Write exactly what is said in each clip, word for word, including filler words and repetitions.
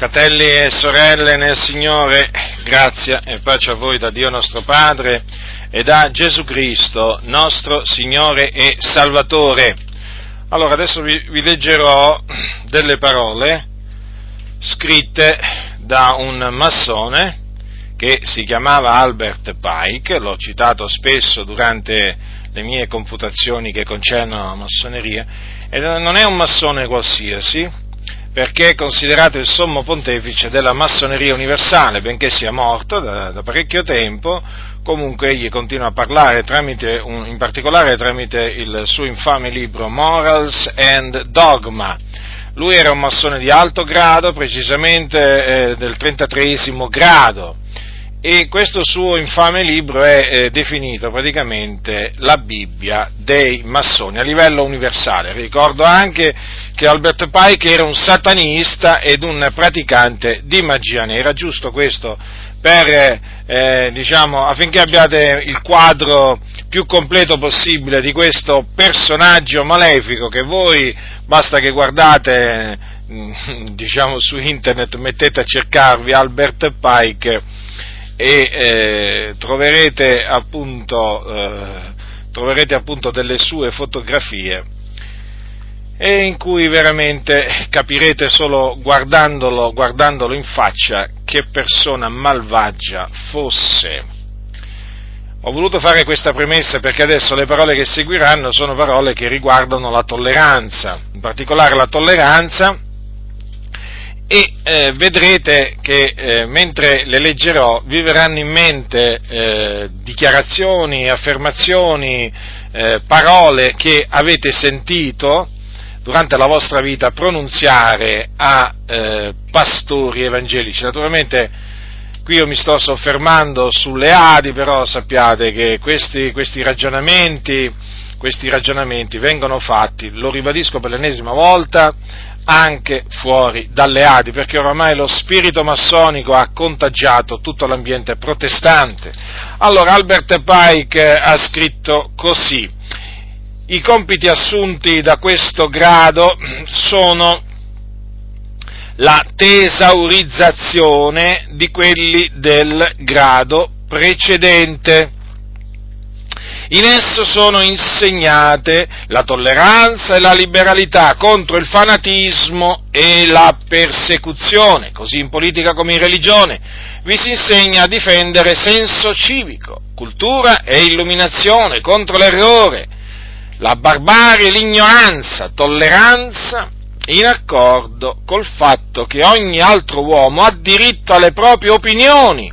Fratelli e sorelle nel Signore, grazia e pace a voi da Dio nostro Padre e da Gesù Cristo, nostro Signore e Salvatore. Allora, adesso vi, vi leggerò delle parole scritte da un massone che si chiamava Albert Pike, l'ho citato spesso durante le mie confutazioni che concernono la massoneria, e non è un massone qualsiasi, perché è considerato il sommo pontefice della massoneria universale, benché sia morto da, da parecchio tempo. Comunque egli continua a parlare tramite un, in particolare tramite il suo infame libro Morals and Dogma. Lui era un massone di alto grado, precisamente eh, del trentatreesimo grado, e questo suo infame libro è eh, definito praticamente la Bibbia dei massoni a livello universale. Ricordo anche che Albert Pike era un satanista ed un praticante di magia nera, giusto questo per, eh, diciamo, affinché abbiate il quadro più completo possibile di questo personaggio malefico, che voi basta che guardate, diciamo, su internet, mettete a cercarvi Albert Pike e eh, troverete appunto eh, troverete appunto delle sue fotografie, e in cui veramente capirete solo guardandolo, guardandolo in faccia che persona malvagia fosse. Ho voluto fare questa premessa perché adesso le parole che seguiranno sono parole che riguardano la tolleranza, in particolare la tolleranza, e eh, vedrete che eh, mentre le leggerò vi verranno in mente eh, dichiarazioni, affermazioni, eh, parole che avete sentito durante la vostra vita pronunziare a eh, pastori evangelici. Naturalmente qui io mi sto soffermando sulle adi, però sappiate che questi, questi ragionamenti questi ragionamenti vengono fatti, lo ribadisco per l'ennesima volta, anche fuori dalle adi, perché oramai lo spirito massonico ha contagiato tutto l'ambiente protestante. Allora, Albert Pike ha scritto così: i compiti assunti da questo grado sono la tesaurizzazione di quelli del grado precedente. In esso sono insegnate la tolleranza e la liberalità contro il fanatismo e la persecuzione, così in politica come in religione. Vi si insegna a difendere senso civico, cultura e illuminazione contro l'errore, la barbarie e l'ignoranza, tolleranza in accordo col fatto che ogni altro uomo ha diritto alle proprie opinioni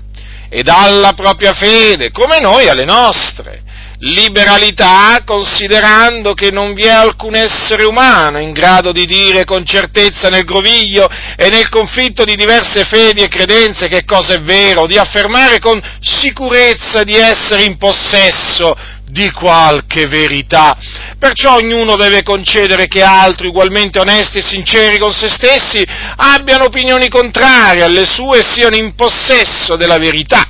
ed alla propria fede, come noi alle nostre. Liberalità, considerando che non vi è alcun essere umano in grado di dire con certezza nel groviglio e nel conflitto di diverse fedi e credenze che cosa è vero, di affermare con sicurezza di essere in possesso di qualche verità. Perciò ognuno deve concedere che altri, ugualmente onesti e sinceri con se stessi, abbiano opinioni contrarie alle sue e siano in possesso della verità.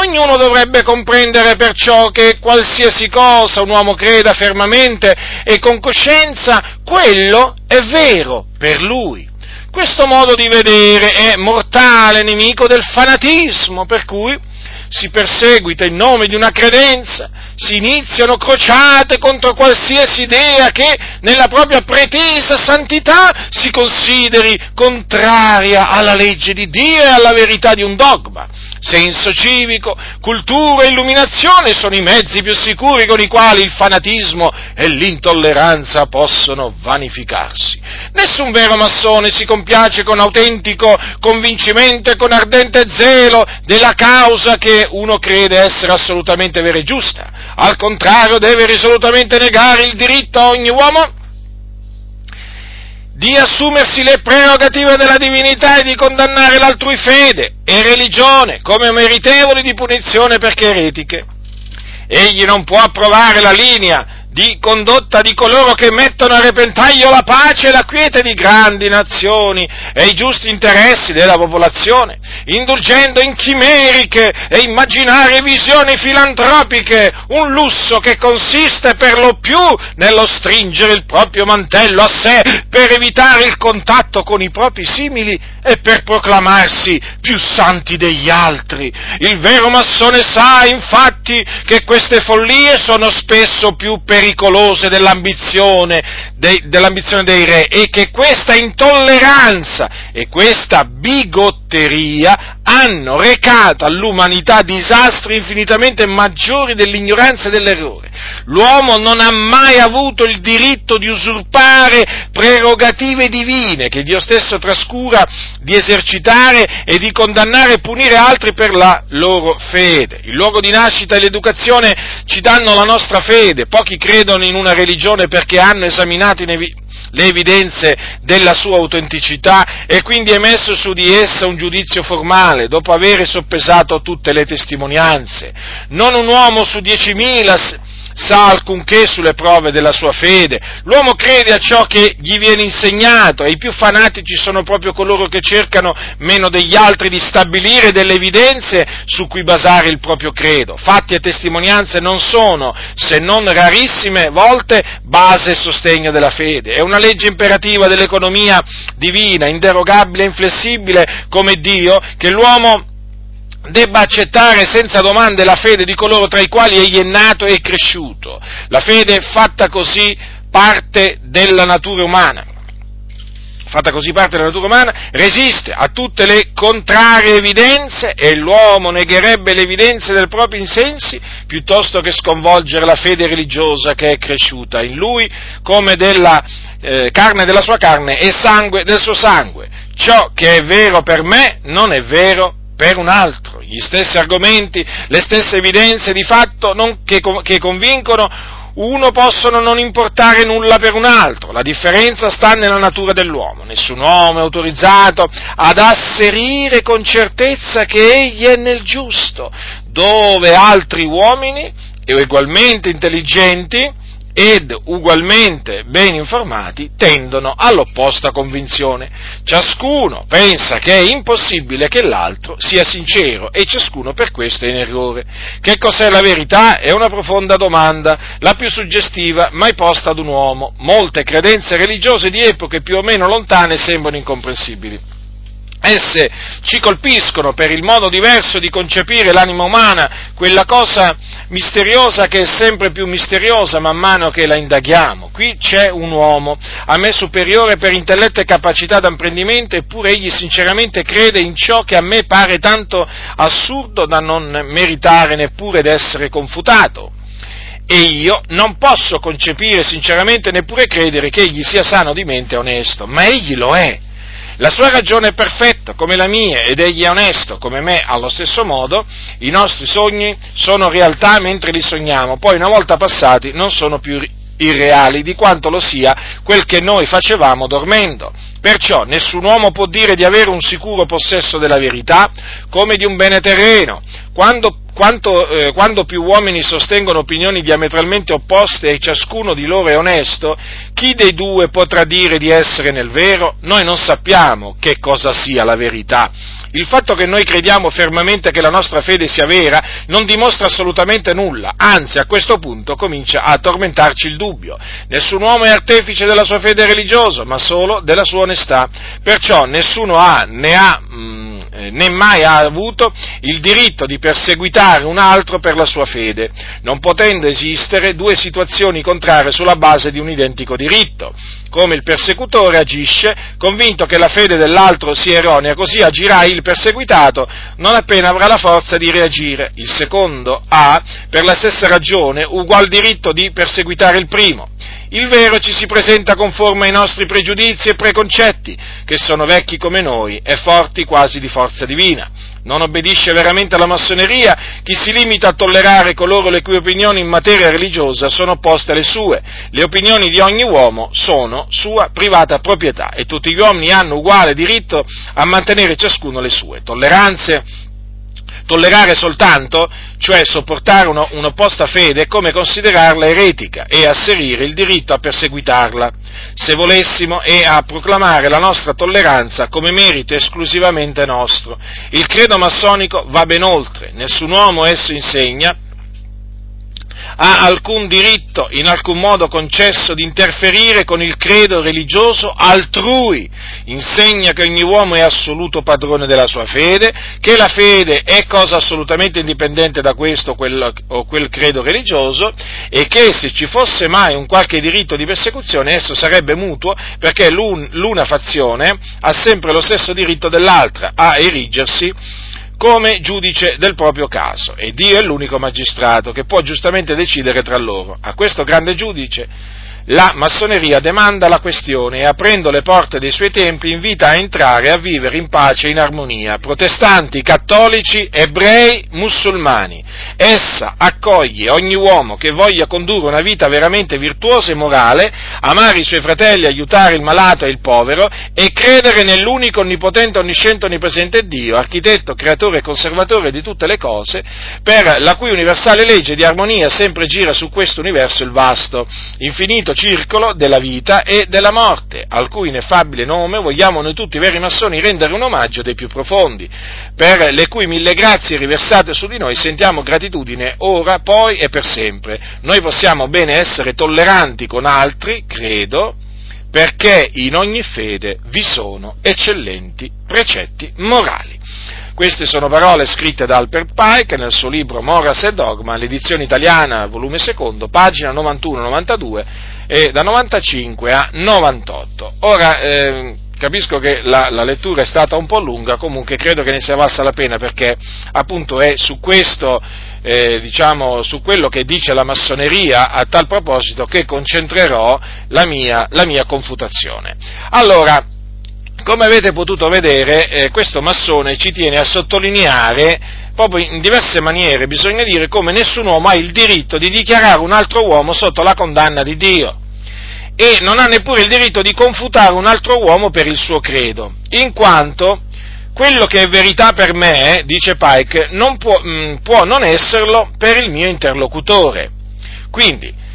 Ognuno dovrebbe comprendere perciò che qualsiasi cosa un uomo creda fermamente e con coscienza, quello è vero per lui. Questo modo di vedere è mortale nemico del fanatismo, per cui si perseguita in nome di una credenza, si iniziano crociate contro qualsiasi idea che, nella propria pretesa santità, si consideri contraria alla legge di Dio e alla verità di un dogma. Senso civico, cultura e illuminazione sono i mezzi più sicuri con i quali il fanatismo e l'intolleranza possono vanificarsi. Nessun vero massone si compiace con autentico convincimento e con ardente zelo della causa che uno crede essere assolutamente vera e giusta. Al contrario, deve risolutamente negare il diritto a ogni uomo di assumersi le prerogative della divinità e di condannare l'altrui fede e religione come meritevoli di punizione perché eretiche. Egli non può approvare la linea di condotta di coloro che mettono a repentaglio la pace e la quiete di grandi nazioni e i giusti interessi della popolazione, indulgendo in chimeriche e immaginarie visioni filantropiche un lusso che consiste per lo più nello stringere il proprio mantello a sé per evitare il contatto con i propri simili e per proclamarsi più santi degli altri. Il vero massone sa, infatti, che queste follie sono spesso più pericolose dell'ambizione, de, dell'ambizione dei re, e che questa intolleranza e questa bigotteria hanno recato all'umanità disastri infinitamente maggiori dell'ignoranza e dell'errore. L'uomo non ha mai avuto il diritto di usurpare prerogative divine che Dio stesso trascura di esercitare e di condannare e punire altri per la loro fede. Il luogo di nascita e l'educazione ci danno la nostra fede. Pochi credono in una religione perché hanno esaminato in evi- le evidenze della sua autenticità e quindi emesso su di essa un giudizio formale, dopo aver soppesato tutte le testimonianze. Non un uomo su diecimila sa alcunché sulle prove della sua fede. L'uomo crede a ciò che gli viene insegnato e i più fanatici sono proprio coloro che cercano meno degli altri di stabilire delle evidenze su cui basare il proprio credo. Fatti e testimonianze non sono, se non rarissime volte, base e sostegno della fede. È una legge imperativa dell'economia divina, inderogabile e inflessibile come Dio, che l'uomo debba accettare senza domande la fede di coloro tra i quali egli è nato e cresciuto. La fede fatta così parte della natura umana, fatta così parte della natura umana, resiste a tutte le contrarie evidenze e l'uomo negherebbe le evidenze del proprio insensi piuttosto che sconvolgere la fede religiosa che è cresciuta in lui come della eh, carne della sua carne e sangue del suo sangue. Ciò che è vero per me non è vero per un altro. Gli stessi argomenti, le stesse evidenze di fatto non, che, che convincono uno possono non importare nulla per un altro. La differenza sta nella natura dell'uomo. Nessun uomo è autorizzato ad asserire con certezza che egli è nel giusto, dove altri uomini, ugualmente intelligenti ed ugualmente ben informati, tendono all'opposta convinzione. Ciascuno pensa che è impossibile che l'altro sia sincero e ciascuno per questo è in errore. Che cos'è la verità? È una profonda domanda, la più suggestiva mai posta ad un uomo. Molte credenze religiose di epoche più o meno lontane sembrano incomprensibili. Esse ci colpiscono per il modo diverso di concepire l'anima umana, quella cosa misteriosa che è sempre più misteriosa man mano che la indaghiamo. Qui c'è un uomo, a me superiore per intelletto e capacità d'apprendimento, eppure egli sinceramente crede in ciò che a me pare tanto assurdo da non meritare neppure d'essere confutato. E io non posso concepire sinceramente neppure credere che egli sia sano di mente e onesto, ma egli lo è. La sua ragione è perfetta, come la mia, ed egli è onesto, come me. Allo stesso modo, i nostri sogni sono realtà mentre li sogniamo, poi una volta passati non sono più irreali di quanto lo sia quel che noi facevamo dormendo. Perciò nessun uomo può dire di avere un sicuro possesso della verità come di un bene terreno. Quando, quanto, eh, quando più uomini sostengono opinioni diametralmente opposte e ciascuno di loro è onesto, chi dei due potrà dire di essere nel vero? Noi non sappiamo che cosa sia la verità. Il fatto che noi crediamo fermamente che la nostra fede sia vera non dimostra assolutamente nulla, anzi a questo punto comincia a tormentarci il dubbio. Nessun uomo è artefice della sua fede religiosa, ma solo della sua onestà. Perciò nessuno ha, ne ha, mh, né mai ha avuto il diritto di perseguitare un altro per la sua fede, non potendo esistere due situazioni contrarie sulla base di un identico diritto. Come il persecutore agisce, convinto che la fede dell'altro sia erronea, così agirà il perseguitato non appena avrà la forza di reagire. Il secondo ha, per la stessa ragione, ugual diritto di perseguitare il primo. Il vero ci si presenta conforme ai nostri pregiudizi e preconcetti, che sono vecchi come noi e forti quasi di forza divina. Non obbedisce veramente alla massoneria chi si limita a tollerare coloro le cui opinioni in materia religiosa sono opposte alle sue. Le opinioni di ogni uomo sono sua privata proprietà e tutti gli uomini hanno uguale diritto a mantenere ciascuno le sue. Tolleranze, Tollerare soltanto, cioè sopportare uno, un'opposta fede, è come considerarla eretica e asserire il diritto a perseguitarla, se volessimo, e a proclamare la nostra tolleranza come merito esclusivamente nostro. Il credo massonico va ben oltre, nessun uomo esso insegna ha alcun diritto, in alcun modo concesso, di interferire con il credo religioso altrui, insegna che ogni uomo è assoluto padrone della sua fede, che la fede è cosa assolutamente indipendente da questo quel, o quel credo religioso, e che se ci fosse mai un qualche diritto di persecuzione esso sarebbe mutuo, perché l'un, l'una fazione ha sempre lo stesso diritto dell'altra a erigersi come giudice del proprio caso, e Dio è l'unico magistrato che può giustamente decidere tra loro. A questo grande giudice la massoneria demanda la questione e, aprendo le porte dei suoi templi, invita a entrare a vivere in pace e in armonia protestanti, cattolici, ebrei, musulmani. Essa accoglie ogni uomo che voglia condurre una vita veramente virtuosa e morale, amare i suoi fratelli, aiutare il malato e il povero e credere nell'unico onnipotente, onnisciente, onnipresente Dio, architetto, creatore e conservatore di tutte le cose, per la cui universale legge di armonia sempre gira su questo universo il vasto, infinito circolo della vita e della morte, al cui ineffabile nome vogliamo noi tutti veri massoni rendere un omaggio dei più profondi, per le cui mille grazie riversate su di noi sentiamo gratitudine ora, poi e per sempre. Noi possiamo bene essere tolleranti con altri, credo, perché in ogni fede vi sono eccellenti precetti morali. Queste sono parole scritte da Albert Pike nel suo libro Morals and Dogma, l'edizione italiana, volume secondo, pagina novantuno novantadue e da novantacinque a novantotto. Ora, eh, capisco che la, la lettura è stata un po' lunga, comunque credo che ne sia valsa la pena, perché appunto è su questo, eh, diciamo, su quello che dice la massoneria a tal proposito, che concentrerò la mia, la mia confutazione. Allora, come avete potuto vedere, eh, questo massone ci tiene a sottolineare proprio in diverse maniere, bisogna dire, come nessun uomo ha il diritto di dichiarare un altro uomo sotto la condanna di Dio, e non ha neppure il diritto di confutare un altro uomo per il suo credo, in quanto quello che è verità per me, dice Pike, non può, mh, può non esserlo per il mio interlocutore. Quindi,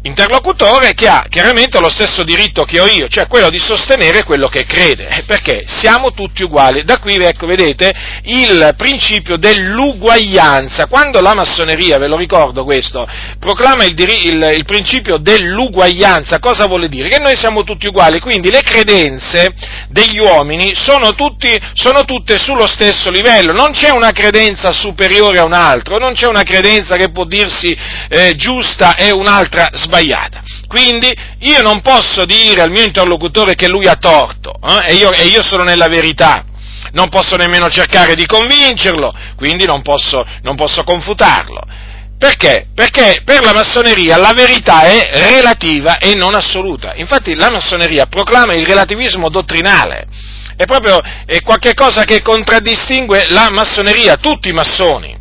interlocutore che ha chiaramente lo stesso diritto che ho io, cioè quello di sostenere quello che crede, perché siamo tutti uguali. Da qui, ecco, vedete il principio dell'uguaglianza. Quando la massoneria, ve lo ricordo questo, proclama il, dir- il, il principio dell'uguaglianza, cosa vuole dire? Che noi siamo tutti uguali, quindi le credenze degli uomini sono, tutti, sono tutte sullo stesso livello, non c'è una credenza superiore a un altro, non c'è una credenza che può dirsi eh, giusta e un'altra sbagliata. Sbagliata. Quindi io non posso dire al mio interlocutore che lui ha torto, eh? e, io, e io sono nella verità, non posso nemmeno cercare di convincerlo, quindi non posso, non posso confutarlo. Perché? Perché per la massoneria la verità è relativa e non assoluta. Infatti la massoneria proclama il relativismo dottrinale, è proprio è qualche cosa che contraddistingue la massoneria, tutti i massoni.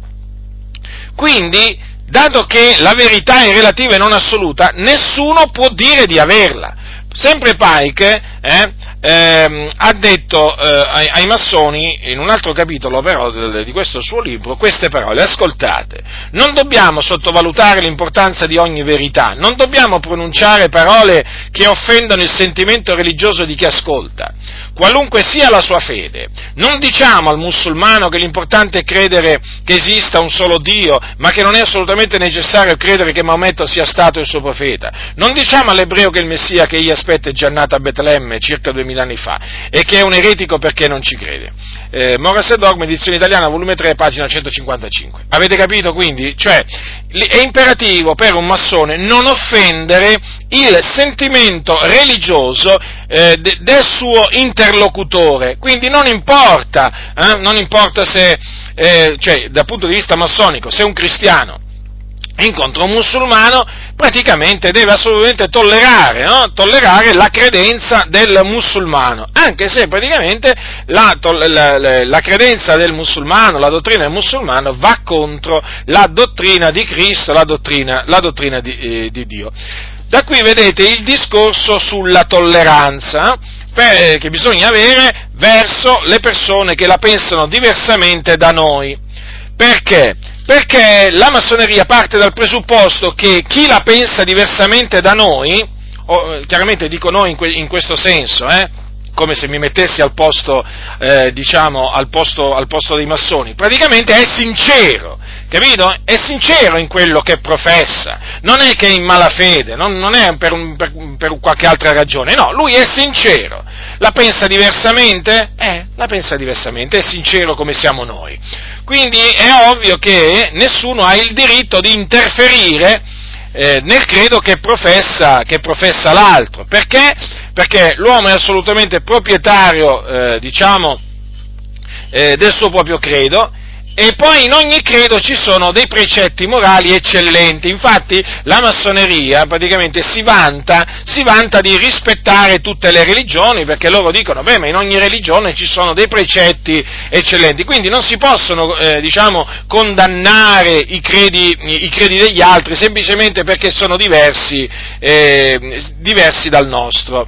Quindi, dato che la verità è relativa e non assoluta, nessuno può dire di averla. Sempre Pike eh, ehm, ha detto eh, ai, ai massoni, in un altro capitolo però di questo suo libro, queste parole, ascoltate: non dobbiamo sottovalutare l'importanza di ogni verità, non dobbiamo pronunciare parole che offendono il sentimento religioso di chi ascolta, qualunque sia la sua fede. Non diciamo al musulmano che l'importante è credere che esista un solo Dio, ma che non è assolutamente necessario credere che Maometto sia stato il suo profeta. Non diciamo all'ebreo che il Messia che egli aspetta è già nato a Betlemme circa duemila anni fa e che è un eretico perché non ci crede. Eh, Morals and Dogma, edizione italiana, volume tre, pagina centocinquantacinque. Avete capito quindi? Cioè, è imperativo per un massone non offendere il sentimento religioso eh, de- del suo interlocutore, quindi non importa, eh, non importa se, eh, cioè, dal punto di vista massonico, se un cristiano incontra un musulmano, praticamente deve assolutamente tollerare, no? tollerare la credenza del musulmano, anche se praticamente la, la, la credenza del musulmano, la dottrina del musulmano va contro la dottrina di Cristo, la dottrina, la dottrina di, eh, di Dio. Da qui vedete il discorso sulla tolleranza per, che bisogna avere verso le persone che la pensano diversamente da noi. Perché? Perché la massoneria parte dal presupposto che chi la pensa diversamente da noi, o, chiaramente dico noi in, que- in questo senso, eh, come se mi mettessi al posto, eh, diciamo, al posto, al posto dei massoni, praticamente è sincero, capito? È sincero in quello che professa, non è che è in malafede, non, non è per, un, per, per qualche altra ragione, no, lui è sincero, la pensa diversamente? Eh, la pensa diversamente, è sincero come siamo noi. Quindi è ovvio che nessuno ha il diritto di interferire eh, nel credo che professa, che professa l'altro, perché? Perché l'uomo è assolutamente proprietario, eh, diciamo, eh, del suo proprio credo, e poi in ogni credo ci sono dei precetti morali eccellenti. Infatti la massoneria praticamente si vanta, si vanta di rispettare tutte le religioni, perché loro dicono, beh, ma in ogni religione ci sono dei precetti eccellenti, quindi non si possono, eh, diciamo, condannare i credi, i credi degli altri semplicemente perché sono diversi, eh, diversi dal nostro.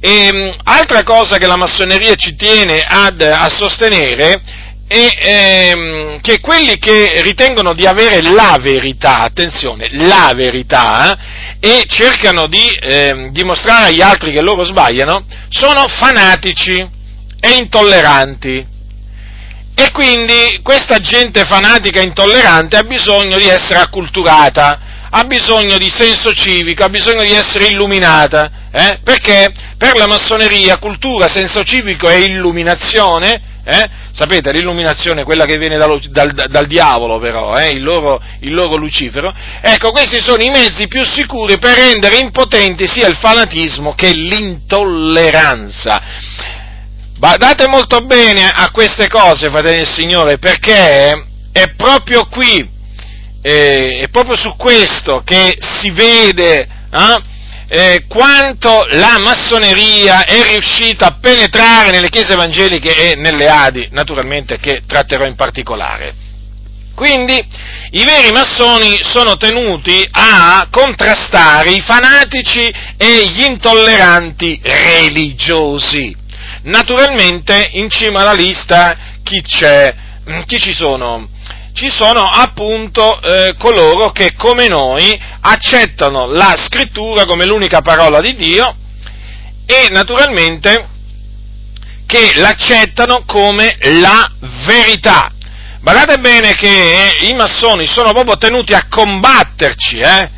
E, altra cosa che la massoneria ci tiene ad, a sostenere e ehm, che quelli che ritengono di avere la verità, attenzione, la verità, eh, e cercano di ehm, dimostrare agli altri che loro sbagliano, sono fanatici e intolleranti. E quindi questa gente fanatica e intollerante ha bisogno di essere acculturata, ha bisogno di senso civico, ha bisogno di essere illuminata, eh? Perché per la massoneria cultura, senso civico e illuminazione, Eh? sapete, l'illuminazione è quella che viene dal, dal, dal diavolo però, eh? il, loro, il loro Lucifero, ecco, questi sono i mezzi più sicuri per rendere impotenti sia il fanatismo che l'intolleranza. Badate molto bene a queste cose, fratelli del Signore, perché è proprio qui, eh, è proprio su questo che si vede eh? Eh, quanto la massoneria è riuscita a penetrare nelle chiese evangeliche e nelle A D I, naturalmente, che tratterò in particolare. Quindi i veri massoni sono tenuti a contrastare i fanatici e gli intolleranti religiosi. Naturalmente in cima alla lista chi c'è, chi ci sono? Ci sono appunto eh, coloro che, come noi, accettano la scrittura come l'unica parola di Dio e naturalmente che l'accettano come la verità. Guardate bene che eh, i massoni sono proprio tenuti a combatterci, eh?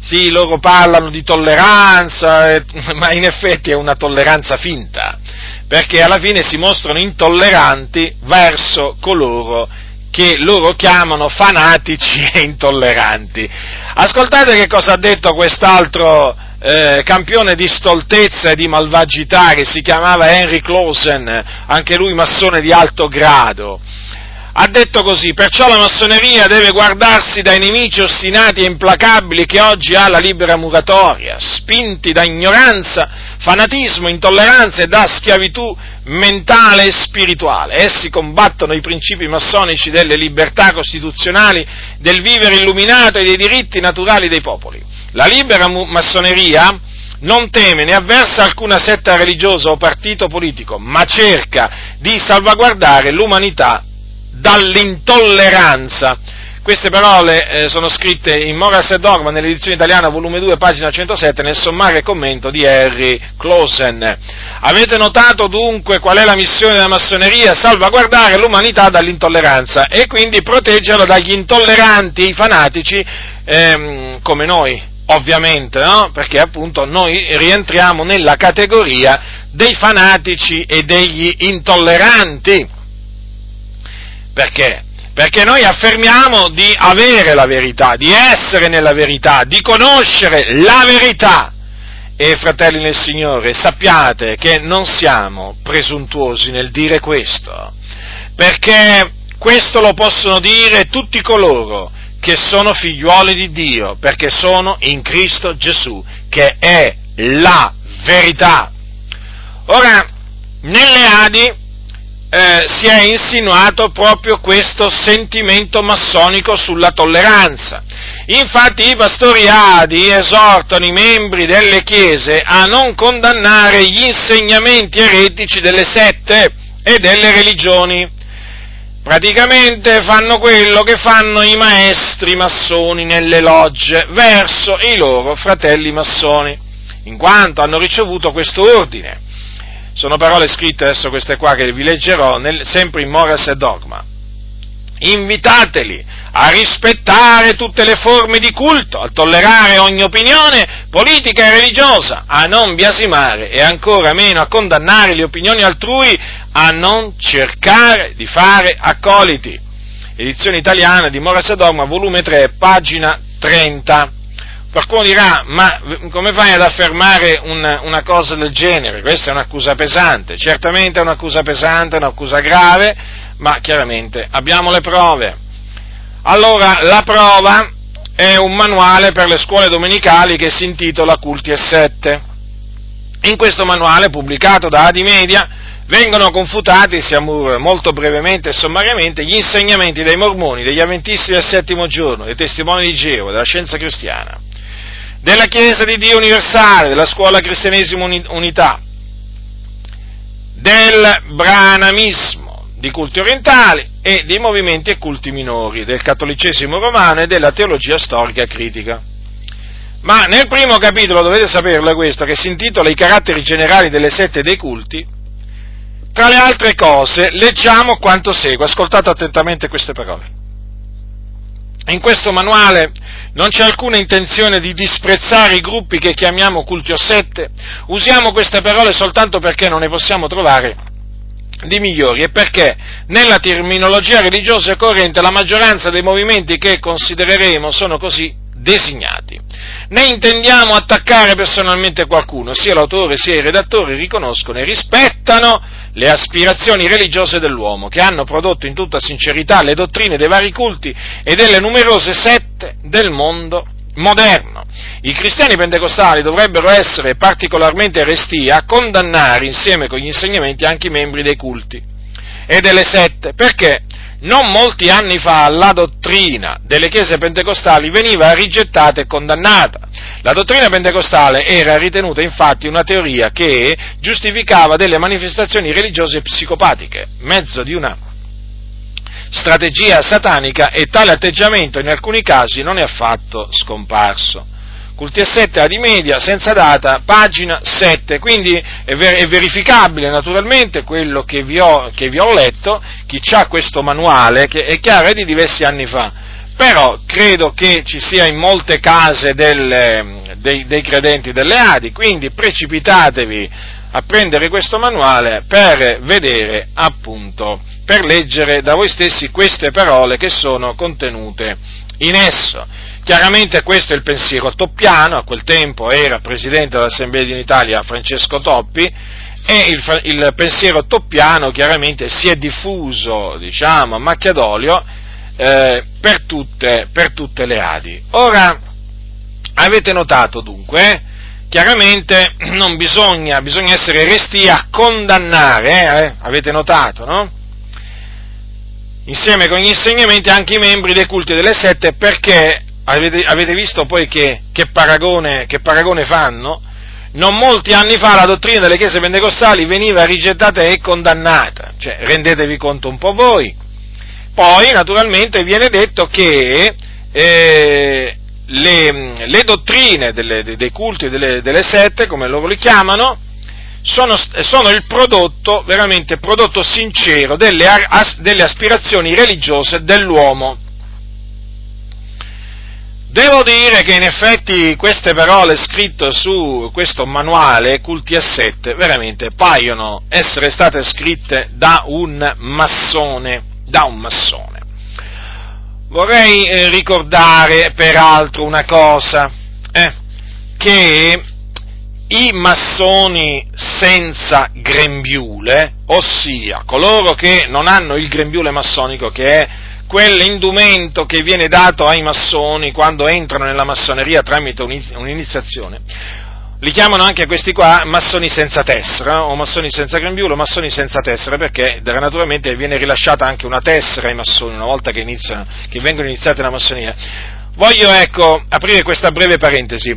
Sì, loro parlano di tolleranza, eh, ma in effetti è una tolleranza finta, perché alla fine si mostrano intolleranti verso coloro che loro chiamano fanatici e intolleranti. Ascoltate che cosa ha detto quest'altro eh, campione di stoltezza e di malvagità, che si chiamava Henry Clausen, anche lui massone di alto grado. Ha detto così: perciò la massoneria deve guardarsi dai nemici ostinati e implacabili che oggi ha la libera muratoria, spinti da ignoranza, fanatismo, intolleranza e da schiavitù mentale e spirituale. Essi combattono i principi massonici delle libertà costituzionali, del vivere illuminato e dei diritti naturali dei popoli. La libera mu- massoneria non teme né avversa alcuna setta religiosa o partito politico, ma cerca di salvaguardare l'umanità dall'intolleranza. Queste parole eh, sono scritte in Morals and Dogma, nell'edizione italiana, volume due, pagina centosette, nel sommario e commento di Harry Clausen. Avete notato dunque qual è la missione della massoneria? Salvaguardare l'umanità dall'intolleranza e quindi proteggerla dagli intolleranti, i fanatici, ehm, come noi, ovviamente, no? Perché appunto noi rientriamo nella categoria dei fanatici e degli intolleranti. Perché? Perché noi affermiamo di avere la verità, di essere nella verità, di conoscere la verità. E fratelli nel Signore, sappiate che non siamo presuntuosi nel dire questo, perché questo lo possono dire tutti coloro che sono figliuoli di Dio, perché sono in Cristo Gesù, che è la verità. Ora, nelle A D I Eh, si è insinuato proprio questo sentimento massonico sulla tolleranza. Infatti i pastori A D I esortano i membri delle chiese a non condannare gli insegnamenti eretici delle sette e delle religioni, praticamente fanno quello che fanno i maestri massoni nelle logge verso i loro fratelli massoni, in quanto hanno ricevuto questo ordine. Sono parole scritte, adesso queste qua che vi leggerò, nel, sempre in Morals and Dogma. Invitateli a rispettare tutte le forme di culto, a tollerare ogni opinione politica e religiosa, a non biasimare e ancora meno a condannare le opinioni altrui, a non cercare di fare accoliti. Edizione italiana di Morals and Dogma, volume tre, pagina trenta. Qualcuno dirà, ma come fai ad affermare una, una cosa del genere? Questa è un'accusa pesante. Certamente è un'accusa pesante, è un'accusa grave, ma chiaramente abbiamo le prove. Allora, la prova è un manuale per le scuole domenicali che si intitola Culti e Sette. In questo manuale, pubblicato da Adi Media, vengono confutati, sia pur molto brevemente e sommariamente, gli insegnamenti dei mormoni, degli avventisti del settimo giorno, dei testimoni di Geova, della scienza cristiana, della Chiesa di Dio universale, della scuola cristianesimo unità, del branamismo, di culti orientali e di movimenti e culti minori, del cattolicesimo romano e della teologia storica critica. Ma nel primo capitolo, dovete saperla questa, che si intitola I caratteri generali delle sette dei culti, tra le altre cose leggiamo quanto segue, ascoltate attentamente queste parole. In questo manuale non c'è alcuna intenzione di disprezzare i gruppi che chiamiamo culti o sette, usiamo queste parole soltanto perché non ne possiamo trovare di migliori e perché nella terminologia religiosa corrente la maggioranza dei movimenti che considereremo sono così designati. Ne intendiamo attaccare personalmente qualcuno, sia l'autore sia i redattori riconoscono e rispettano le aspirazioni religiose dell'uomo, che hanno prodotto in tutta sincerità le dottrine dei vari culti e delle numerose sette del mondo moderno. I cristiani pentecostali dovrebbero essere particolarmente restii a condannare insieme con gli insegnamenti anche i membri dei culti e delle sette, perché non molti anni fa la dottrina delle chiese pentecostali veniva rigettata e condannata. La dottrina pentecostale era ritenuta infatti una teoria che giustificava delle manifestazioni religiose psicopatiche, mezzo di una strategia satanica, e tale atteggiamento in alcuni casi non è affatto scomparso. Culti e sette, Adi Media, senza data, pagina sette, quindi è verificabile naturalmente quello che vi ho, che vi ho letto, chi c'ha questo manuale, che è chiaro è di diversi anni fa, però credo che ci sia in molte case del, dei, dei credenti delle Adi, quindi precipitatevi a prendere questo manuale per vedere appunto, per leggere da voi stessi queste parole che sono contenute in esso. Chiaramente questo è il pensiero toppiano, a quel tempo era presidente dell'Assemblea di Dio in Italia Francesco Toppi, e il, il pensiero toppiano chiaramente si è diffuso, diciamo, a macchia d'olio eh, per, tutte, per tutte le Adi. Ora, avete notato dunque, eh, chiaramente non bisogna, bisogna essere restii a condannare, eh, avete notato, no? Insieme con gli insegnamenti anche i membri dei culti delle sette, perché avete, avete visto poi che, che, paragone, che paragone fanno? Non molti anni fa la dottrina delle chiese pentecostali veniva rigettata e condannata, cioè rendetevi conto un po' voi. Poi naturalmente viene detto che eh, le, le dottrine delle, dei culti delle, delle sette, come loro li chiamano, Sono, sono il prodotto, veramente prodotto sincero, delle, as, delle aspirazioni religiose dell'uomo. Devo dire che in effetti queste parole scritte su questo manuale, Culti e Sette, veramente paiono essere state scritte da un massone, da un massone. Vorrei eh, ricordare peraltro una cosa, eh, che i massoni senza grembiule, ossia coloro che non hanno il grembiule massonico, che è quell'indumento che viene dato ai massoni quando entrano nella massoneria tramite un'iniziazione, li chiamano anche questi qua massoni senza tessera, o massoni senza grembiule, o massoni senza tessera, perché naturalmente viene rilasciata anche una tessera ai massoni una volta che iniziano, che vengono iniziati nella massoneria. Voglio, ecco, aprire questa breve parentesi.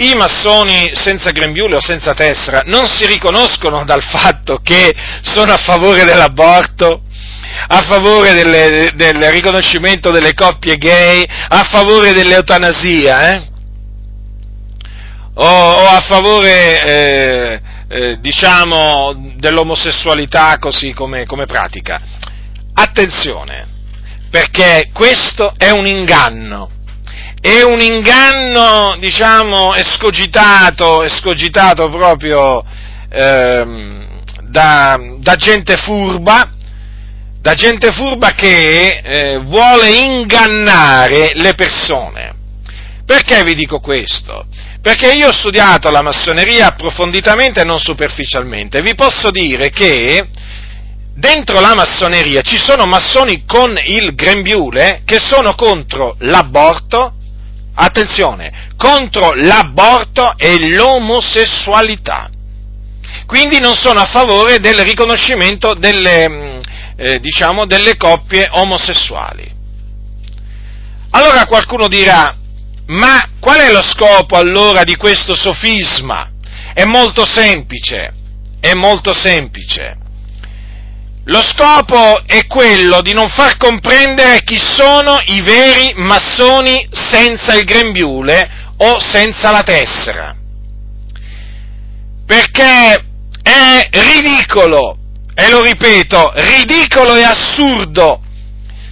I massoni senza grembiule o senza tessera non si riconoscono dal fatto che sono a favore dell'aborto, a favore delle, del riconoscimento delle coppie gay, a favore dell'eutanasia, eh? o, o a favore, eh, eh, diciamo, dell'omosessualità così come, come pratica. Attenzione, perché questo è un inganno. È un inganno, diciamo, escogitato, escogitato proprio ehm, da, da gente furba, da gente furba che eh, vuole ingannare le persone. Perché vi dico questo? Perché io ho studiato la massoneria approfonditamente e non superficialmente. Vi posso dire che dentro la massoneria ci sono massoni con il grembiule che sono contro l'aborto, attenzione, contro l'aborto e l'omosessualità. Quindi non sono a favore del riconoscimento delle, eh, diciamo, delle coppie omosessuali. Allora qualcuno dirà, ma qual è lo scopo allora di questo sofisma? È molto semplice, è molto semplice. Lo scopo è quello di non far comprendere chi sono i veri massoni senza il grembiule o senza la tessera. Perché è ridicolo, e lo ripeto, ridicolo e assurdo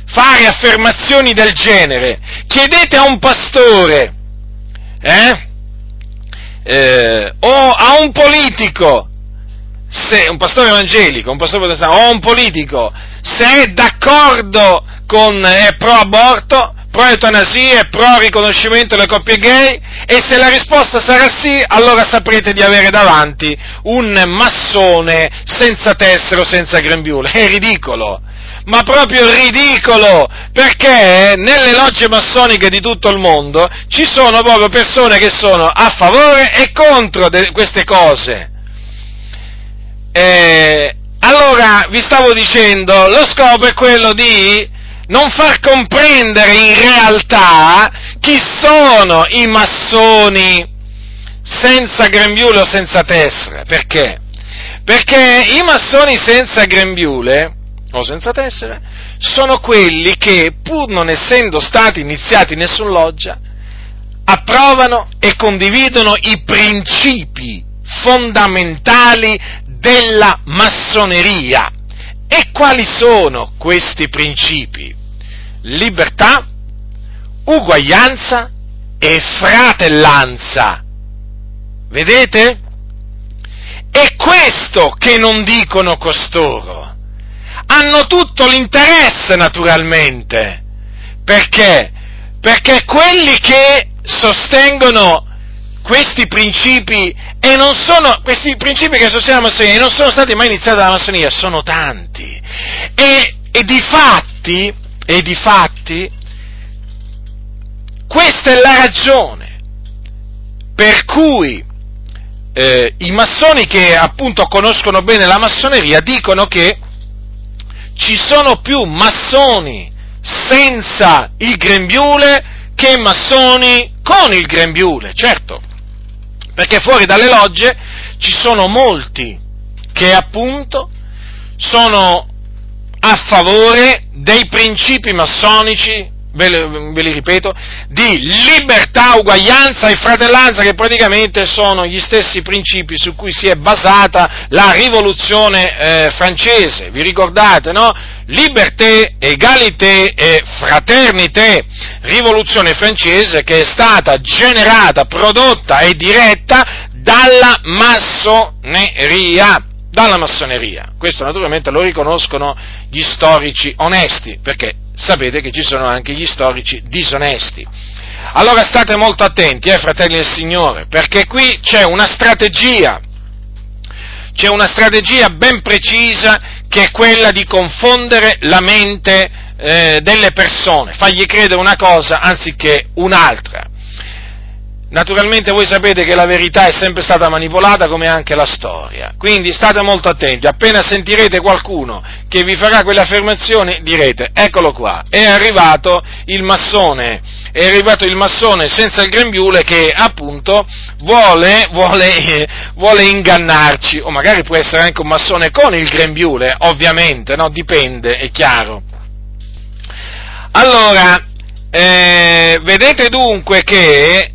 fare affermazioni del genere. Chiedete a un pastore, eh? Eh, o a un politico, se un pastore evangelico, un pastore protestante o un politico, se è d'accordo con è eh, pro aborto, pro eutanasia e pro riconoscimento delle coppie gay, e se la risposta sarà sì, allora saprete di avere davanti un massone senza tessero, senza grembiule. È ridicolo, ma proprio ridicolo, perché nelle logge massoniche di tutto il mondo ci sono proprio persone che sono a favore e contro de- queste cose. Eh, allora, vi stavo dicendo, lo scopo è quello di non far comprendere in realtà chi sono i massoni senza grembiule o senza tessere. Perché? Perché i massoni senza grembiule o senza tessere sono quelli che, pur non essendo stati iniziati in nessuna loggia, approvano e condividono i principi fondamentali della massoneria. E quali sono questi principi? Libertà, uguaglianza e fratellanza. Vedete? È questo che non dicono costoro. Hanno tutto l'interesse, naturalmente. Perché? Perché quelli che sostengono questi principi e non sono, questi principi che sostiene la massoneria non sono stati mai iniziati dalla massoneria, sono tanti. E, e di fatti, e di fatti, questa è la ragione per cui eh, i massoni che appunto conoscono bene la massoneria dicono che ci sono più massoni senza il grembiule che massoni con il grembiule, certo. Perché fuori dalle logge ci sono molti che appunto sono a favore dei principi massonici, ve li, ve li ripeto, di libertà, uguaglianza e fratellanza, che praticamente sono gli stessi principi su cui si è basata la rivoluzione eh, francese, vi ricordate, no? Liberté, égalité e fraternité, rivoluzione francese che è stata generata, prodotta e diretta dalla massoneria, dalla massoneria. Questo naturalmente lo riconoscono gli storici onesti, perché sapete che ci sono anche gli storici disonesti. Allora state molto attenti, eh, fratelli del Signore, perché qui c'è una strategia, c'è una strategia ben precisa, che è quella di confondere la mente eh, delle persone, fargli credere una cosa anziché un'altra. Naturalmente voi sapete che la verità è sempre stata manipolata, come anche la storia, quindi state molto attenti. Appena sentirete qualcuno che vi farà quell'affermazione direte, eccolo qua, è arrivato il massone è arrivato il massone senza il grembiule che appunto vuole, vuole, eh, vuole ingannarci, o magari può essere anche un massone con il grembiule, ovviamente, no? Dipende, è chiaro. Allora, eh, vedete dunque che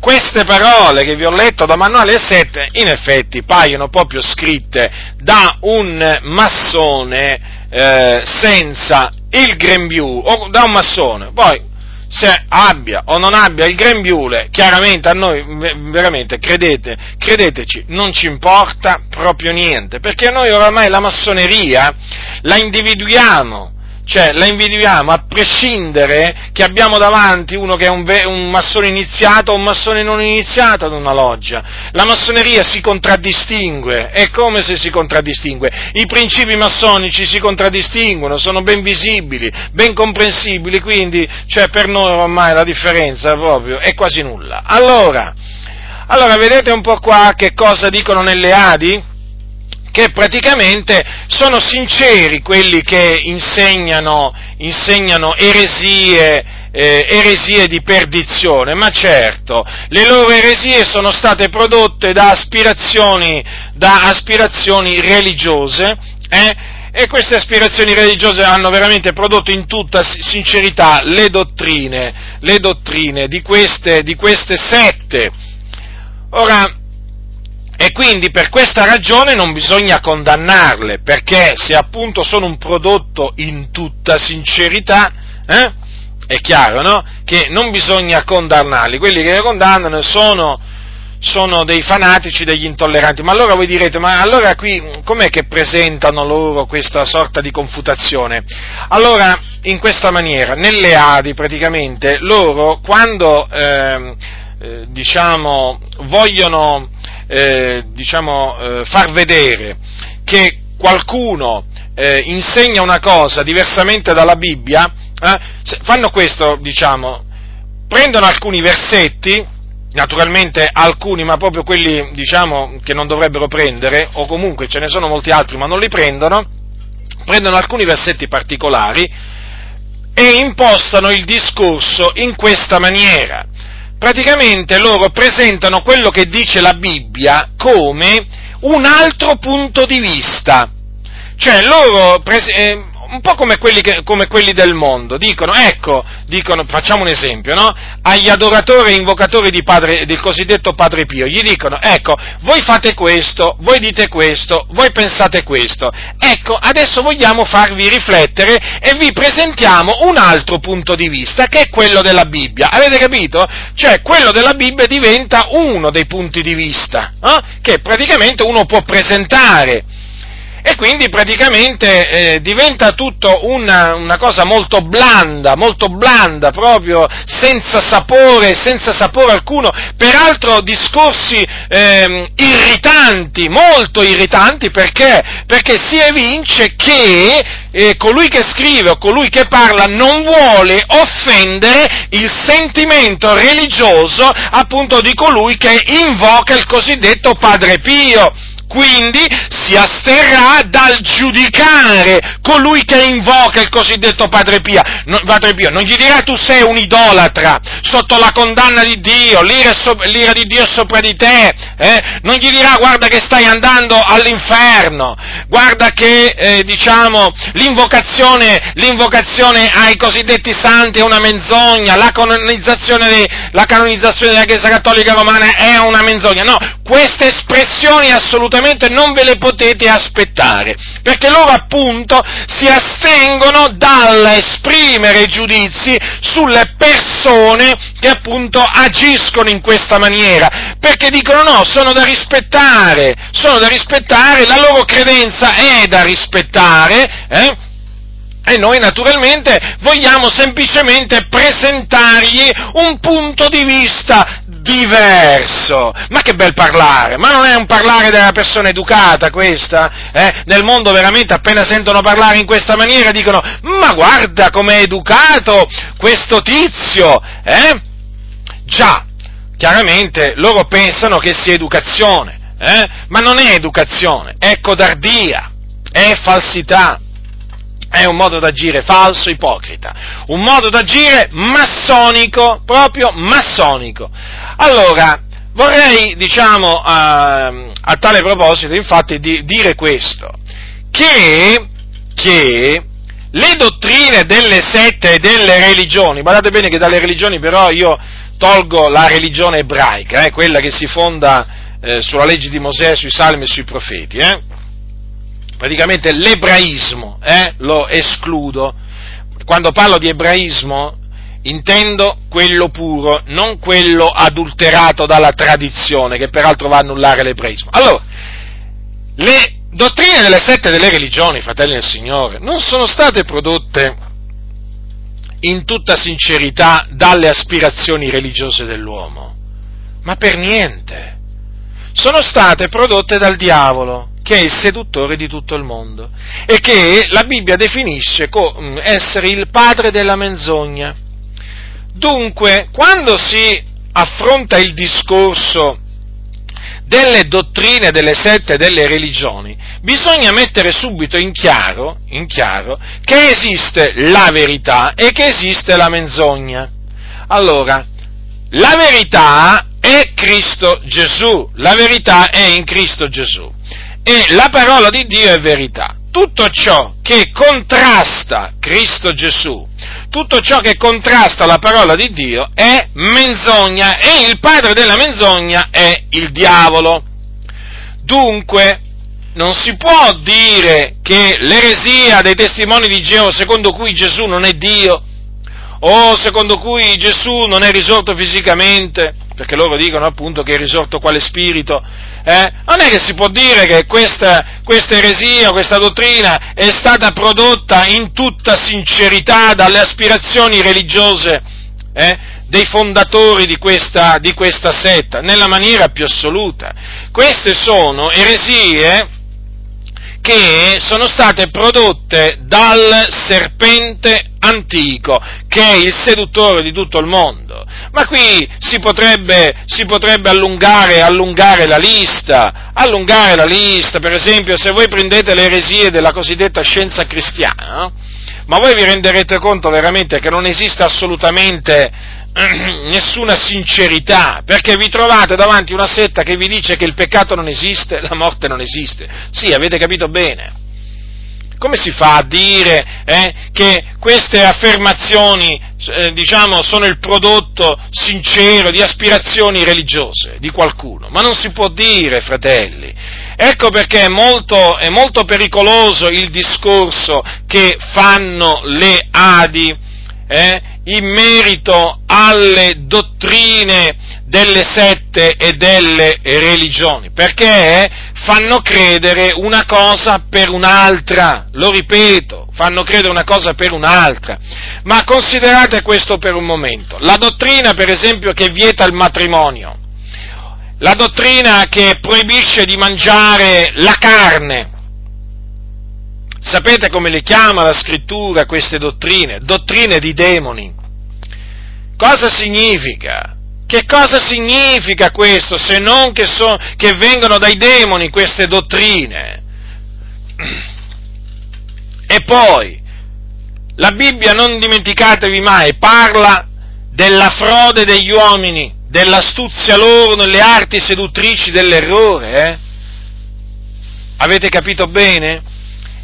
queste parole che vi ho letto da Manuale sette, in effetti, paiono proprio scritte da un massone eh, senza il grembiule, o da un massone. Poi, se abbia o non abbia il grembiule, chiaramente a noi, veramente, credete, credeteci, non ci importa proprio niente, perché noi oramai la massoneria la individuiamo, cioè la invidiamo a prescindere che abbiamo davanti uno che è un, ve- un massone iniziato o un massone non iniziato ad una loggia. La massoneria si contraddistingue, è come se si contraddistingue. I principi massonici si contraddistinguono, sono ben visibili, ben comprensibili, quindi cioè, per noi ormai la differenza proprio è quasi nulla. Allora, allora vedete un po' qua che cosa dicono nelle Adi? Che praticamente sono sinceri quelli che insegnano, insegnano eresie, eh, eresie di perdizione, ma certo, le loro eresie sono state prodotte da aspirazioni, da aspirazioni religiose, eh? E queste aspirazioni religiose hanno veramente prodotto in tutta sincerità le dottrine, le dottrine di queste, di queste sette. Ora, e quindi per questa ragione non bisogna condannarle, perché se appunto sono un prodotto in tutta sincerità, eh, è chiaro, no? Che non bisogna condannarli, quelli che le condannano sono, sono dei fanatici, degli intolleranti. Ma allora voi direte, ma allora qui com'è che presentano loro questa sorta di confutazione? Allora, in questa maniera, nelle Adi praticamente, loro quando, eh, eh, diciamo, vogliono... Eh, diciamo, eh, far vedere che qualcuno eh, insegna una cosa diversamente dalla Bibbia, eh, fanno questo, diciamo, prendono alcuni versetti, naturalmente alcuni, ma proprio quelli, diciamo, che non dovrebbero prendere, o comunque ce ne sono molti altri, ma non li prendono, prendono alcuni versetti particolari e impostano il discorso in questa maniera. Praticamente loro presentano quello che dice la Bibbia come un altro punto di vista, cioè loro, eh, un po' come quelli, che, come quelli del mondo, dicono, ecco, dicono, facciamo un esempio, no? Agli adoratori e invocatori di padre, del cosiddetto Padre Pio, gli dicono, ecco, voi fate questo, voi dite questo, voi pensate questo, ecco, adesso vogliamo farvi riflettere e vi presentiamo un altro punto di vista, che è quello della Bibbia, avete capito? Cioè, quello della Bibbia diventa uno dei punti di vista, eh? Che praticamente uno può presentare. E quindi praticamente eh, diventa tutto una, una cosa molto blanda, molto blanda, proprio senza sapore, senza sapore alcuno, peraltro discorsi eh, irritanti, molto irritanti, perché? Perché si evince che eh, colui che scrive o colui che parla non vuole offendere il sentimento religioso appunto di colui che invoca il cosiddetto Padre Pio. Quindi si asterrà dal giudicare colui che invoca il cosiddetto Padre Pio. No, Padre Pio non gli dirà tu sei un idolatra, sotto la condanna di Dio, l'ira, sopra, l'ira di Dio è sopra di te, eh? Non gli dirà guarda che stai andando all'inferno, guarda che eh, diciamo l'invocazione, l'invocazione ai cosiddetti santi è una menzogna, la canonizzazione, di, la canonizzazione della Chiesa Cattolica Romana è una menzogna. No, queste espressioni assolutamente non ve le potete aspettare, perché loro appunto si astengono dall'esprimere giudizi sulle persone che appunto agiscono in questa maniera, perché dicono no, sono da rispettare, sono da rispettare, la loro credenza è da rispettare, eh? E noi naturalmente vogliamo semplicemente presentargli un punto di vista diverso. Ma che bel parlare, ma non è un parlare della persona educata questa? Eh? Nel mondo veramente appena sentono parlare in questa maniera dicono ma guarda com'è educato questo tizio, eh? Già, chiaramente loro pensano che sia educazione, eh? Ma non è educazione, è codardia, è falsità. È un modo d'agire falso, ipocrita, un modo d'agire massonico, proprio massonico. Allora, vorrei, diciamo, a, a tale proposito, infatti, di, dire questo, che, che le dottrine delle sette e delle religioni, guardate bene che dalle religioni però io tolgo la religione ebraica, eh, quella che si fonda eh, sulla legge di Mosè, sui salmi e sui profeti, eh. Praticamente l'ebraismo, eh, lo escludo. Quando parlo di ebraismo intendo quello puro, non quello adulterato dalla tradizione, che peraltro va a annullare l'ebraismo. Allora, le dottrine delle sette delle religioni, fratelli del Signore, non sono state prodotte in tutta sincerità dalle aspirazioni religiose dell'uomo, ma per niente. Sono state prodotte dal diavolo, che è il seduttore di tutto il mondo, e che la Bibbia definisce essere il padre della menzogna. Dunque, quando si affronta il discorso delle dottrine, delle sette e delle religioni, bisogna mettere subito in chiaro, in chiaro che esiste la verità e che esiste la menzogna. Allora, la verità è Cristo Gesù, la verità è in Cristo Gesù. E la parola di Dio è verità. Tutto ciò che contrasta Cristo Gesù, tutto ciò che contrasta la parola di Dio è menzogna, e il padre della menzogna è il diavolo. Dunque, non si può dire che l'eresia dei testimoni di Geova, secondo cui Gesù non è Dio, o secondo cui Gesù non è risorto fisicamente, perché loro dicono appunto che è risorto quale spirito, eh? Non è che si può dire che questa, questa eresia, questa dottrina è stata prodotta in tutta sincerità dalle aspirazioni religiose eh? dei fondatori di questa, di questa setta, nella maniera più assoluta. Queste sono eresie che sono state prodotte dal serpente antico, che è il seduttore di tutto il mondo. Ma qui si potrebbe, si potrebbe allungare, allungare la lista, allungare la lista. Per esempio, se voi prendete le eresie della cosiddetta scienza cristiana, no? Ma voi vi renderete conto veramente che non esiste assolutamente nessuna sincerità, perché vi trovate davanti una setta che vi dice che il peccato non esiste, la morte non esiste. Sì, avete capito bene. Come si fa a dire eh, che queste affermazioni, eh, diciamo, sono il prodotto sincero di aspirazioni religiose di qualcuno? Ma non si può dire, fratelli. Ecco perché è molto, è molto pericoloso il discorso che fanno le A D I. Eh, in merito alle dottrine delle sette e delle religioni, perché fanno credere una cosa per un'altra, lo ripeto, fanno credere una cosa per un'altra. Ma considerate questo per un momento: la dottrina, per esempio, che vieta il matrimonio, la dottrina che proibisce di mangiare la carne. Sapete come le chiama la scrittura queste dottrine? Dottrine di demoni. Cosa significa? Che cosa significa questo, se non che, so, che vengono dai demoni queste dottrine? E poi, la Bibbia, non dimenticatevi mai, parla della frode degli uomini, dell'astuzia loro nelle arti seduttrici dell'errore. Eh? Avete capito bene?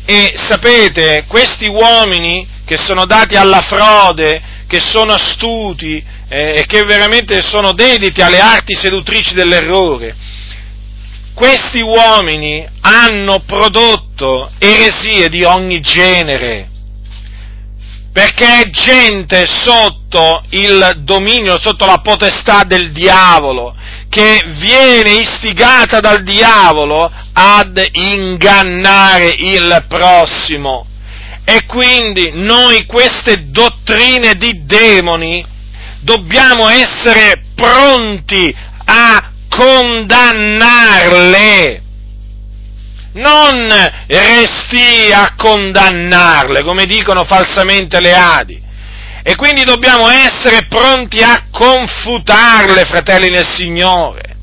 E sapete, questi uomini che sono dati alla frode, che sono astuti eh, e che veramente sono dediti alle arti seduttrici dell'errore, questi uomini hanno prodotto eresie di ogni genere, perché è gente sotto il dominio, sotto la potestà del diavolo, che viene istigata dal diavolo ad ingannare il prossimo. E quindi noi queste dottrine di demoni dobbiamo essere pronti a condannarle, non resti a condannarle, come dicono falsamente le A D I. E quindi dobbiamo essere pronti a confutarle, fratelli del Signore,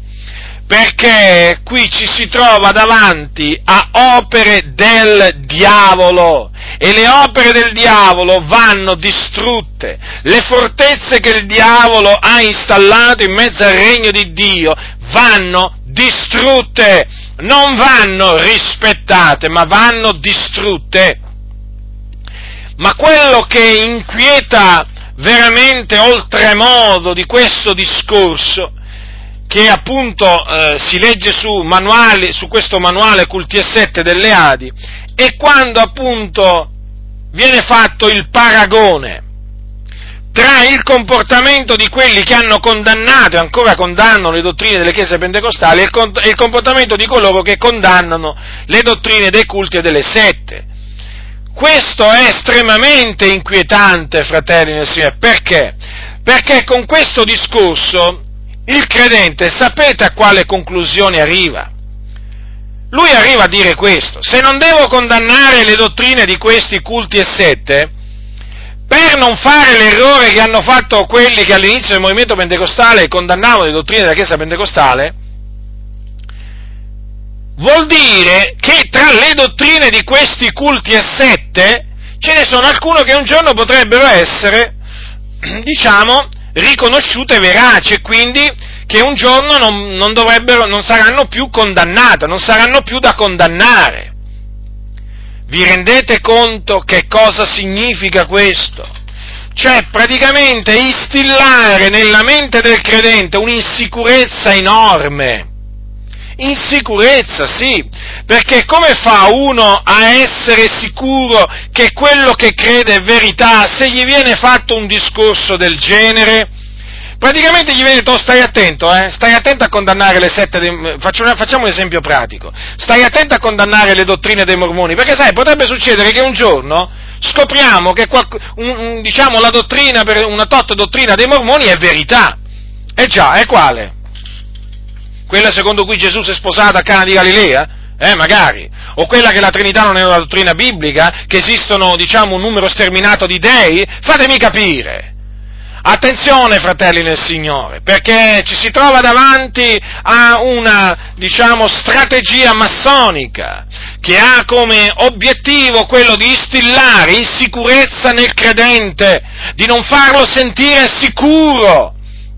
perché qui ci si trova davanti a opere del diavolo, e le opere del diavolo vanno distrutte, le fortezze che il diavolo ha installato in mezzo al regno di Dio vanno distrutte, non vanno rispettate, ma vanno distrutte. Ma quello che inquieta veramente oltremodo di questo discorso, che appunto eh, si legge su, manuali, su questo manuale Culti e Sette delle Adi, e quando appunto viene fatto il paragone tra il comportamento di quelli che hanno condannato e ancora condannano le dottrine delle chiese pentecostali e il, con- il comportamento di coloro che condannano le dottrine dei culti e delle sette. Questo è estremamente inquietante, fratelli e signori, perché? Perché con questo discorso il credente, sapete a quale conclusione arriva? Lui arriva a dire questo: se non devo condannare le dottrine di questi culti e sette, per non fare l'errore che hanno fatto quelli che all'inizio del movimento pentecostale condannavano le dottrine della Chiesa pentecostale, vuol dire che tra le dottrine di questi culti e sette ce ne sono alcune che un giorno potrebbero essere, diciamo, riconosciute veraci, e quindi che un giorno non, non dovrebbero, non saranno più condannate, non saranno più da condannare. Vi rendete conto che cosa significa questo? Cioè, praticamente instillare nella mente del credente un'insicurezza enorme. Insicurezza, sì, perché come fa uno a essere sicuro che quello che crede è verità se gli viene fatto un discorso del genere? Praticamente gli viene detto: oh, stai attento, eh, stai attento a condannare le sette dei... Facciamo un esempio pratico. Stai attento a condannare le dottrine dei mormoni, perché sai, potrebbe succedere che un giorno scopriamo che qualc... un, un, diciamo la dottrina, per una tot dottrina dei mormoni è verità. E già, è quale? Quella secondo cui Gesù si è sposato a Cana di Galilea? Eh, magari. O quella che la Trinità non è una dottrina biblica, che esistono, diciamo, un numero sterminato di dei? Fatemi capire. Attenzione, fratelli nel Signore, perché ci si trova davanti a una, diciamo, strategia massonica che ha come obiettivo quello di instillare insicurezza nel credente, di non farlo sentire sicuro.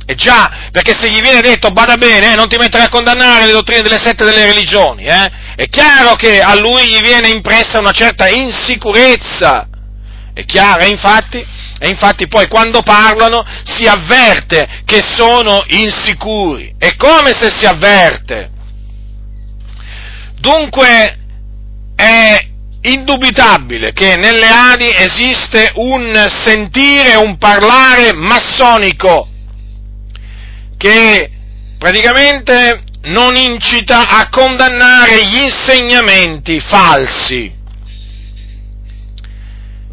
E già, perché se gli viene detto: bada bene, eh, non ti mettere a condannare le dottrine delle sette delle religioni, eh, è chiaro che a lui gli viene impressa una certa insicurezza, è chiaro, e infatti, e infatti poi quando parlano si avverte che sono insicuri. È come se si avverte. Dunque è indubitabile che nelle Adi esiste un sentire, un parlare massonico, che praticamente non incita a condannare gli insegnamenti falsi.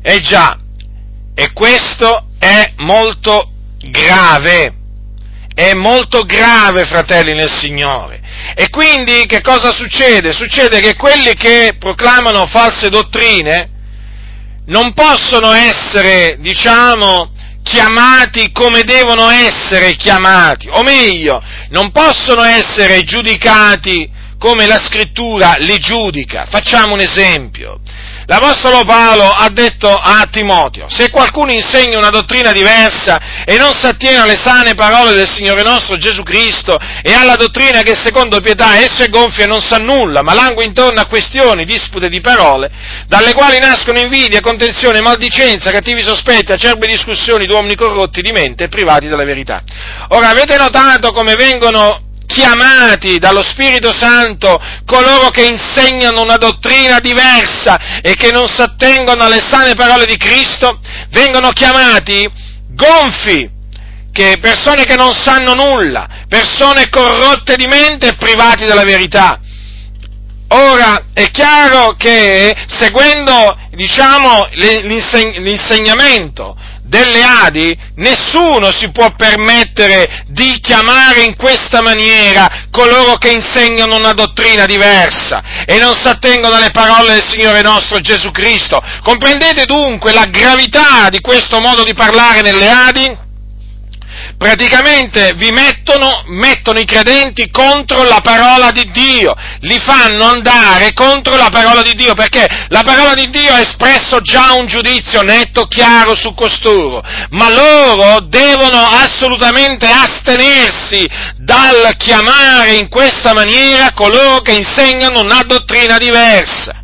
E già, e questo è molto grave, è molto grave, fratelli nel Signore. E quindi che cosa succede? Succede che quelli che proclamano false dottrine non possono essere, diciamo, chiamati come devono essere chiamati, o meglio, non possono essere giudicati come la Scrittura li giudica. Facciamo un esempio. L'Apostolo Paolo ha detto a Timoteo: se qualcuno insegna una dottrina diversa e non si attiene alle sane parole del Signore nostro Gesù Cristo e alla dottrina che secondo pietà esso è gonfio e non sa nulla, ma langue intorno a questioni, dispute di parole, dalle quali nascono invidia, contenzione, maldicenza, cattivi sospetti, acerbe discussioni di uomini corrotti di mente e privati della verità. Ora, avete notato come vengono chiamati dallo Spirito Santo coloro che insegnano una dottrina diversa e che non si attengono alle sane parole di Cristo? Vengono chiamati gonfi, che persone che non sanno nulla, persone corrotte di mente e privati della verità. Ora, è chiaro che seguendo, diciamo, l'inseg- l'insegnamento delle Adi, nessuno si può permettere di chiamare in questa maniera coloro che insegnano una dottrina diversa e non si attengono alle parole del Signore nostro Gesù Cristo. Comprendete dunque la gravità di questo modo di parlare nelle Adi? praticamente vi mettono, mettono i credenti contro la parola di Dio, li fanno andare contro la parola di Dio, perché la parola di Dio ha espresso già un giudizio netto, chiaro su costoro, ma loro devono assolutamente astenersi dal chiamare in questa maniera coloro che insegnano una dottrina diversa.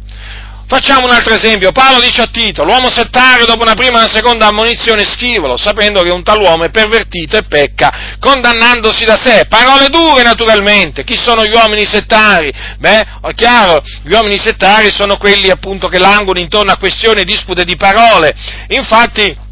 Facciamo un altro esempio. Paolo dice a Tito: l'uomo settario dopo una prima e una seconda ammonizione schivolo, sapendo che un tal uomo è pervertito e pecca, condannandosi da sé. Parole dure, naturalmente. Chi sono gli uomini settari? Beh, è chiaro, gli uomini settari sono quelli appunto che languono intorno a questioni e dispute di parole. Infatti,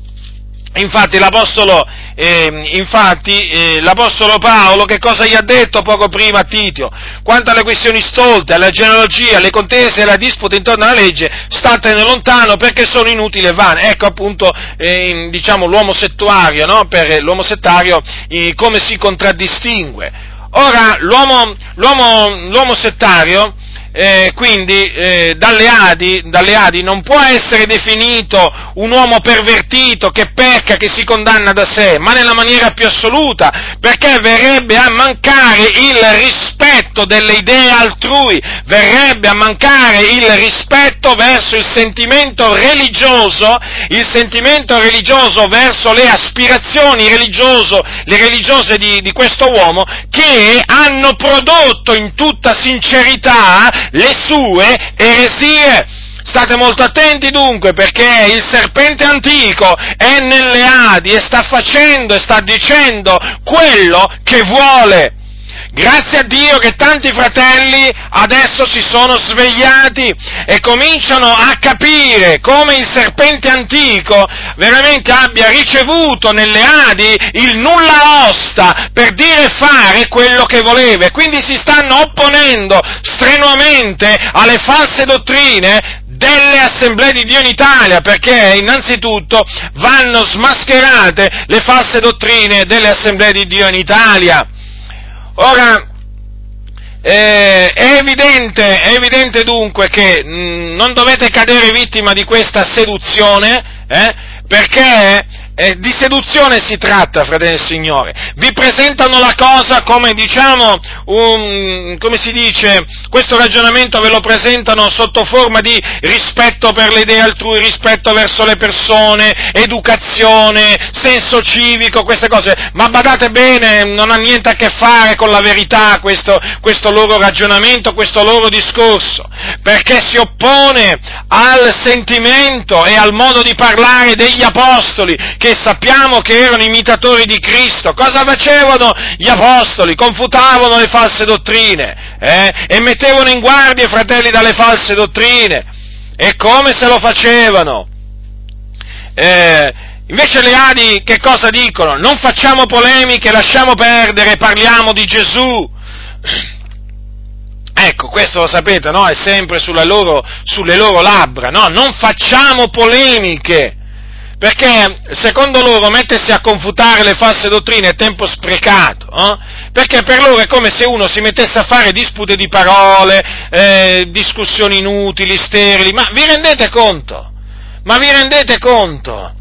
infatti l'apostolo, eh, infatti eh, l'apostolo Paolo che cosa gli ha detto poco prima a Tito? Quanto alle questioni stolte, alla genealogia, alle contese e alla disputa intorno alla legge, statene lontano perché sono inutili e vane. Ecco appunto eh, diciamo l'uomo settuario, no? Per l'uomo settario eh, come si contraddistingue. Ora l'uomo, l'uomo, l'uomo settario Eh, quindi eh, dalle Adi, dalle Adi non può essere definito un uomo pervertito che pecca, che si condanna da sé, ma nella maniera più assoluta, perché verrebbe a mancare il rispetto delle idee altrui, verrebbe a mancare il rispetto verso il sentimento religioso, il sentimento religioso verso le aspirazioni religioso, le religiose di, di questo uomo, che hanno prodotto in tutta sincerità le sue eresie. State molto attenti dunque, perché il serpente antico è nelle Adi e sta facendo e sta dicendo quello che vuole. Grazie a Dio che tanti fratelli adesso si sono svegliati e cominciano a capire come il serpente antico veramente abbia ricevuto nelle Adi il nulla osta per dire e fare quello che voleva, e quindi si stanno opponendo strenuamente alle false dottrine delle Assemblee di Dio in Italia, perché innanzitutto vanno smascherate le false dottrine delle Assemblee di Dio in Italia. Ora, eh, è evidente, è evidente dunque che mh, non dovete cadere vittima di questa seduzione, eh, perché eh, di seduzione si tratta, fratelli e signori. Vi presentano la cosa come, diciamo, un, come si dice, questo ragionamento ve lo presentano sotto forma di rispetto per le idee altrui, rispetto verso le persone, educazione, senso civico, queste cose, ma badate bene, non ha niente a che fare con la verità questo, questo loro ragionamento, questo loro discorso, perché si oppone al sentimento e al modo di parlare degli apostoli, che sappiamo che erano imitatori di Cristo. Cosa facevano gli apostoli? Confutavano le false dottrine, eh? E mettevano in guardia i fratelli dalle false dottrine. E come se lo facevano? Eh, invece le Adi che cosa dicono? Non facciamo polemiche, lasciamo perdere, parliamo di Gesù. Ecco, questo lo sapete, no? È sempre sulla loro, sulle loro labbra, no? Non facciamo polemiche. Perché secondo loro mettersi a confutare le false dottrine è tempo sprecato, eh? Perché per loro è come se uno si mettesse a fare dispute di parole, eh, discussioni inutili, sterili, ma vi rendete conto? Ma vi rendete conto?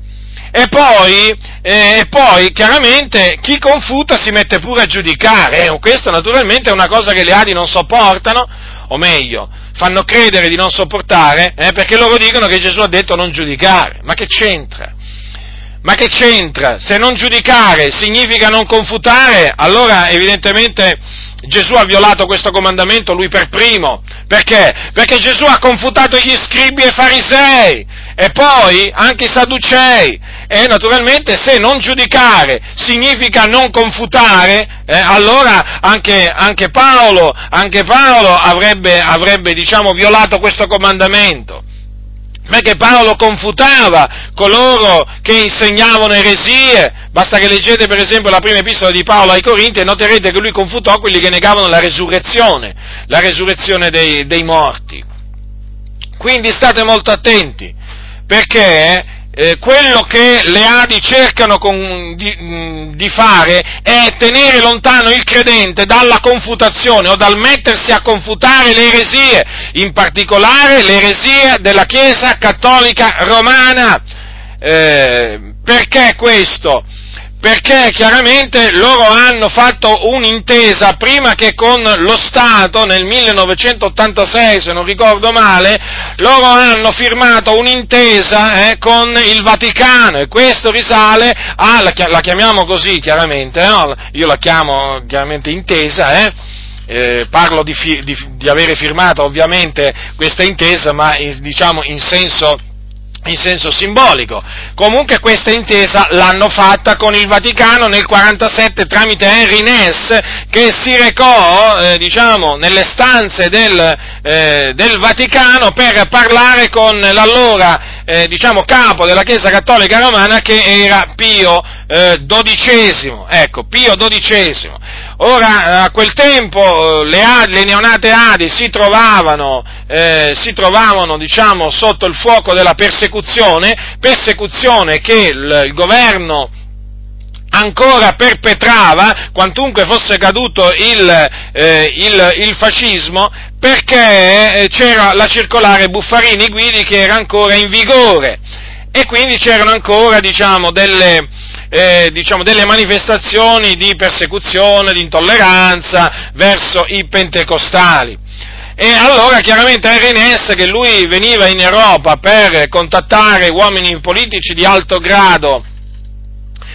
E poi, eh, e poi chiaramente chi confuta si mette pure a giudicare, eh? Questo naturalmente è una cosa che le Adi non sopportano, o meglio, fanno credere di non sopportare, eh, perché loro dicono che Gesù ha detto non giudicare. Ma che c'entra? Ma che c'entra? Se non giudicare significa non confutare, allora evidentemente Gesù ha violato questo comandamento, lui per primo. Perché? Perché Gesù ha confutato gli scribi e farisei, e poi anche i sadducei, e naturalmente se non giudicare significa non confutare, eh, allora anche, anche Paolo, anche Paolo avrebbe, avrebbe diciamo, violato questo comandamento. Perché Paolo confutava coloro che insegnavano eresie, basta che leggete per esempio la prima epistola di Paolo ai Corinti e noterete che lui confutò quelli che negavano la resurrezione, la resurrezione dei, dei morti. Quindi state molto attenti, perché eh, quello che le Adi cercano con, di, di fare è tenere lontano il credente dalla confutazione o dal mettersi a confutare le eresie, in particolare l'eresia della Chiesa Cattolica Romana. Eh, perché questo? perché chiaramente loro hanno fatto un'intesa prima che con lo Stato, nel millenovecentottantasei, se non ricordo male, loro hanno firmato un'intesa eh, con il Vaticano, e questo risale a, la, la chiamiamo così chiaramente, no? Io la chiamo chiaramente intesa, eh? Eh, parlo di, fi, di, di avere firmato ovviamente questa intesa, ma in, diciamo in senso... in senso simbolico. Comunque questa intesa l'hanno fatta con il Vaticano nel quarantasette tramite Henry Ness, che si recò eh, diciamo nelle stanze del, eh, del Vaticano per parlare con l'allora eh, diciamo capo della Chiesa Cattolica Romana, che era Pio eh, dodicesimo. Ecco, Pio dodicesimo. Ora, a quel tempo le, le neonate Adi si trovavano, eh, si trovavano diciamo sotto il fuoco della persecuzione persecuzione che il, il governo ancora perpetrava, quantunque fosse caduto il, eh, il, il fascismo, perché c'era la circolare Buffarini-Guidi che era ancora in vigore, e quindi c'erano ancora diciamo delle, eh, diciamo delle manifestazioni di persecuzione, di intolleranza verso i pentecostali. E allora chiaramente Henry Ness, che lui veniva in Europa per contattare uomini politici di alto grado,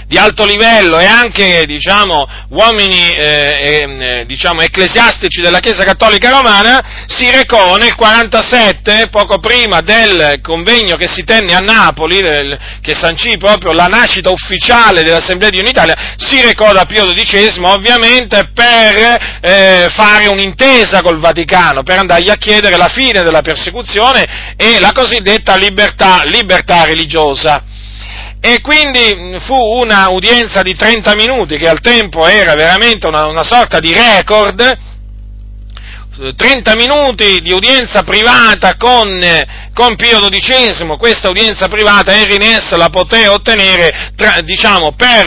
di alto livello, e anche diciamo uomini eh, eh, diciamo ecclesiastici della Chiesa Cattolica Romana, si recò nel quarantasette, poco prima del convegno che si tenne a Napoli, del, che sancì proprio la nascita ufficiale dell'Assemblea di Dio in Italia. Si recò da Pio dodicesimo ovviamente per eh, fare un'intesa col Vaticano, per andargli a chiedere la fine della persecuzione e la cosiddetta libertà, libertà religiosa. E quindi fu una udienza di trenta minuti, che al tempo era veramente una, una sorta di record, trenta minuti di udienza privata con, con Pio dodicesimo. Questa udienza privata Henry Ness la poté ottenere, tra, diciamo, per,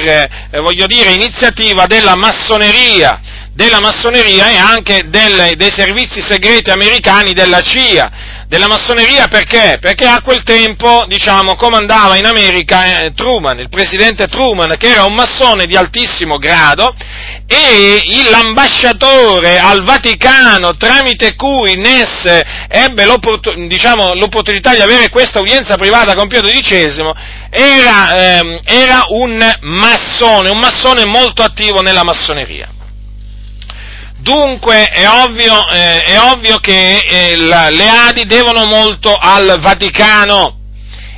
eh, voglio dire, iniziativa della massoneria, della massoneria e anche del, dei servizi segreti americani, della C I A. Della massoneria perché? Perché a quel tempo, diciamo, comandava in America eh, Truman, il presidente Truman, che era un massone di altissimo grado, e l'ambasciatore al Vaticano, tramite cui Ness ebbe l'opportun- diciamo, l'opportunità di avere questa udienza privata con Pio dodicesimo, era, ehm, era un massone, un massone molto attivo nella massoneria. Dunque è ovvio, eh, è ovvio che eh, la, le Adi devono molto al Vaticano,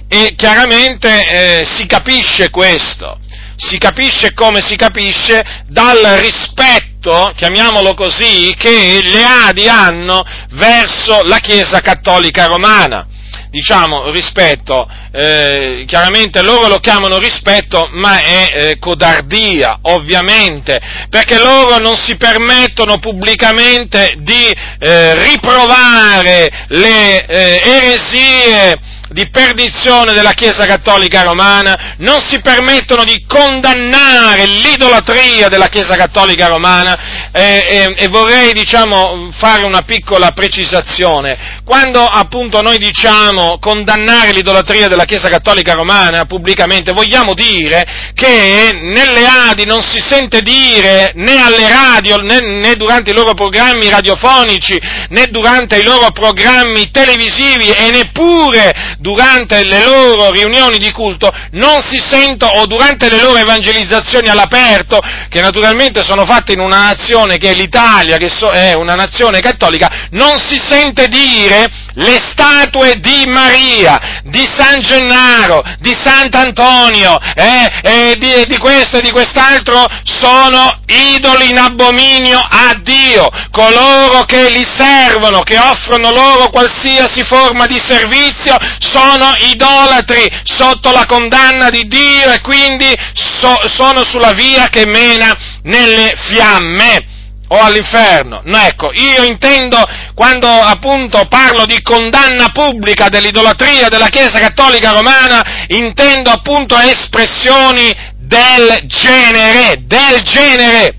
e chiaramente eh, si capisce questo, si capisce come si capisce dal rispetto, chiamiamolo così, che le Adi hanno verso la Chiesa Cattolica Romana. Diciamo rispetto, eh, chiaramente loro lo chiamano rispetto, ma è eh, codardia, ovviamente, perché loro non si permettono pubblicamente di eh, riprovare le eh, eresie di perdizione della Chiesa Cattolica Romana, non si permettono di condannare l'idolatria della Chiesa Cattolica Romana, eh, eh, e vorrei, diciamo, fare una piccola precisazione. Quando appunto noi diciamo condannare l'idolatria della Chiesa Cattolica Romana pubblicamente, vogliamo dire che nelle Adi non si sente dire, né alle radio, né, né durante i loro programmi radiofonici, né durante i loro programmi televisivi, e neppure durante le loro riunioni di culto non si sentono, o durante le loro evangelizzazioni all'aperto, che naturalmente sono fatte in una nazione che è l'Italia, che so, è una nazione cattolica, non si sente dire le statue di Maria, di San Gennaro, di Sant'Antonio, eh, eh, di, di questo e di quest'altro sono idoli in abominio a Dio. Coloro che li servono, che offrono loro qualsiasi forma di servizio, sono idolatri sotto la condanna di Dio, e quindi so, sono sulla via che mena nelle fiamme o all'inferno. No, ecco, io intendo, quando appunto parlo di condanna pubblica dell'idolatria della Chiesa Cattolica Romana, intendo appunto espressioni del genere, del genere.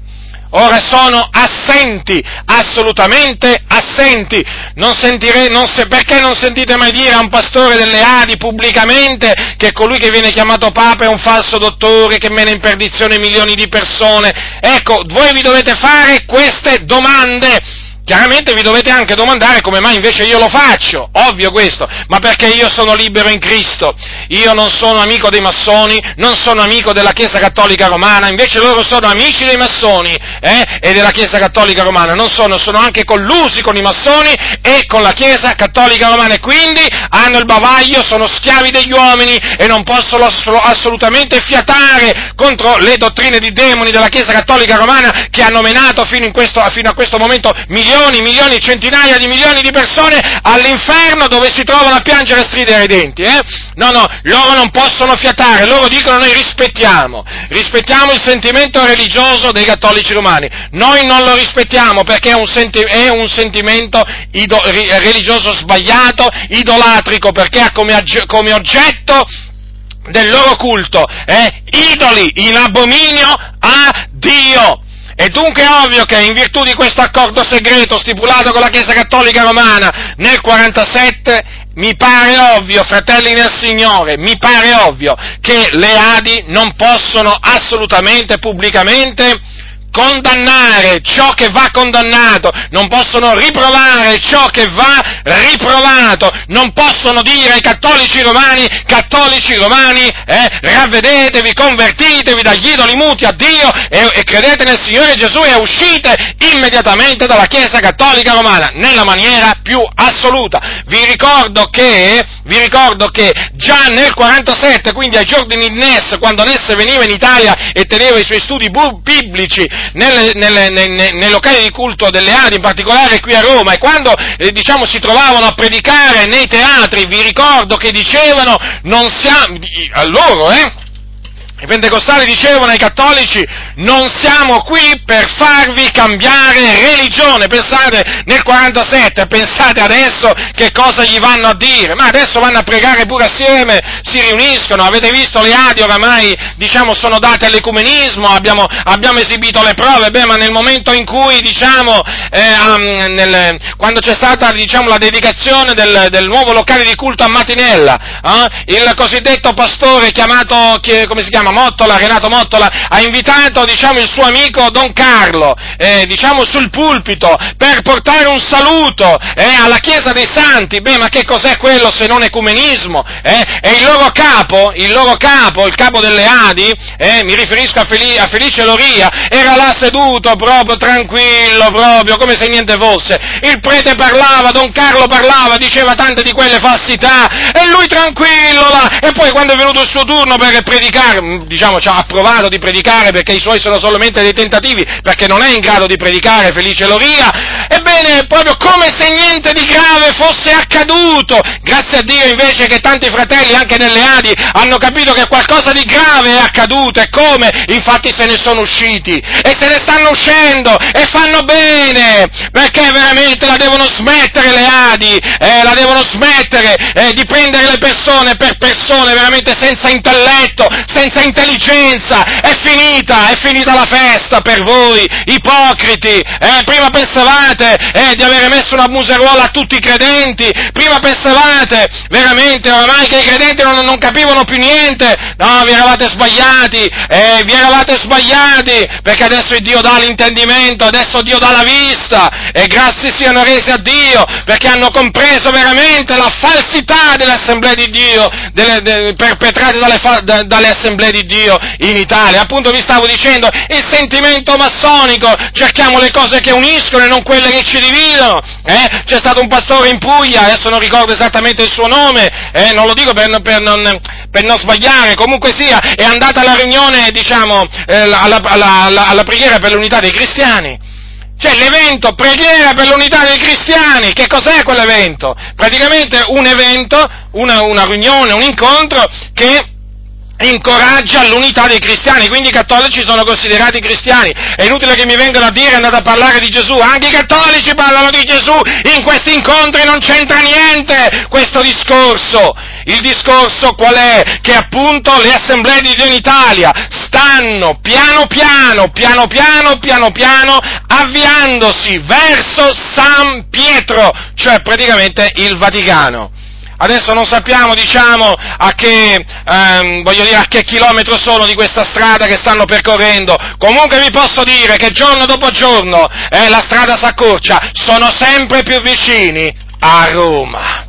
ora sono assenti, assolutamente assenti. Non sentire, non se, perché non sentite mai dire a un pastore delle Adi pubblicamente che colui che viene chiamato Papa è un falso dottore che mena in perdizione milioni di persone? Ecco, voi vi dovete fare queste domande. Chiaramente vi dovete anche domandare come mai invece io lo faccio, ovvio questo, ma perché io sono libero in Cristo, io non sono amico dei massoni, non sono amico della Chiesa Cattolica Romana, invece loro sono amici dei massoni eh, e della Chiesa Cattolica Romana, non sono, sono anche collusi con i massoni e con la Chiesa Cattolica Romana e quindi hanno il bavaglio, sono schiavi degli uomini e non possono assolutamente fiatare contro le dottrine di demoni della Chiesa Cattolica Romana che hanno menato fino, in questo, fino a questo momento milioni milioni, milioni, centinaia di milioni di persone all'inferno dove si trovano a piangere e stridere i denti, eh? No, no, loro non possono fiatare, loro dicono noi rispettiamo, rispettiamo il sentimento religioso dei cattolici romani, noi non lo rispettiamo perché è un, senti- è un sentimento ido- religioso sbagliato, idolatrico, perché ha come, ag- come oggetto del loro culto, eh? Idoli in abominio a Dio. E dunque è ovvio che in virtù di questo accordo segreto stipulato con la Chiesa Cattolica Romana nel quarantasette, mi pare ovvio, fratelli nel Signore, mi pare ovvio che le Adi non possono assolutamente pubblicamente condannare ciò che va condannato, non possono riprovare ciò che va riprovato, non possono dire ai cattolici romani, cattolici romani, eh, ravvedetevi, convertitevi dagli idoli muti a Dio e, e credete nel Signore Gesù e uscite immediatamente dalla Chiesa Cattolica Romana, nella maniera più assoluta. Vi ricordo che, vi ricordo che già nel quarantasette, quindi ai giorni di Ness, quando Ness veniva in Italia e teneva i suoi studi biblici, Nelle, nelle, nei, nei locali di culto delle Adi, in particolare qui a Roma, e quando eh, diciamo si trovavano a predicare nei teatri, vi ricordo che dicevano non siamo a loro, eh? I pentecostali dicevano ai cattolici non siamo qui per farvi cambiare religione. Pensate nel quarantasette, pensate adesso che cosa gli vanno a dire, ma adesso vanno a pregare pure assieme, si riuniscono, avete visto le Adi oramai diciamo sono date all'ecumenismo, abbiamo, abbiamo esibito le prove, beh ma nel momento in cui diciamo, eh, um, nel, quando c'è stata diciamo la dedicazione del, del nuovo locale di culto a Matinella, eh, il cosiddetto pastore chiamato, che, come si chiama? Mottola, Renato Mottola, ha invitato diciamo il suo amico Don Carlo eh, diciamo sul pulpito per portare un saluto eh, alla Chiesa dei Santi. Beh, ma che cos'è quello se non ecumenismo? Eh? E il loro capo, il loro capo, il capo delle Adi, eh, mi riferisco a, Fel- a Felice Loria, era là seduto proprio tranquillo, proprio come se niente fosse. Il prete parlava, Don Carlo parlava, diceva tante di quelle falsità e lui tranquillo là. E poi quando è venuto il suo turno per predicare, diciamo, ci ha provato di predicare perché i suoi sono solamente dei tentativi, perché non è in grado di predicare Felice Loria, ebbene, proprio come se niente di grave fosse accaduto. Grazie a Dio invece che tanti fratelli anche nelle Adi hanno capito che qualcosa di grave è accaduto, e come? Infatti se ne sono usciti, e se ne stanno uscendo, e fanno bene, perché veramente la devono smettere le Adi, eh, la devono smettere eh, di prendere le persone per persone, veramente senza intelletto, senza intelligenza. È finita, è finita la festa per voi, ipocriti, eh, prima pensavate eh, di avere messo una museruola a tutti i credenti, prima pensavate veramente oramai che i credenti non, non capivano più niente, no, vi eravate sbagliati, eh, vi eravate sbagliati, perché adesso Dio dà l'intendimento, adesso Dio dà la vista, e grazie siano resi a Dio, perché hanno compreso veramente la falsità dell'Assemblea di Dio, delle, de, perpetrate dalle, fa, da, dalle Assemblee di Dio in Italia. Appunto vi stavo dicendo, il sentimento massonico, cerchiamo le cose che uniscono e non quelle che ci dividono, eh? C'è stato un pastore in Puglia, adesso non ricordo esattamente il suo nome, eh? Non lo dico per, per, non, per non sbagliare, comunque sia, è andata alla riunione, diciamo, eh, alla, alla, alla, alla preghiera per l'unità dei cristiani. C'è l'evento preghiera per l'unità dei cristiani. Che cos'è quell'evento? Praticamente un evento, una, una riunione, un incontro che incoraggia l'unità dei cristiani, quindi i cattolici sono considerati cristiani. È inutile che mi vengano a dire andate a parlare di Gesù, anche i cattolici parlano di Gesù, in questi incontri non c'entra niente questo discorso. Il discorso qual è? Che appunto le Assemblee di Dio in Italia stanno piano piano, piano piano, piano piano avviandosi verso San Pietro, cioè praticamente il Vaticano. Adesso non sappiamo, diciamo, a che, ehm, voglio dire, a che chilometro sono di questa strada che stanno percorrendo. Comunque vi posso dire che giorno dopo giorno, eh, la strada s'accorcia, sono sempre più vicini a Roma.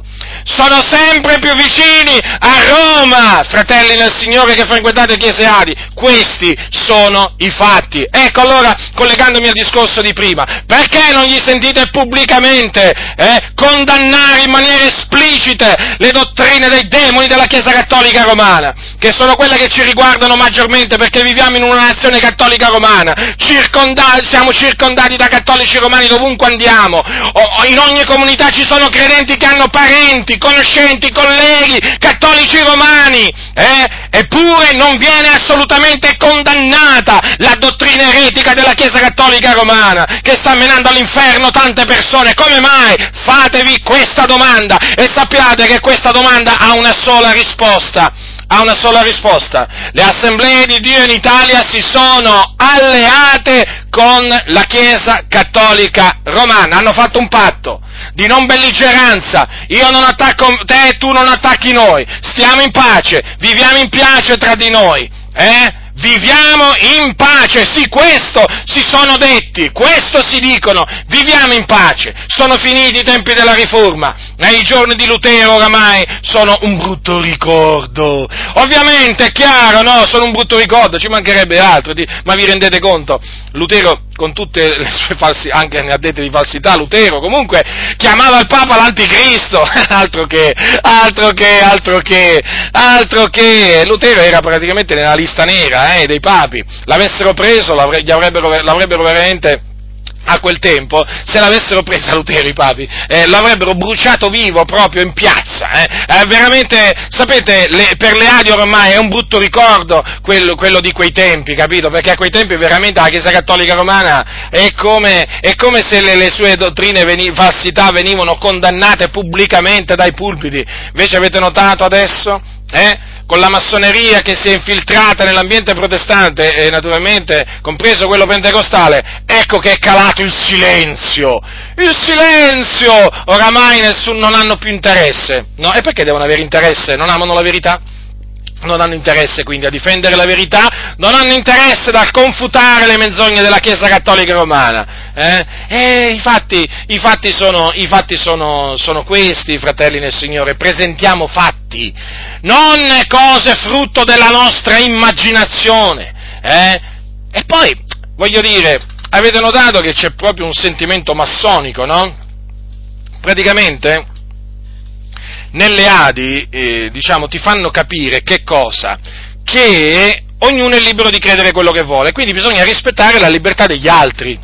Sono sempre più vicini a Roma, fratelli nel Signore che frequentate le chiese adi. Questi sono i fatti. Ecco allora, collegandomi al discorso di prima, perché non gli sentite pubblicamente eh, condannare in maniera esplicita le dottrine dei demoni della Chiesa Cattolica Romana, che sono quelle che ci riguardano maggiormente perché viviamo in una nazione cattolica romana, circonda- siamo circondati da cattolici romani dovunque andiamo, o- in ogni comunità ci sono credenti che hanno parenti, conoscenti, colleghi, cattolici romani, eh? Eppure non viene assolutamente condannata la dottrina eretica della Chiesa Cattolica Romana, che sta menando all'inferno tante persone. Come mai? Fatevi questa domanda e sappiate che questa domanda ha una sola risposta, ha una sola risposta. Le Assemblee di Dio in Italia si sono alleate con la Chiesa Cattolica Romana, hanno fatto un patto di non belligeranza. Io non attacco te e tu non attacchi noi, stiamo in pace, viviamo in pace tra di noi, eh? Viviamo in pace, sì, questo si sono detti, questo si dicono, viviamo in pace. Sono finiti i tempi della Riforma, nei giorni di Lutero oramai sono un brutto ricordo. Ovviamente è chiaro, no, sono un brutto ricordo, ci mancherebbe altro, ma vi rendete conto? Lutero, con tutte le sue falsità, anche ne ha dette di falsità, Lutero comunque chiamava il Papa l'anticristo, altro che, altro che, altro che, altro che, Lutero era praticamente nella lista nera, eh, dei papi. L'avessero preso, l'avre- gli avrebbero, l'avrebbero veramente, a quel tempo, se l'avessero presa Lutero i papi, eh, l'avrebbero bruciato vivo proprio in piazza, eh. Eh, veramente, sapete, le, per le adi ormai è un brutto ricordo quello, quello di quei tempi, capito? Perché a quei tempi veramente la Chiesa Cattolica Romana è come, è come se le, le sue dottrine, veni, falsità venivano condannate pubblicamente dai pulpiti. Invece avete notato adesso? Eh? Con la massoneria che si è infiltrata nell'ambiente protestante e naturalmente compreso quello pentecostale, ecco che è calato il silenzio. Il silenzio! Oramai nessuno, non hanno più interesse. No, e perché devono avere interesse? Non amano la verità? Non hanno interesse quindi a difendere la verità, non hanno interesse dal confutare le menzogne della Chiesa Cattolica Romana. Eh? E i fatti, i fatti, sono, i fatti sono, sono questi, fratelli nel Signore. Presentiamo fatti, non cose frutto della nostra immaginazione. Eh? E poi, voglio dire, avete notato che c'è proprio un sentimento massonico, no? Praticamente nelle adi, eh, diciamo, ti fanno capire che cosa? Che ognuno è libero di credere quello che vuole, quindi bisogna rispettare la libertà degli altri.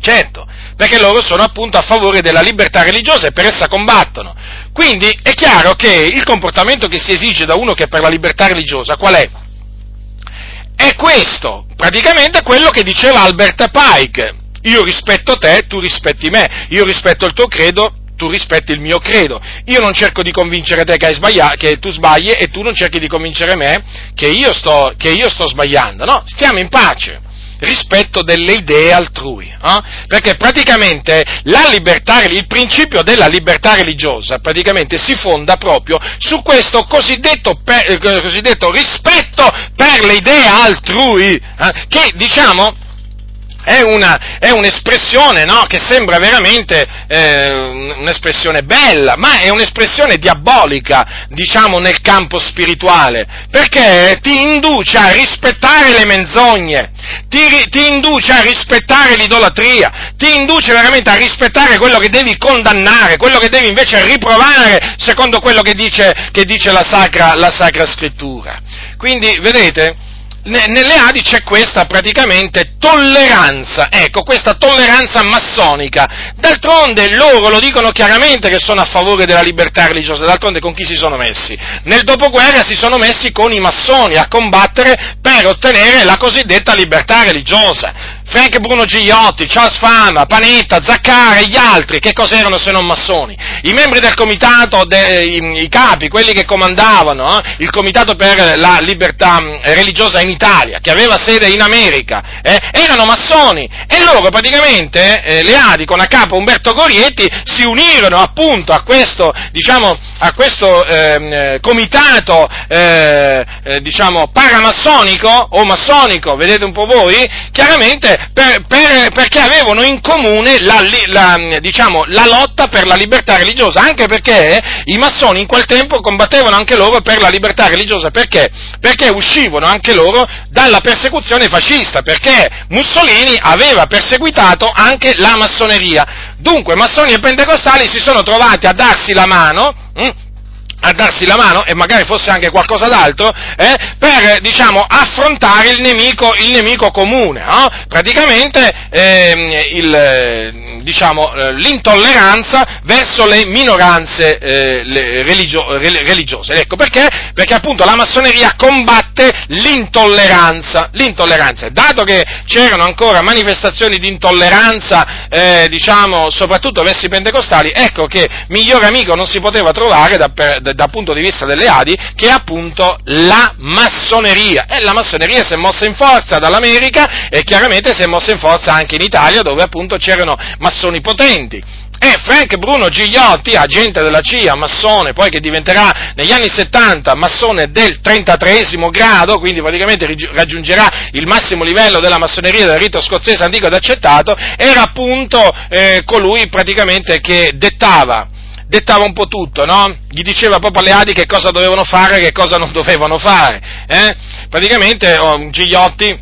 Certo, perché loro sono appunto a favore della libertà religiosa e per essa combattono. Quindi è chiaro che il comportamento che si esige da uno che è per la libertà religiosa qual è? È questo, praticamente quello che diceva Albert Pike. Io rispetto te, tu rispetti me, io rispetto il tuo credo, tu rispetti il mio credo. Io non cerco di convincere te che hai sbagliato, che tu sbagli, e tu non cerchi di convincere me che io sto, che io sto sbagliando, no? Stiamo in pace, rispetto delle idee altrui, eh? Perché praticamente la libertà, il principio della libertà religiosa praticamente si fonda proprio su questo cosiddetto, per, cosiddetto rispetto per le idee altrui, eh? Che diciamo È, una, è un'espressione, no? Che sembra veramente eh, un'espressione bella, ma è un'espressione diabolica, diciamo, nel campo spirituale, perché ti induce a rispettare le menzogne, ti, ti induce a rispettare l'idolatria, ti induce veramente a rispettare quello che devi condannare, quello che devi invece riprovare secondo quello che dice, che dice la Sacra, la Sacra Scrittura. Quindi, vedete, nelle adi c'è questa praticamente tolleranza, ecco, questa tolleranza massonica. D'altronde loro lo dicono chiaramente che sono a favore della libertà religiosa, d'altronde con chi si sono messi? Nel dopoguerra si sono messi con i massoni a combattere per ottenere la cosiddetta libertà religiosa. Frank Bruno Gigliotti, Charles Fama, Panetta, Zaccara e gli altri, che cos'erano se non massoni? I membri del comitato, de, i, i capi, quelli che comandavano eh, il comitato per la libertà religiosa in Italia, che aveva sede in America, eh, erano massoni, e loro praticamente, eh, leali con a capo Umberto Gorietti, si unirono appunto a questo, diciamo, a questo eh, comitato, eh, eh, diciamo, paramassonico o massonico, vedete un po' voi, chiaramente Per, per, perché avevano in comune la, la, diciamo, la lotta per la libertà religiosa, anche perché i massoni in quel tempo combattevano anche loro per la libertà religiosa, perché? Perché uscivano anche loro dalla persecuzione fascista, perché Mussolini aveva perseguitato anche la massoneria. Dunque massoni e pentecostali si sono trovati a darsi la mano, hm, a darsi la mano, e magari fosse anche qualcosa d'altro, eh, per, diciamo, affrontare il nemico, il nemico comune, no? Praticamente, eh, il, diciamo, l'intolleranza verso le minoranze eh, le religio- religiose, ecco perché, perché appunto la massoneria combatte l'intolleranza, l'intolleranza, dato che c'erano ancora manifestazioni di intolleranza, eh, diciamo, soprattutto verso i pentecostali, ecco che migliore amico non si poteva trovare da, da dal punto di vista delle Adi, che è appunto la massoneria, e la massoneria si è mossa in forza dall'America e chiaramente si è mossa in forza anche in Italia, dove appunto c'erano massoni potenti. E Frank Bruno Gigliotti, agente della C I A, massone, poi che diventerà negli anni settanta massone del trentatreesimo grado, quindi praticamente raggiungerà il massimo livello della massoneria del rito scozzese antico ed accettato, era appunto eh, colui praticamente che dettava dettava un po' tutto, no? Gli diceva proprio alle Adi che cosa dovevano fare e che cosa non dovevano fare, eh? Praticamente oh, Gigliotti,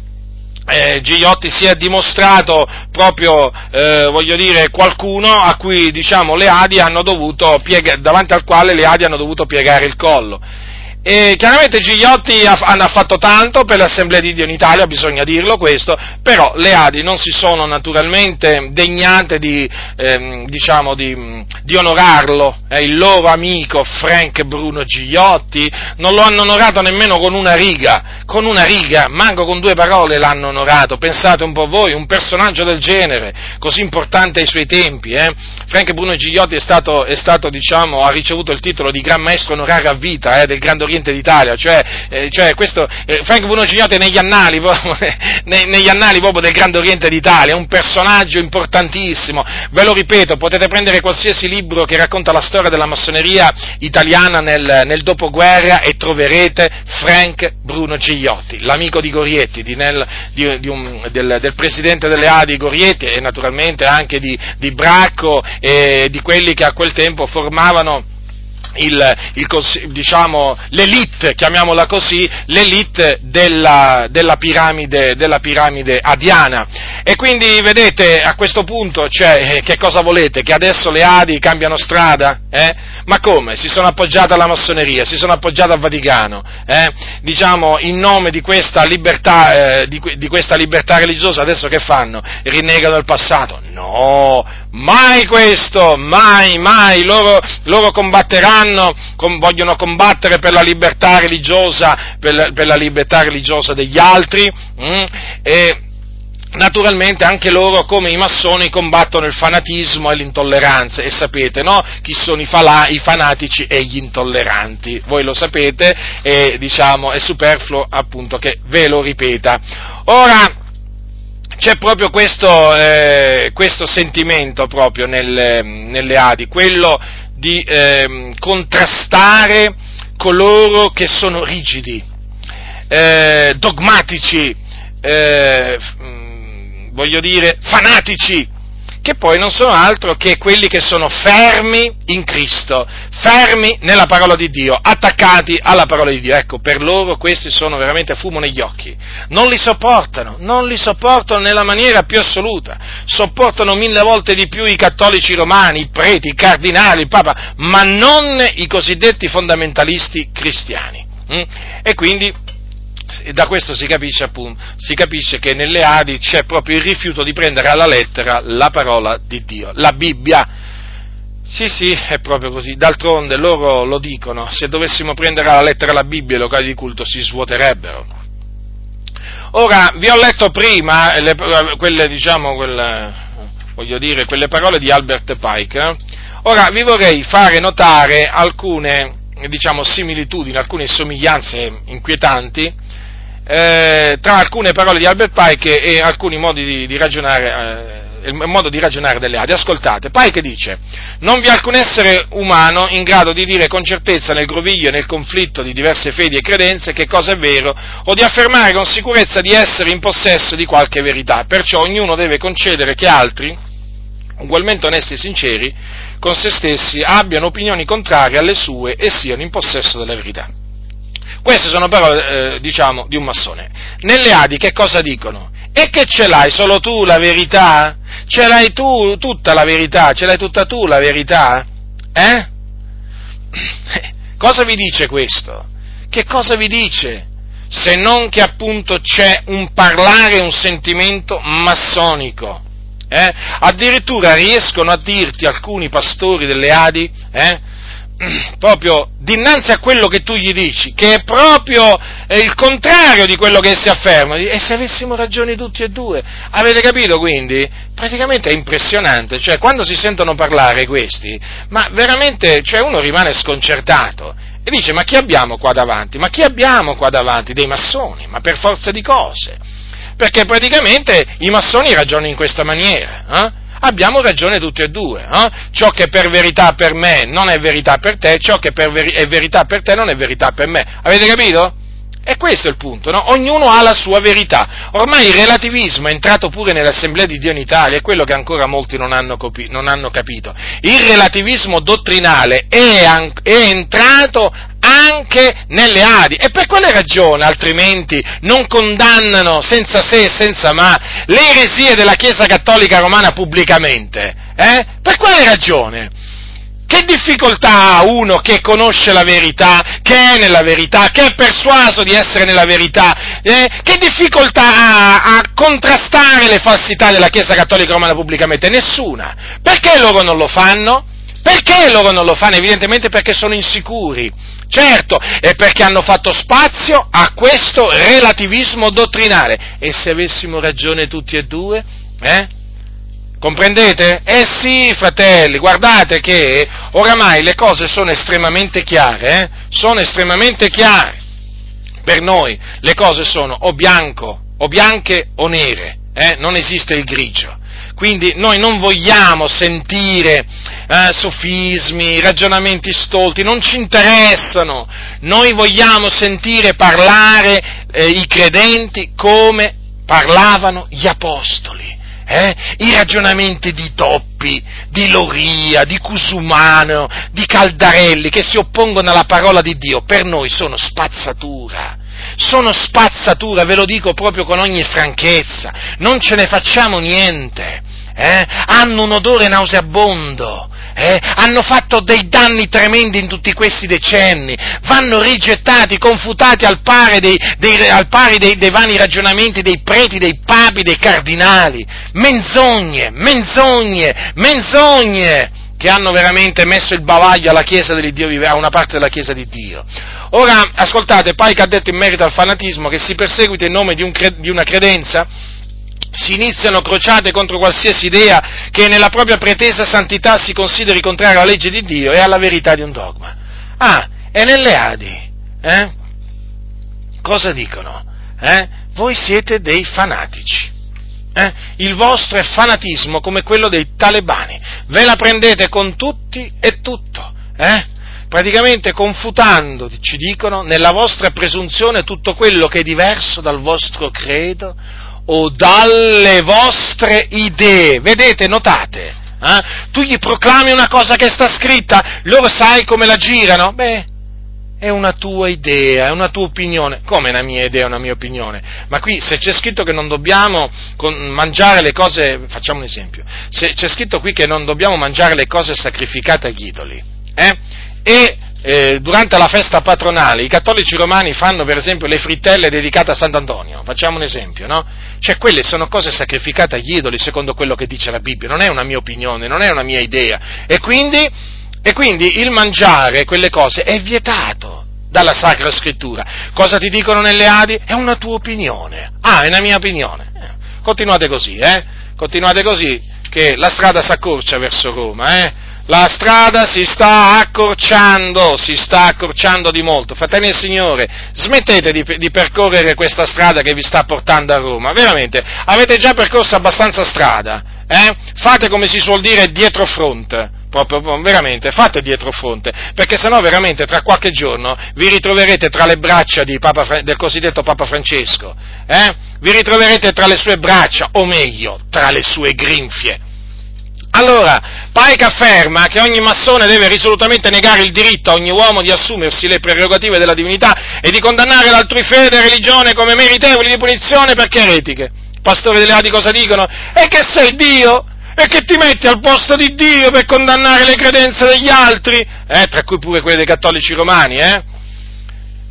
eh, Gigliotti si è dimostrato proprio, eh, voglio dire, qualcuno a cui, diciamo, le Adi hanno dovuto piega- davanti al quale le Adi hanno dovuto piegare il collo. E chiaramente Gigliotti ha, ha fatto tanto per l'Assemblea di Dio in Italia, bisogna dirlo questo, però le Adi non si sono naturalmente degnate di, ehm, diciamo, di, di onorarlo, eh, il loro amico Frank Bruno Gigliotti, non lo hanno onorato nemmeno con una riga, con una riga, manco con due parole l'hanno onorato, pensate un po' voi, un personaggio del genere, così importante ai suoi tempi, eh. Frank Bruno Gigliotti è stato, è stato, diciamo, ha ricevuto il titolo di Gran Maestro Onorario a vita, eh, del Grande Oriente d'Italia, cioè, eh, cioè questo, eh, Frank Bruno Gigliotti negli annali, proprio, ne, negli annali proprio del Grande Oriente d'Italia, un personaggio importantissimo, ve lo ripeto, potete prendere qualsiasi libro che racconta la storia della massoneria italiana nel, nel dopoguerra e troverete Frank Bruno Gigliotti, l'amico di Gorietti, di nel, di, di un, del, del presidente delle Adi Gorietti e naturalmente anche di, di Bracco e di quelli che a quel tempo formavano Il, il, diciamo, l'elite, chiamiamola così, l'elite della, della, piramide, della piramide adiana. E quindi vedete a questo punto, cioè, che cosa volete? Che adesso le Adi cambiano strada? Eh? Ma come? Si sono appoggiate alla massoneria, si sono appoggiate al Vaticano, eh? Diciamo, in nome di questa libertà, eh, di, di questa libertà religiosa, adesso che fanno? Rinnegano il passato? No! Mai questo, mai, mai, loro, loro combatteranno, com, vogliono combattere per la libertà religiosa, per la, per la libertà religiosa degli altri, mh? E naturalmente anche loro, come i massoni, combattono il fanatismo e l'intolleranza, e sapete, no? Chi sono i falà, i fanatici e gli intolleranti, voi lo sapete, e diciamo, è superfluo appunto che ve lo ripeta. Ora, c'è proprio questo, eh, questo sentimento proprio nel, nelle Adi, quello di eh, contrastare coloro che sono rigidi, eh, dogmatici, eh, voglio dire fanatici, che poi non sono altro che quelli che sono fermi in Cristo, fermi nella parola di Dio, attaccati alla parola di Dio. Ecco, per loro questi sono veramente fumo negli occhi, non li sopportano, non li sopportano nella maniera più assoluta, sopportano mille volte di più i cattolici romani, i preti, i cardinali, il Papa, ma non i cosiddetti fondamentalisti cristiani. Mm? E quindi da questo si capisce, appunto, si capisce che nelle Adi c'è proprio il rifiuto di prendere alla lettera la parola di Dio, la Bibbia. Sì, sì, è proprio così. D'altronde loro lo dicono, se dovessimo prendere alla lettera la Bibbia, i locali di culto si svuoterebbero. Ora, vi ho letto prima le, quelle, diciamo, quelle, voglio dire, quelle parole di Albert Pike. Eh? Ora, vi vorrei fare notare alcune, diciamo, similitudini, alcune somiglianze inquietanti eh, tra alcune parole di Albert Pike e alcuni modi di, di ragionare. Eh, il modo di ragionare delle Adi. Ascoltate, Pike dice: non vi è alcun essere umano in grado di dire con certezza nel groviglio e nel conflitto di diverse fedi e credenze che cosa è vero, o di affermare con sicurezza di essere in possesso di qualche verità, perciò ognuno deve concedere che altri, ugualmente onesti e sinceri con se stessi, abbiano opinioni contrarie alle sue e siano in possesso della verità. Queste sono parole, eh, diciamo, di un massone. Nelle Adi che cosa dicono? E che ce l'hai solo tu la verità? Ce l'hai tu tutta la verità? Ce l'hai tutta tu la verità? Eh? Cosa vi dice questo? Che cosa vi dice? Se non che appunto c'è un parlare, un sentimento massonico. Eh? Addirittura riescono a dirti alcuni pastori delle Adi, eh? proprio dinanzi a quello che tu gli dici, che è proprio il contrario di quello che essi affermano. E se avessimo ragione tutti e due, avete capito quindi? Praticamente è impressionante, cioè quando si sentono parlare questi, ma veramente, cioè uno rimane sconcertato e dice: ma chi abbiamo qua davanti? Ma chi abbiamo qua davanti? Dei massoni, ma per forza di cose, perché praticamente i massoni ragionano in questa maniera, eh? Abbiamo ragione tutti e due, eh? Ciò che per verità per me non è verità per te, ciò che per veri- è verità per te non è verità per me, avete capito? E questo è il punto, no? Ognuno ha la sua verità, ormai il relativismo è entrato pure nell'Assemblea di Dio in Italia, è quello che ancora molti non hanno, copi- non hanno capito, il relativismo dottrinale è, an- è entrato anche nelle Adi, e per quale ragione altrimenti non condannano senza se e senza ma le eresie della Chiesa Cattolica Romana pubblicamente? Eh? Per quale ragione? Che difficoltà ha uno che conosce la verità, che è nella verità, che è persuaso di essere nella verità, eh? Che difficoltà ha a contrastare le falsità della Chiesa Cattolica Romana pubblicamente? Nessuna. Perché loro non lo fanno? Perché loro non lo fanno? Evidentemente perché sono insicuri, certo, e perché hanno fatto spazio a questo relativismo dottrinale. E se avessimo ragione tutti e due, eh? Comprendete? Eh sì, fratelli, guardate che oramai le cose sono estremamente chiare, eh? Sono estremamente chiare. Per noi le cose sono o bianco, o bianche o nere, eh? Non esiste il grigio. Quindi noi non vogliamo sentire eh, sofismi, ragionamenti stolti, non ci interessano, noi vogliamo sentire parlare eh, i credenti come parlavano gli apostoli, eh? I ragionamenti di Toppi, di Loria, di Cusumano, di Caldarelli, che si oppongono alla parola di Dio, per noi sono spazzatura. Sono spazzatura, ve lo dico proprio con ogni franchezza, non ce ne facciamo niente, eh? Hanno un odore nauseabondo, eh? Hanno fatto dei danni tremendi in tutti questi decenni, vanno rigettati, confutati al pari dei, dei, al pari dei, dei vani ragionamenti dei preti, dei papi, dei cardinali, menzogne, menzogne, menzogne, che hanno veramente messo il bavaglio alla Chiesa di Dio, a una parte della Chiesa di Dio. Ora, ascoltate, Pike ha detto in merito al fanatismo che si perseguita in nome di, un cre- di una credenza, si iniziano crociate contro qualsiasi idea che nella propria pretesa santità si consideri contraria alla legge di Dio e alla verità di un dogma. Ah, e nelle Adi, eh? Cosa dicono? Eh? Voi siete dei fanatici. Eh? Il vostro è fanatismo come quello dei talebani, ve la prendete con tutti e tutto, eh? Praticamente confutando, ci dicono, nella vostra presunzione tutto quello che è diverso dal vostro credo o dalle vostre idee. Vedete, notate, eh? Tu gli proclami una cosa che sta scritta, loro sai come la girano? Beh, è una tua idea, è una tua opinione. Come è una mia idea, una mia opinione? Ma qui, se c'è scritto che non dobbiamo con, mangiare le cose, facciamo un esempio, se c'è scritto qui che non dobbiamo mangiare le cose sacrificate agli idoli, eh? e eh, durante la festa patronale i cattolici romani fanno per esempio le frittelle dedicate a Sant'Antonio, facciamo un esempio, no? Cioè quelle sono cose sacrificate agli idoli secondo quello che dice la Bibbia, non è una mia opinione, non è una mia idea, e quindi... E quindi il mangiare quelle cose è vietato, dalla Sacra Scrittura. Cosa ti dicono nelle Adi? È una tua opinione. Ah, è una mia opinione. Eh. Continuate così, eh? Continuate così, che la strada si accorcia verso Roma, eh? La strada si sta accorciando, si sta accorciando di molto. Fratelli del Signore, smettete di, di percorrere questa strada che vi sta portando a Roma. Veramente, avete già percorso abbastanza strada, eh? Fate come si suol dire dietro fronte. Proprio, veramente, fate dietro fronte, perché sennò veramente tra qualche giorno vi ritroverete tra le braccia di Papa, del cosiddetto Papa Francesco, eh? Vi ritroverete tra le sue braccia, o meglio, tra le sue grinfie. Allora, Pike afferma che ogni massone deve risolutamente negare il diritto a ogni uomo di assumersi le prerogative della divinità e di condannare l'altrui fede e religione come meritevoli di punizione perché eretiche. Pastori delle Adi cosa dicono? E che sei Dio? E che ti metti al posto di Dio per condannare le credenze degli altri, eh, tra cui pure quelle dei cattolici romani, eh?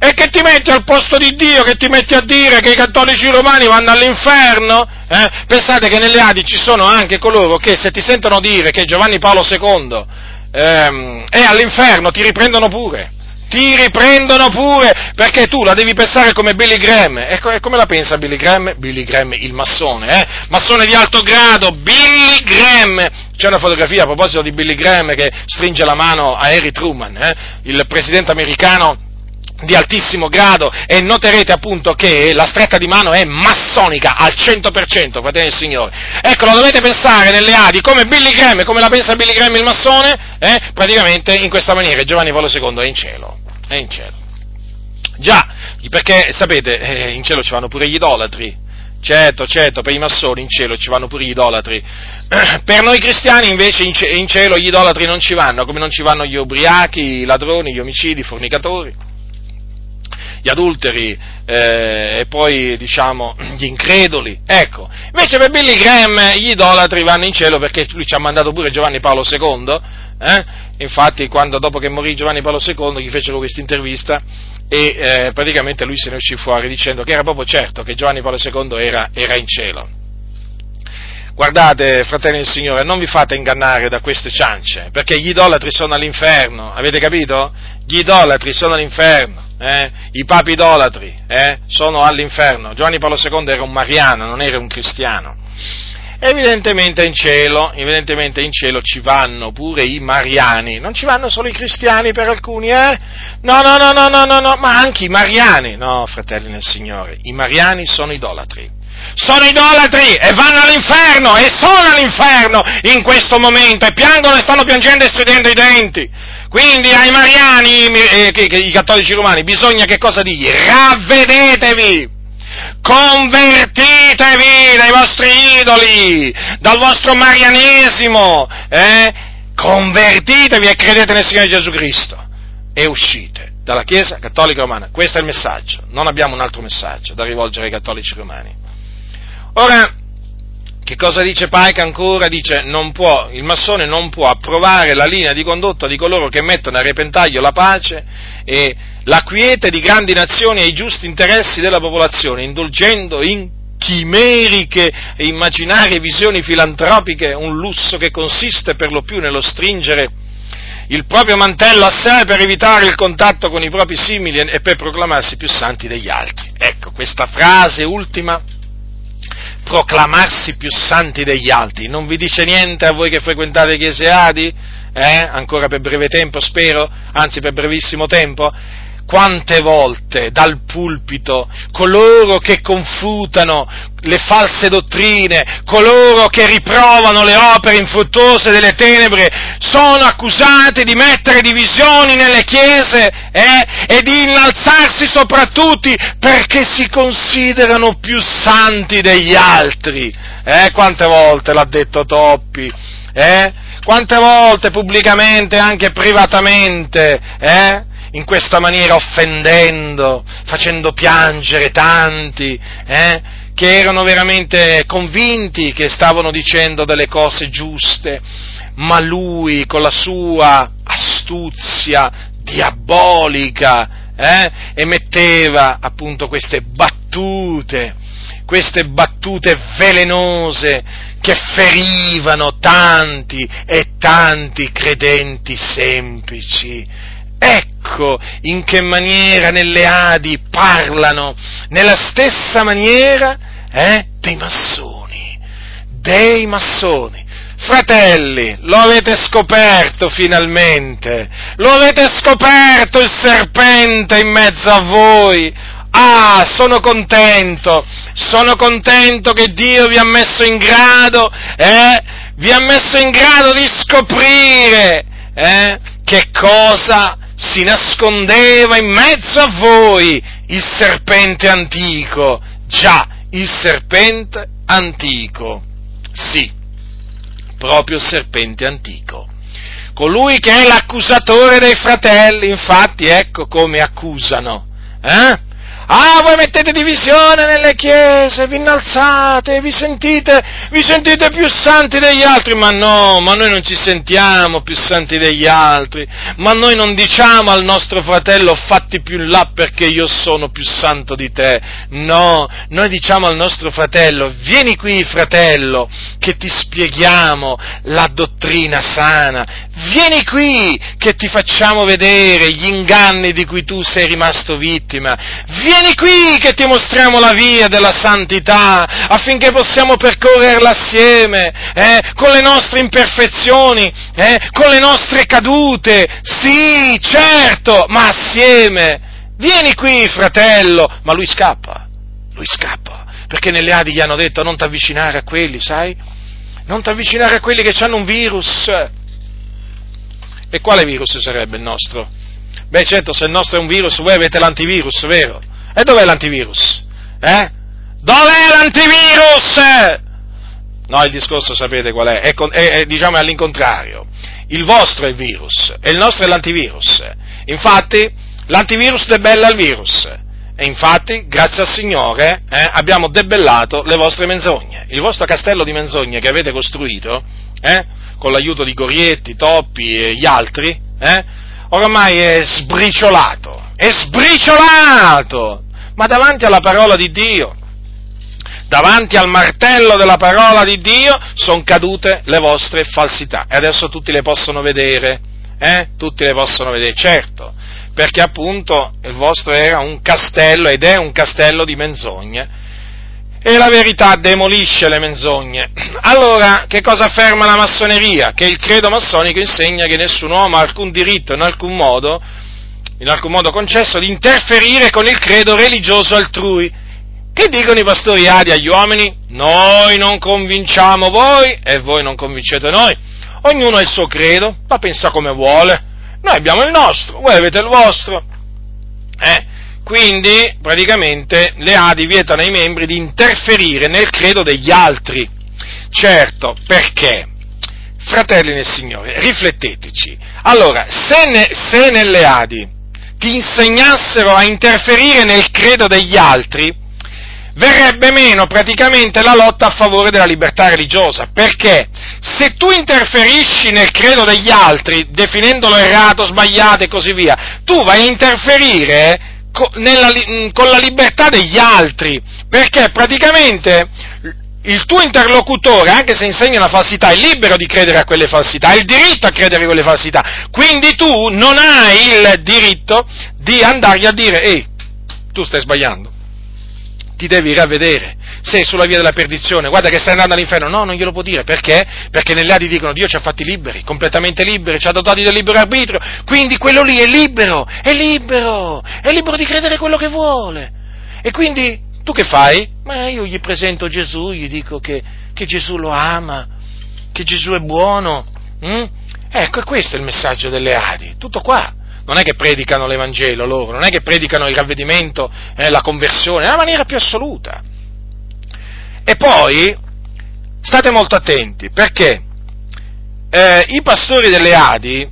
E che ti metti al posto di Dio, che ti metti a dire che i cattolici romani vanno all'inferno, eh? Pensate che nelle Adi ci sono anche coloro che se ti sentono dire che Giovanni Paolo secondo ehm, è all'inferno, ti riprendono pure. Ti riprendono pure, perché tu la devi pensare come Billy Graham. E come la pensa Billy Graham? Billy Graham, il massone, eh? Massone di alto grado, Billy Graham. C'è una fotografia a proposito di Billy Graham che stringe la mano a Harry Truman, eh? Il presidente americano di altissimo grado, e noterete appunto che la stretta di mano è massonica al cento per cento, fratelli del Signore. Ecco, lo dovete pensare nelle Adi come Billy Graham, come la pensa Billy Graham il massone, eh? Praticamente in questa maniera Giovanni Paolo secondo è in cielo, è in cielo. Già, perché sapete, eh, in cielo ci vanno pure gli idolatri. Certo, certo, per i massoni in cielo ci vanno pure gli idolatri. Per noi cristiani invece in cielo gli idolatri non ci vanno, come non ci vanno gli ubriachi, i ladroni, gli omicidi, i fornicatori, gli adulteri, eh, e poi, diciamo, gli increduli. Ecco, invece per Billy Graham gli idolatri vanno in cielo perché lui ci ha mandato pure Giovanni Paolo secondo, eh? Infatti, quando, dopo che morì Giovanni Paolo secondo, gli fecero questa intervista e eh, praticamente lui se ne uscì fuori dicendo che era proprio certo che Giovanni Paolo secondo era, era in cielo. Guardate, fratelli del Signore, non vi fate ingannare da queste ciance, perché gli idolatri sono all'inferno, avete capito? Gli idolatri sono all'inferno. Eh, i papi idolatri eh, sono all'inferno. Giovanni Paolo secondo era un mariano, non era un cristiano. Evidentemente in cielo, evidentemente in cielo ci vanno pure i mariani, non ci vanno solo i cristiani per alcuni, eh? No, no, no, no, no, no, no, ma anche i mariani. No, fratelli nel Signore, i mariani sono idolatri. Sono idolatri e vanno all'inferno e sono all'inferno in questo momento e piangono e stanno piangendo e stridendo i denti. Quindi ai mariani, eh, che, che, i cattolici romani, bisogna che cosa dirgli? Ravvedetevi! Convertitevi dai vostri idoli, dal vostro marianesimo, eh? Convertitevi e credete nel Signore Gesù Cristo e uscite dalla Chiesa Cattolica Romana. Questo è il messaggio, non abbiamo un altro messaggio da rivolgere ai cattolici romani. Ora, che cosa dice Pike ancora? Dice, non può, il massone non può approvare la linea di condotta di coloro che mettono a repentaglio la pace e la quiete di grandi nazioni e i giusti interessi della popolazione, indulgendo in chimeriche e immaginarie visioni filantropiche, un lusso che consiste per lo più nello stringere il proprio mantello a sé per evitare il contatto con i propri simili e per proclamarsi più santi degli altri. Ecco, questa frase ultima, proclamarsi più santi degli altri, non vi dice niente a voi che frequentate chiese Adi? Eh? Ancora per breve tempo, spero, anzi per brevissimo tempo? Quante volte dal pulpito coloro che confutano le false dottrine, coloro che riprovano le opere infruttuose delle tenebre, sono accusati di mettere divisioni nelle chiese, eh, e di innalzarsi sopra tutti perché si considerano più santi degli altri. Eh, quante volte l'ha detto Toppi? Eh? Quante volte pubblicamente, anche privatamente, eh? In questa maniera offendendo, facendo piangere tanti, eh, che erano veramente convinti che stavano dicendo delle cose giuste, ma lui con la sua astuzia diabolica, eh, emetteva appunto queste battute, queste battute velenose che ferivano tanti e tanti credenti semplici. Ecco in che maniera nelle Adi parlano, nella stessa maniera eh, dei massoni, dei massoni. Fratelli, lo avete scoperto finalmente, lo avete scoperto il serpente in mezzo a voi. Ah, sono contento, sono contento che Dio vi ha messo in grado, eh, vi ha messo in grado di scoprire, eh, che cosa si nascondeva in mezzo a voi, il serpente antico, già, il serpente antico, sì, proprio il serpente antico. Colui che è l'accusatore dei fratelli, infatti, ecco come accusano, eh? Ah, voi mettete divisione nelle chiese, vi innalzate, vi sentite, vi sentite più santi degli altri, ma no, ma noi non ci sentiamo più santi degli altri, ma noi non diciamo al nostro fratello fatti più in là perché io sono più santo di te, no, noi diciamo al nostro fratello, vieni qui fratello, che ti spieghiamo la dottrina sana, vieni qui che ti facciamo vedere gli inganni di cui tu sei rimasto vittima, vieni Vieni qui che ti mostriamo la via della santità, affinché possiamo percorrerla assieme, eh, con le nostre imperfezioni, eh, con le nostre cadute, sì, certo, ma assieme. Vieni qui, fratello, ma lui scappa, lui scappa, perché nelle Adi gli hanno detto non t'avvicinare a quelli, sai? Non t'avvicinare a quelli che hanno un virus. E quale virus sarebbe il nostro? Beh, certo, se il nostro è un virus, voi avete l'antivirus, vero? E dov'è l'antivirus? Eh? Dov'è l'antivirus? No, il discorso sapete qual è? È, con, è, è diciamo è all'incontrario. Il vostro è il virus e il nostro è l'antivirus. Infatti, l'antivirus debella il virus. E infatti, grazie al Signore, eh, abbiamo debellato le vostre menzogne. Il vostro castello di menzogne che avete costruito, eh, con l'aiuto di Gorietti, Toppi e gli altri, eh, oramai è sbriciolato. È sbriciolato! Ma davanti alla parola di Dio, davanti al martello della parola di Dio, sono cadute le vostre falsità. E adesso tutti le possono vedere, eh? Tutti le possono vedere, certo, perché appunto il vostro era un castello, ed è un castello di menzogne, e la verità demolisce le menzogne. Allora, che cosa afferma la massoneria? Che il credo massonico insegna che nessun uomo ha alcun diritto, in alcun modo, in alcun modo concesso di interferire con il credo religioso altrui. Che dicono i pastori Adi agli uomini? Noi non convinciamo voi e voi non convincete noi. Ognuno ha il suo credo, la pensa come vuole. Noi abbiamo il nostro, voi avete il vostro. Eh, quindi, praticamente, le Adi vietano ai membri di interferire nel credo degli altri. Certo, perché? Fratelli nel Signore, rifletteteci. Allora, se, ne, se nelle Adi ti insegnassero a interferire nel credo degli altri, verrebbe meno praticamente la lotta a favore della libertà religiosa, perché se tu interferisci nel credo degli altri, definendolo errato, sbagliato e così via, tu vai a interferire co- nella li- con la libertà degli altri, perché praticamente il tuo interlocutore, anche se insegna una falsità, è libero di credere a quelle falsità, ha il diritto a credere a quelle falsità, quindi tu non hai il diritto di andargli a dire, ehi, tu stai sbagliando, ti devi ravvedere, sei sulla via della perdizione, guarda che stai andando all'inferno, no, non glielo può dire, perché? Perché nelle Adi dicono, Dio ci ha fatti liberi, completamente liberi, ci ha dotati del libero arbitrio, quindi quello lì è libero, è libero, è libero di credere quello che vuole, e quindi... Tu che fai? Ma io gli presento Gesù, gli dico che, che Gesù lo ama, che Gesù è buono. Mm? Ecco, questo è il messaggio delle Adi, tutto qua. Non è che predicano l'Evangelo loro, non è che predicano il ravvedimento, eh, la conversione, nella maniera più assoluta. E poi, state molto attenti, perché eh, i pastori delle Adi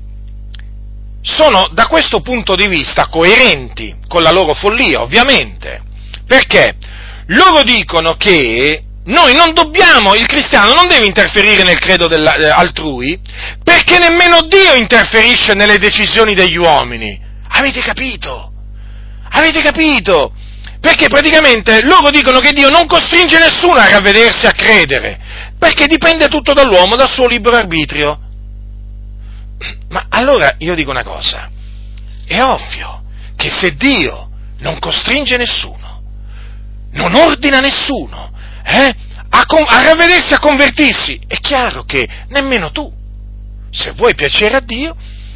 sono, da questo punto di vista, coerenti con la loro follia, ovviamente. Perché loro dicono che noi non dobbiamo, il cristiano non deve interferire nel credo altrui, perché nemmeno Dio interferisce nelle decisioni degli uomini. Avete capito? Avete capito? Perché praticamente loro dicono che Dio non costringe nessuno a ravvedersi, a credere, perché dipende tutto dall'uomo, dal suo libero arbitrio. Ma allora io dico una cosa, È ovvio che se Dio non costringe nessuno, non ordina nessuno eh, a, con- a ravvedersi, a convertirsi, è chiaro che nemmeno tu, se vuoi piacere a Dio,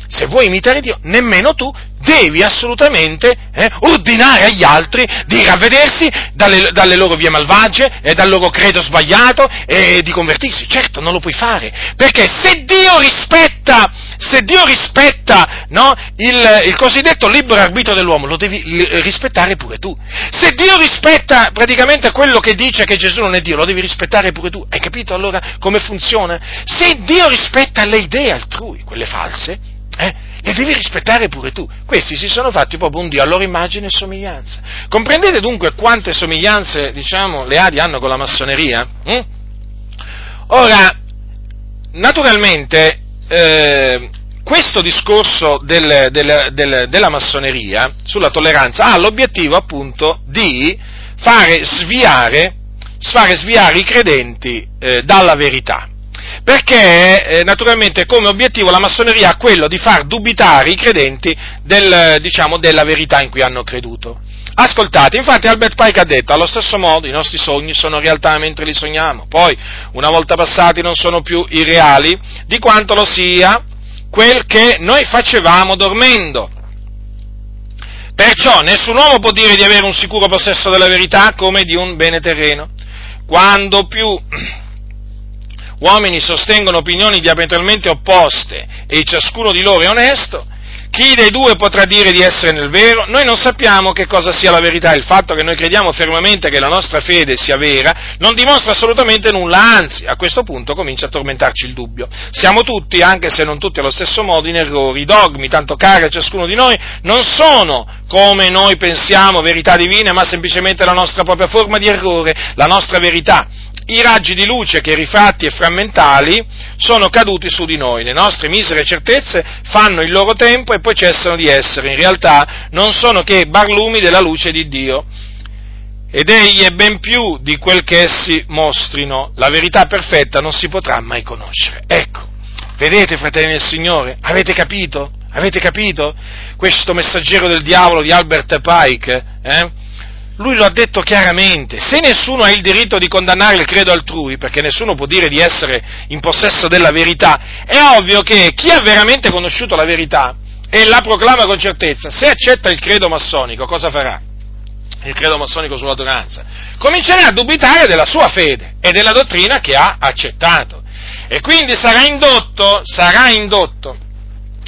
se vuoi imitare Dio, nemmeno tu devi assolutamente eh, ordinare agli altri di ravvedersi dalle, dalle loro vie malvagie e dal loro credo sbagliato e di convertirsi. Certo, non lo puoi fare, perché se Dio rispetta, se Dio rispetta no, il, il cosiddetto libero arbitrio dell'uomo, lo devi rispettare pure tu. Se Dio rispetta praticamente quello che dice che Gesù non è Dio, lo devi rispettare pure tu. Hai capito allora come funziona? Se Dio rispetta le idee altrui, quelle false, Eh? le devi rispettare pure tu. Questi si sono fatti proprio un Dio a loro immagine e somiglianza. Comprendete dunque quante somiglianze, diciamo, le Adi hanno con la massoneria? Mm? Ora, naturalmente, eh, questo discorso del, del, del, della massoneria sulla tolleranza ha l'obiettivo appunto di fare sviare, fare sviare i credenti eh, dalla verità. Perché eh, naturalmente come obiettivo la massoneria ha quello di far dubitare i credenti del, diciamo, della verità in cui hanno creduto. Ascoltate, infatti Albert Pike ha detto: allo stesso modo i nostri sogni sono realtà mentre li sogniamo, poi una volta passati non sono più irreali di quanto lo sia quel che noi facevamo dormendo. Perciò nessun uomo può dire di avere un sicuro possesso della verità come di un bene terreno. Quando più uomini sostengono opinioni diametralmente opposte e ciascuno di loro è onesto, chi dei due potrà dire di essere nel vero? Noi non sappiamo che cosa sia la verità, il fatto che noi crediamo fermamente che la nostra fede sia vera non dimostra assolutamente nulla, anzi, a questo punto comincia a tormentarci il dubbio. Siamo tutti, anche se non tutti allo stesso modo, in errori. I dogmi, tanto cari a ciascuno di noi, non sono, come noi pensiamo, verità divine, ma semplicemente la nostra propria forma di errore, la nostra verità. I raggi di luce che rifratti e frammentali sono caduti su di noi, le nostre misere certezze fanno il loro tempo e poi cessano di essere, in realtà non sono che barlumi della luce di Dio, ed egli è ben più di quel che essi mostrino, la verità perfetta non si potrà mai conoscere. Ecco, vedete fratelli del Signore, avete capito? Avete capito? Questo messaggero del diavolo di Albert Pike, eh? Lui lo ha detto chiaramente: se nessuno ha il diritto di condannare il credo altrui, perché nessuno può dire di essere in possesso della verità, è ovvio che chi ha veramente conosciuto la verità e la proclama con certezza, se accetta il credo massonico, cosa farà? Il credo massonico sulla tolleranza, comincerà a dubitare della sua fede e della dottrina che ha accettato, e quindi sarà indotto, sarà indotto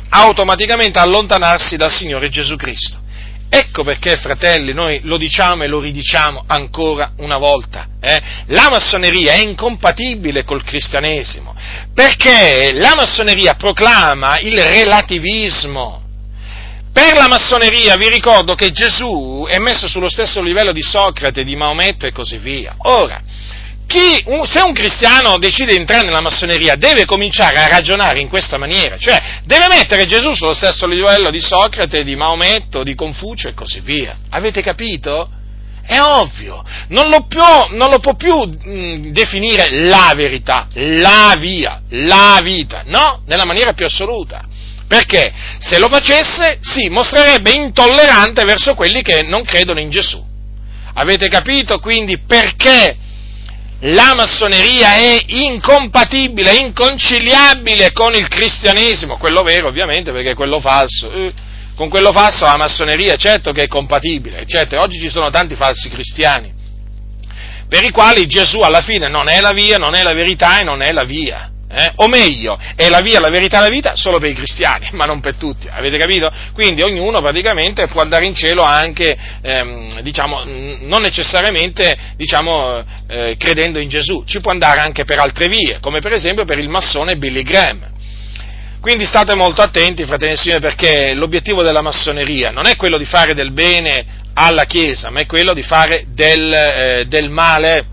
automaticamente a allontanarsi dal Signore Gesù Cristo. Ecco perché, fratelli, noi lo diciamo e lo ridiciamo ancora una volta, eh? La massoneria è incompatibile col cristianesimo, perché la massoneria proclama il relativismo. Per la massoneria vi ricordo che Gesù è messo sullo stesso livello di Socrate, di Maometto e così via. Ora, chi, se un cristiano decide di entrare nella massoneria deve cominciare a ragionare in questa maniera, cioè deve mettere Gesù sullo stesso livello di Socrate, di Maometto, di Confucio e così via. Avete capito? È ovvio, non lo può, non lo può più mh, definire la verità, la via, la vita, no? Nella maniera più assoluta. Perché se lo facesse si mostrerebbe intollerante verso quelli che non credono in Gesù. Avete capito quindi perché la massoneria è incompatibile, inconciliabile con il cristianesimo, quello vero ovviamente, perché quello falso, eh, con quello falso la massoneria certo che è compatibile, certo. Oggi ci sono tanti falsi cristiani, per i quali Gesù alla fine non è la via, non è la verità e non è la via, eh? O meglio, è la via, la verità, la vita solo per i cristiani, ma non per tutti, avete capito? Quindi ognuno praticamente può andare in cielo anche, ehm, diciamo, non necessariamente, diciamo, eh, credendo in Gesù, ci può andare anche per altre vie, come per esempio per il massone Billy Graham. Quindi state molto attenti, fratelli e signori, perché l'obiettivo della massoneria non è quello di fare del bene alla Chiesa, ma è quello di fare del, eh, del male,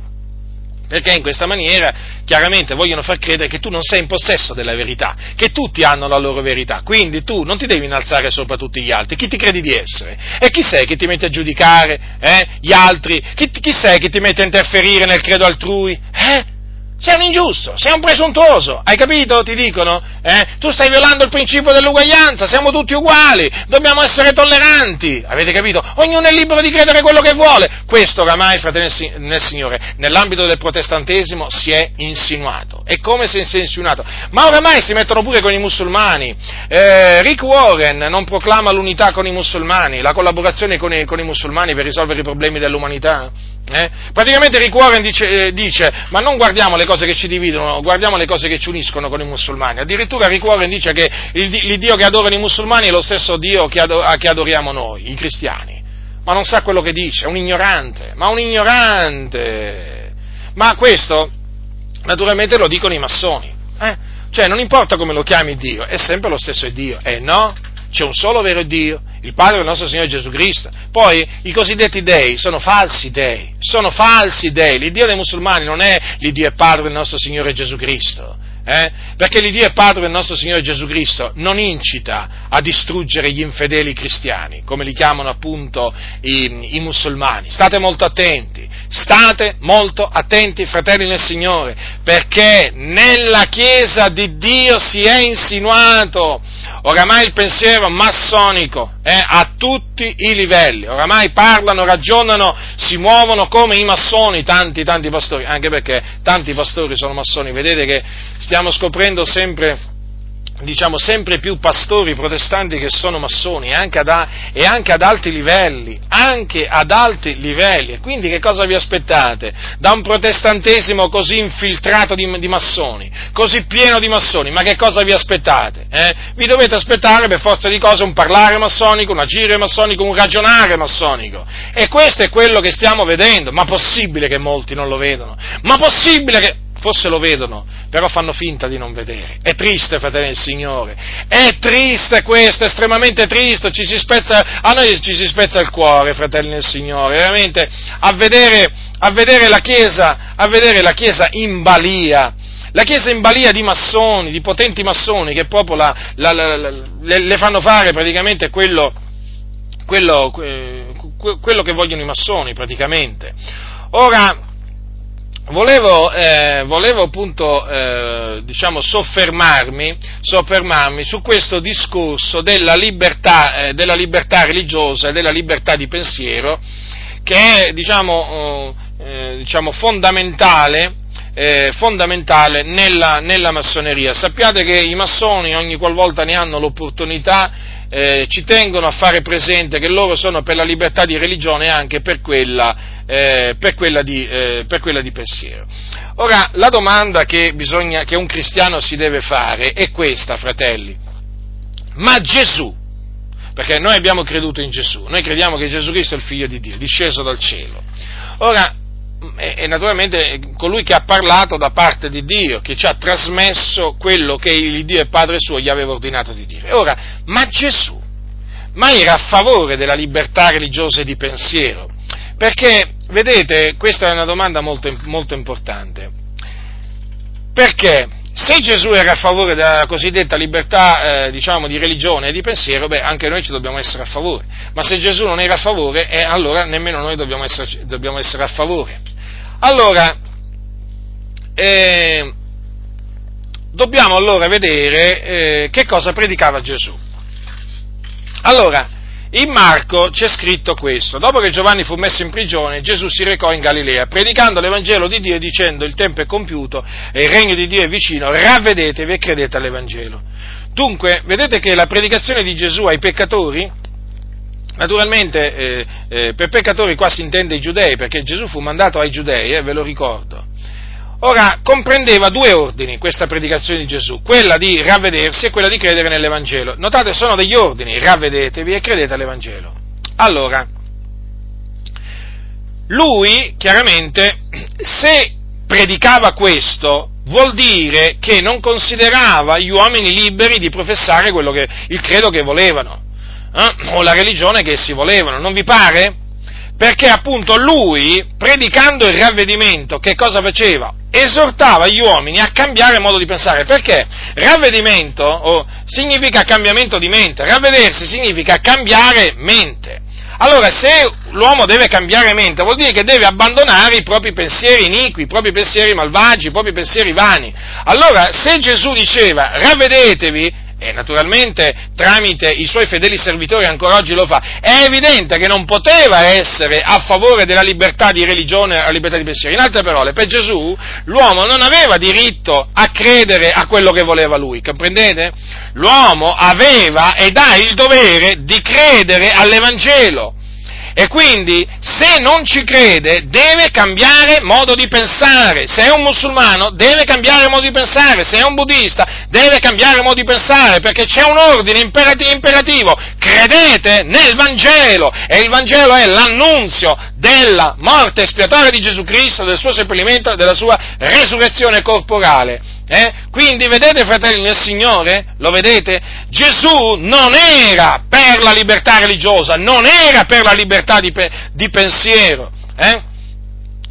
perché in questa maniera chiaramente vogliono far credere che tu non sei in possesso della verità, che tutti hanno la loro verità, quindi tu non ti devi innalzare sopra tutti gli altri. Chi ti credi di essere? E chi sei che ti mette a giudicare eh, gli altri? Chi, chi sei che ti mette a interferire nel credo altrui? Eh? sei un ingiusto, sei un presuntuoso, hai capito? Ti dicono, eh? Tu stai violando il principio dell'uguaglianza, siamo tutti uguali, dobbiamo essere tolleranti, avete capito? Ognuno è libero di credere quello che vuole. Questo oramai, fratelli nel Signore, nell'ambito del protestantesimo si è insinuato, è come se si è insinuato, ma oramai si mettono pure con i musulmani. eh, Rick Warren non proclama l'unità con i musulmani, la collaborazione con i, con i musulmani per risolvere i problemi dell'umanità. Eh? Praticamente Rick Warren dice, eh, dice, ma non guardiamo le cose che ci dividono, guardiamo le cose che ci uniscono con i musulmani. Addirittura Rick Warren dice che il, il Dio che adorano i musulmani è lo stesso Dio che, ador- che adoriamo noi, i cristiani. Ma non sa quello che dice, è un ignorante, ma un ignorante. Ma questo naturalmente lo dicono i massoni, eh? Cioè non importa come lo chiami Dio, è sempre lo stesso Dio, e eh, no? C'è un solo vero Dio, il Padre del nostro Signore Gesù Cristo. Poi i cosiddetti dei sono falsi dei, sono falsi dei. L'Iddio dei musulmani non è l'Iddio e Padre del nostro Signore Gesù Cristo, eh? Perché l'Iddio e Padre del nostro Signore Gesù Cristo non incita a distruggere gli infedeli cristiani, come li chiamano appunto i, i musulmani. State molto attenti, state molto attenti, fratelli nel Signore, perché nella Chiesa di Dio si è insinuato oramai il pensiero massonico, eh, a tutti i livelli. Oramai parlano, ragionano, si muovono come i massoni, tanti, tanti pastori, anche perché tanti pastori sono massoni. Vedete che stiamo scoprendo sempre, diciamo, sempre più pastori protestanti che sono massoni, anche ad, e anche ad alti livelli, anche ad alti livelli. E quindi che cosa vi aspettate da un protestantesimo così infiltrato di, di massoni, così pieno di massoni? Ma che cosa vi aspettate? Eh? Vi dovete aspettare per forza di cose un parlare massonico, un agire massonico, un ragionare massonico. E questo è quello che stiamo vedendo. Ma possibile che molti non lo vedano? Ma possibile che... forse lo vedono, però fanno finta di non vedere. È triste, fratelli del Signore, è triste questo, è estremamente triste, ci si spezza, a noi ci si spezza il cuore, fratelli del Signore, veramente, a vedere, a vedere la Chiesa, a vedere la Chiesa in balia, la Chiesa in balia di massoni, di potenti massoni che proprio la, la, la, la, le, le fanno fare praticamente quello, quello, quello che vogliono i massoni, praticamente. Ora, Volevo, eh, volevo appunto, eh, diciamo, soffermarmi, soffermarmi su questo discorso della libertà, eh, della libertà religiosa e della libertà di pensiero, che è, diciamo, eh, diciamo fondamentale, eh, fondamentale nella, nella massoneria. Sappiate che i massoni, ogni qualvolta ne hanno l'opportunità, Eh, ci tengono a fare presente che loro sono per la libertà di religione e anche per quella, eh, per quella di, eh, per quella di pensiero. Ora, la domanda che bisogna, che un cristiano si deve fare è questa, fratelli: ma Gesù, perché noi abbiamo creduto in Gesù, noi crediamo che Gesù Cristo è il Figlio di Dio, disceso dal cielo. Ora, e naturalmente colui che ha parlato da parte di Dio, che ci ha trasmesso quello che il Dio e Padre suo gli aveva ordinato di dire. Ora, ma Gesù, ma era a favore della libertà religiosa e di pensiero? Perché, vedete, questa è una domanda molto, molto importante, perché se Gesù era a favore della cosiddetta libertà, eh, diciamo, di religione e di pensiero, beh, anche noi ci dobbiamo essere a favore, ma se Gesù non era a favore, eh, allora nemmeno noi dobbiamo, esserci, dobbiamo essere a favore. Allora, eh, dobbiamo allora vedere eh, che cosa predicava Gesù. Allora, in Marco c'è scritto questo: dopo che Giovanni fu messo in prigione, Gesù si recò in Galilea, predicando l'Evangelo di Dio e dicendo: il tempo è compiuto e il regno di Dio è vicino, ravvedetevi e credete all'Evangelo. Dunque, vedete che la predicazione di Gesù ai peccatori... Naturalmente eh, eh, per peccatori qua si intende i giudei, perché Gesù fu mandato ai giudei, eh, ve lo ricordo. Ora, comprendeva due ordini questa predicazione di Gesù, quella di ravvedersi e quella di credere nell'Evangelo. Notate, sono degli ordini: ravvedetevi e credete all'Evangelo. Allora, lui chiaramente, se predicava questo, vuol dire che non considerava gli uomini liberi di professare quello che, il credo che volevano. Eh, o la religione che si volevano, non vi pare? Perché appunto lui, predicando il ravvedimento, che cosa faceva? Esortava gli uomini a cambiare modo di pensare, perché ravvedimento oh, significa cambiamento di mente, ravvedersi significa cambiare mente. Allora, se l'uomo deve cambiare mente, vuol dire che deve abbandonare i propri pensieri iniqui, i propri pensieri malvagi, i propri pensieri vani. Allora, se Gesù diceva ravvedetevi, e naturalmente tramite i suoi fedeli servitori ancora oggi lo fa, è evidente che non poteva essere a favore della libertà di religione o libertà di pensiero. In altre parole, per Gesù l'uomo non aveva diritto a credere a quello che voleva lui, comprendete? L'uomo aveva ed ha il dovere di credere all'Evangelo. E quindi, se non ci crede, deve cambiare modo di pensare. Se è un musulmano, deve cambiare modo di pensare. Se è un buddista, deve cambiare modo di pensare, perché c'è un ordine imperati- imperativo. Credete nel Vangelo. E il Vangelo è l'annunzio della morte espiatoria di Gesù Cristo, del suo seppellimento e della sua resurrezione corporale. Eh? Quindi, vedete, fratelli, nel Signore, lo vedete? Gesù non era per la libertà religiosa, non era per la libertà di, pe- di pensiero, eh?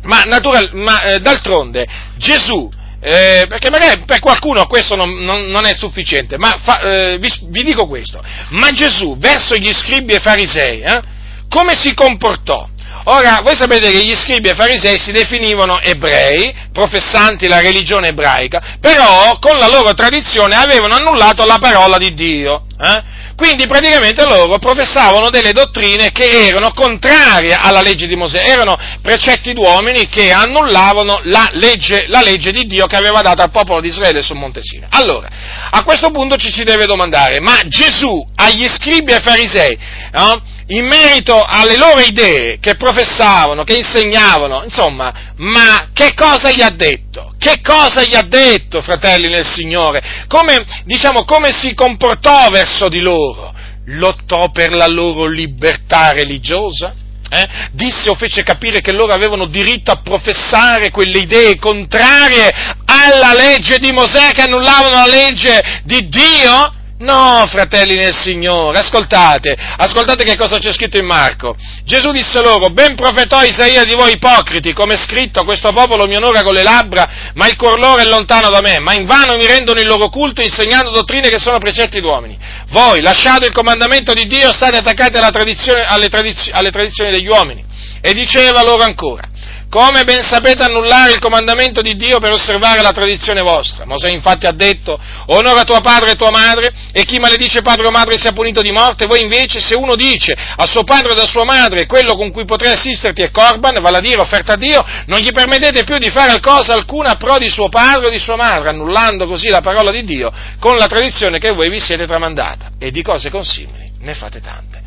ma, natural- ma eh, d'altronde Gesù, eh, perché magari per qualcuno questo non, non, non è sufficiente, ma fa- eh, vi, vi dico questo, ma Gesù verso gli scribi e farisei, eh, come si comportò? Ora, voi sapete che gli scribi e farisei si definivano ebrei, professanti la religione ebraica, però con la loro tradizione avevano annullato la parola di Dio, eh? Quindi praticamente loro professavano delle dottrine che erano contrarie alla legge di Mosè, erano precetti d'uomini che annullavano la legge, la legge di Dio che aveva dato al popolo di Israele sul Monte Sinai. Allora, a questo punto ci si deve domandare, ma Gesù agli scribi e farisei, no? In merito alle loro idee che professavano, che insegnavano, insomma, ma che cosa gli ha detto? Che cosa gli ha detto, fratelli nel Signore? Come, diciamo, come si comportò verso di loro? Lottò per la loro libertà religiosa? Eh? Disse o fece capire che loro avevano diritto a professare quelle idee contrarie alla legge di Mosè che annullavano la legge di Dio? No, fratelli nel Signore, ascoltate, ascoltate che cosa c'è scritto in Marco. Gesù disse loro, ben profetò Isaia di voi ipocriti, come è scritto, questo popolo mi onora con le labbra, ma il cuor loro è lontano da me, ma invano mi rendono il loro culto insegnando dottrine che sono precetti d'uomini. Voi, lasciate il comandamento di Dio, state attaccati alla tradizione, alle, tradiz- alle tradizioni degli uomini. E diceva loro ancora, come ben sapete annullare il comandamento di Dio per osservare la tradizione vostra? Mosè infatti ha detto, onora tuo padre e tua madre, e chi maledice padre o madre sia punito di morte. Voi invece, se uno dice a suo padre o a sua madre, quello con cui potrei assisterti è Corban, vale a dire offerta a Dio, non gli permettete più di fare cosa alcuna pro di suo padre o di sua madre, annullando così la parola di Dio con la tradizione che voi vi siete tramandata. E di cose consimili ne fate tante.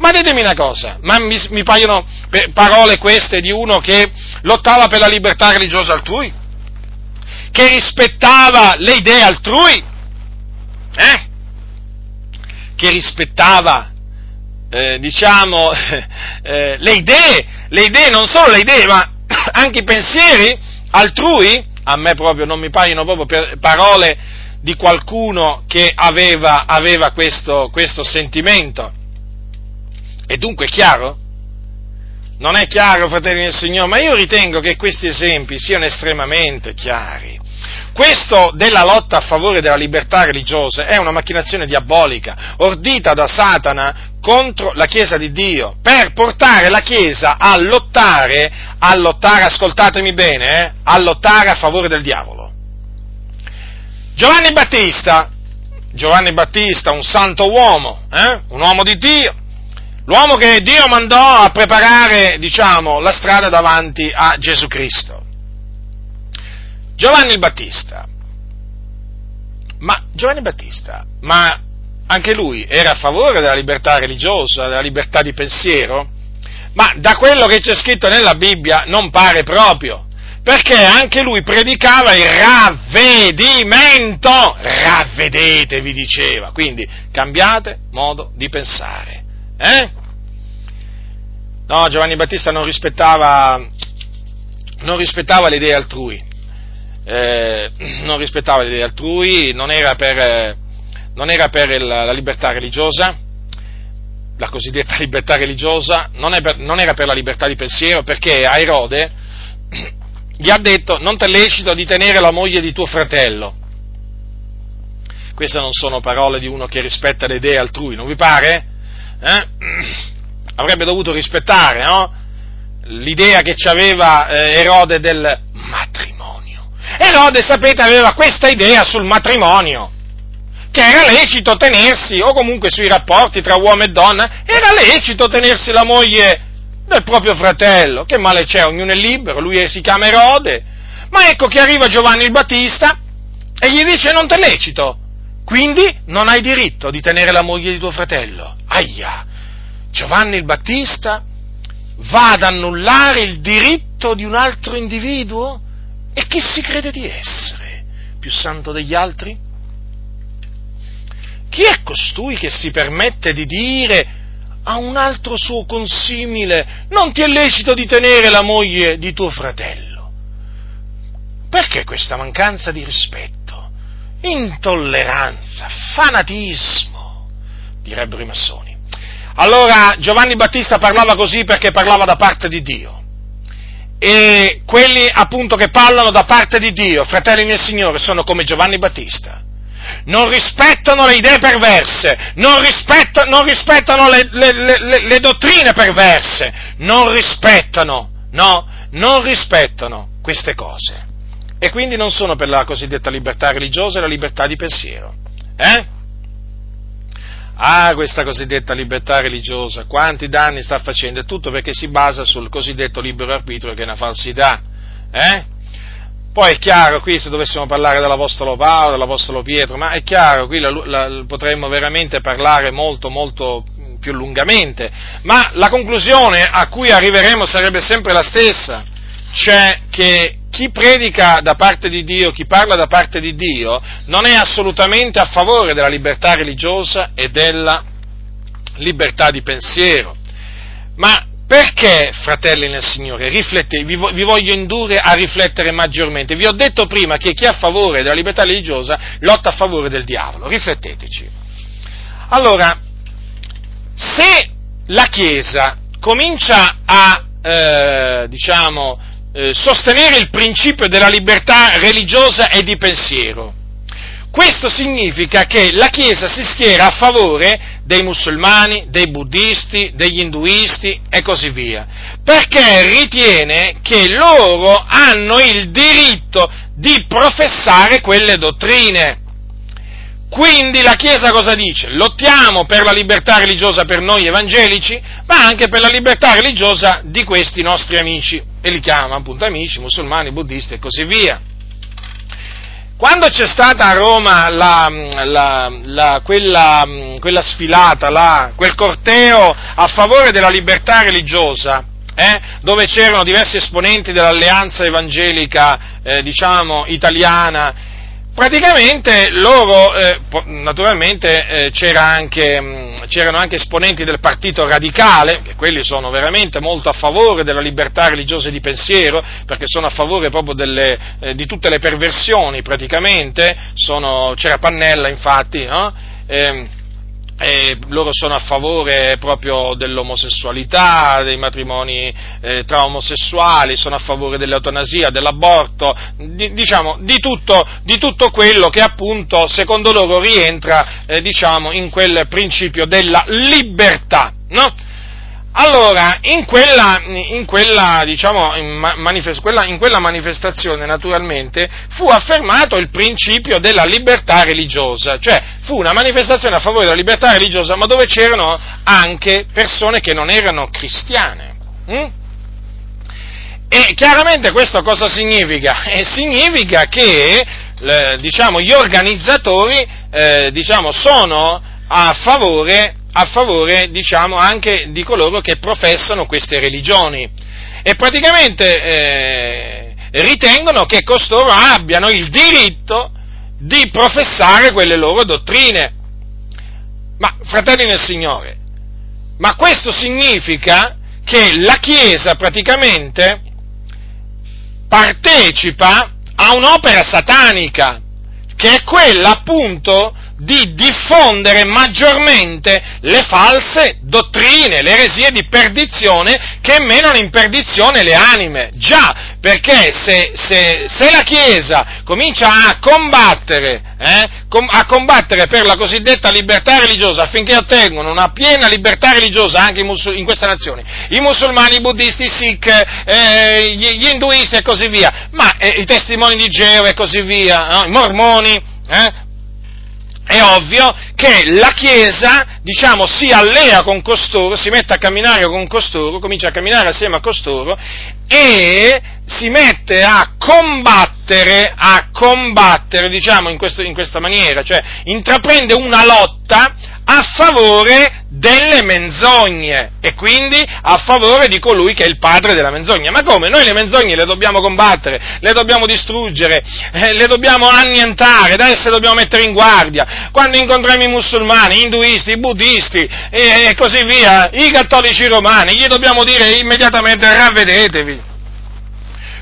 Ma ditemi una cosa, ma mi, mi paiono parole queste di uno che lottava per la libertà religiosa altrui? Che rispettava le idee altrui? Eh? Che rispettava, eh, diciamo, eh, le idee, le idee, non solo le idee, ma anche i pensieri altrui? A me proprio non mi paiono proprio parole di qualcuno che aveva, aveva questo, questo sentimento. E dunque è chiaro? Non è chiaro, fratelli del Signore, ma io ritengo che questi esempi siano estremamente chiari. Questo della lotta a favore della libertà religiosa è una macchinazione diabolica, ordita da Satana contro la Chiesa di Dio, per portare la Chiesa a lottare, a lottare, ascoltatemi bene, eh, a lottare a favore del diavolo. Giovanni Battista, Giovanni Battista, un santo uomo, eh, un uomo di Dio, l'uomo che Dio mandò a preparare, diciamo, la strada davanti a Gesù Cristo. Giovanni il Battista. Ma Giovanni Battista, ma anche lui era a favore della libertà religiosa, della libertà di pensiero? Ma da quello che c'è scritto nella Bibbia non pare proprio, perché anche lui predicava il ravvedimento. Ravvedetevi, diceva. Quindi cambiate modo di pensare. Eh? No, Giovanni Battista non rispettava, non rispettava le idee altrui, eh, non rispettava le idee altrui, non era per, non era per la, la libertà religiosa, la cosiddetta libertà religiosa, non, è per, non era per la libertà di pensiero, perché a Erode gli ha detto non t'è lecito di tenere la moglie di tuo fratello. Queste non sono parole di uno che rispetta le idee altrui, non vi pare? Eh? avrebbe dovuto rispettare, no? L'idea che c'aveva eh, Erode del matrimonio. Erode, sapete, aveva questa idea sul matrimonio, che era lecito tenersi, o comunque sui rapporti tra uomo e donna, era lecito tenersi la moglie del proprio fratello, che male c'è, ognuno è libero, lui si chiama Erode, ma ecco che arriva Giovanni il Battista e gli dice: non t'è lecito, quindi non hai diritto di tenere la moglie di tuo fratello. Aia! Giovanni il Battista va ad annullare il diritto di un altro individuo? E chi si crede di essere? Più santo degli altri? Chi è costui che si permette di dire a un altro suo consimile: non ti è lecito di tenere la moglie di tuo fratello? Perché questa mancanza di rispetto, intolleranza, fanatismo, direbbero i massoni? Allora, Giovanni Battista parlava così perché parlava da parte di Dio, e quelli appunto che parlano da parte di Dio, fratelli nel Signore, sono come Giovanni Battista. Non rispettano le idee perverse, non, rispetta, non rispettano le, le, le, le dottrine perverse, non rispettano, no, non rispettano queste cose. E quindi non sono per la cosiddetta libertà religiosa e la libertà di pensiero. Eh? Ah, questa cosiddetta libertà religiosa, quanti danni sta facendo? È tutto perché si basa sul cosiddetto libero arbitrio, che è una falsità. Eh? Poi è chiaro, qui se dovessimo parlare dell'Apostolo Paolo, dell'Apostolo Pietro, ma è chiaro, qui la, la, potremmo veramente parlare molto, molto più lungamente, ma la conclusione a cui arriveremo sarebbe sempre la stessa, cioè che chi predica da parte di Dio, chi parla da parte di Dio, non è assolutamente a favore della libertà religiosa e della libertà di pensiero. Ma perché, fratelli nel Signore, riflette, vi voglio indurre a riflettere maggiormente? Vi ho detto prima che chi è a favore della libertà religiosa lotta a favore del diavolo. Rifletteteci. Allora, se la Chiesa comincia a, eh, diciamo... sostenere il principio della libertà religiosa e di pensiero, questo significa che la Chiesa si schiera a favore dei musulmani, dei buddisti, degli induisti e così via, perché ritiene che loro hanno il diritto di professare quelle dottrine. Quindi la Chiesa cosa dice? Lottiamo per la libertà religiosa per noi evangelici, ma anche per la libertà religiosa di questi nostri amici, e li chiama appunto amici, musulmani, buddisti e così via. Quando c'è stata a Roma la, la, la, quella, quella sfilata, la, quel corteo a favore della libertà religiosa, eh, dove c'erano diversi esponenti dell'alleanza evangelica, eh, diciamo, italiana, praticamente loro, eh, naturalmente eh, c'era anche, mh, c'erano anche esponenti del partito radicale, che quelli sono veramente molto a favore della libertà religiosa e di pensiero, perché sono a favore proprio delle, eh, di tutte le perversioni praticamente, sono, c'era Pannella infatti, no? E, e loro sono a favore proprio dell'omosessualità, dei matrimoni eh, tra omosessuali, sono a favore dell'eutanasia, dell'aborto, di, diciamo di tutto, di tutto quello che appunto secondo loro rientra eh, diciamo in quel principio della libertà, no? Allora, in quella, in quella, diciamo, in, manifest, quella, in quella manifestazione, naturalmente, fu affermato il principio della libertà religiosa, cioè fu una manifestazione a favore della libertà religiosa, ma dove c'erano anche persone che non erano cristiane. Hm? E chiaramente questo cosa significa? Eh, significa che, eh, diciamo, gli organizzatori, eh, diciamo, sono a favore... a favore, diciamo, anche di coloro che professano queste religioni, e praticamente eh, ritengono che costoro abbiano il diritto di professare quelle loro dottrine. Ma, fratelli nel Signore, ma questo significa che la Chiesa praticamente partecipa a un'opera satanica, che è quella appunto di diffondere maggiormente le false dottrine, le eresie di perdizione che menano in perdizione le anime. Già, perché se, se, se la Chiesa comincia a combattere eh, a combattere per la cosiddetta libertà religiosa, affinché ottengano una piena libertà religiosa anche in questa nazione, i musulmani, i buddisti, i sikh, eh, gli induisti e così via, ma eh, i testimoni di Geova e così via, no? I mormoni, eh? È ovvio che la Chiesa, diciamo, si allea con costoro, si mette a camminare con costoro, comincia a camminare assieme a costoro e si mette a combattere, a combattere, diciamo, in, questo, in questa maniera, cioè intraprende una lotta a favore delle menzogne e quindi a favore di colui che è il padre della menzogna. Ma come? Noi le menzogne le dobbiamo combattere, le dobbiamo distruggere, eh, le dobbiamo annientare, da esse dobbiamo mettere in guardia. Quando incontriamo i musulmani, i induisti, i buddisti e, e così via, i cattolici romani, gli dobbiamo dire immediatamente: ravvedetevi,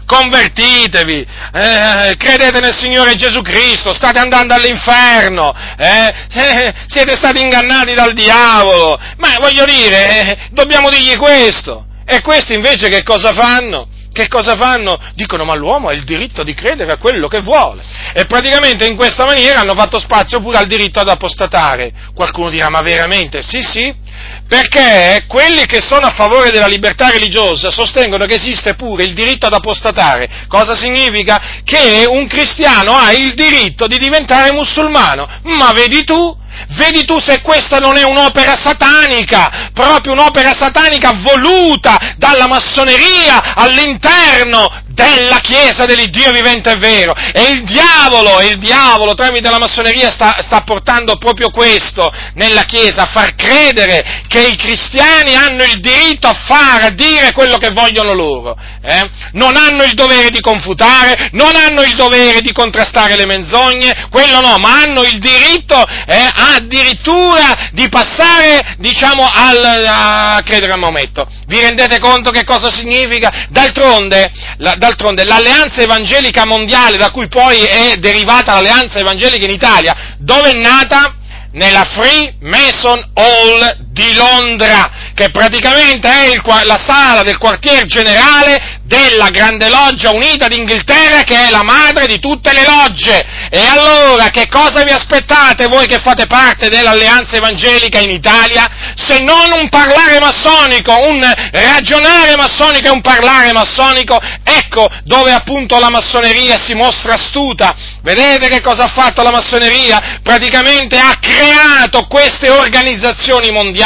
convertitevi, eh, credete nel Signore Gesù Cristo, state andando all'inferno, eh, eh, siete stati ingannati dal diavolo. Ma voglio dire, eh, dobbiamo dirgli questo. E questi invece che cosa fanno? Che cosa fanno? Dicono: ma l'uomo ha il diritto di credere a quello che vuole. E praticamente in questa maniera hanno fatto spazio pure al diritto ad apostatare. Qualcuno dirà: ma veramente? Sì, sì, perché quelli che sono a favore della libertà religiosa sostengono che esiste pure il diritto ad apostatare. Cosa significa? Che un cristiano ha il diritto di diventare musulmano. Ma vedi tu? Vedi tu se questa non è un'opera satanica, proprio un'opera satanica voluta dalla massoneria all'interno della Chiesa dell'Iddio vivente e vero. E il diavolo, il diavolo tramite la massoneria sta, sta portando proprio questo nella Chiesa, a far credere che i cristiani hanno il diritto a fare, a dire quello che vogliono loro. Eh? Non hanno il dovere di confutare, non hanno il dovere di contrastare le menzogne, quello no, ma hanno il diritto eh, addirittura di passare, diciamo, al, a credere a Maometto. Vi rendete conto che cosa significa? D'altronde, la, d'altronde l'alleanza evangelica mondiale, da cui poi è derivata l'alleanza evangelica in Italia, dove è nata? Nella Free Mason Hall di Londra, che praticamente è il, la sala del quartier generale della Grande Loggia Unita d'Inghilterra, che è la madre di tutte le logge. E allora che cosa vi aspettate voi che fate parte dell'alleanza evangelica in Italia, se non un parlare massonico, un ragionare massonico e un parlare massonico? Ecco dove appunto la massoneria si mostra astuta. Vedete che cosa ha fatto la massoneria? Praticamente ha creato queste organizzazioni mondiali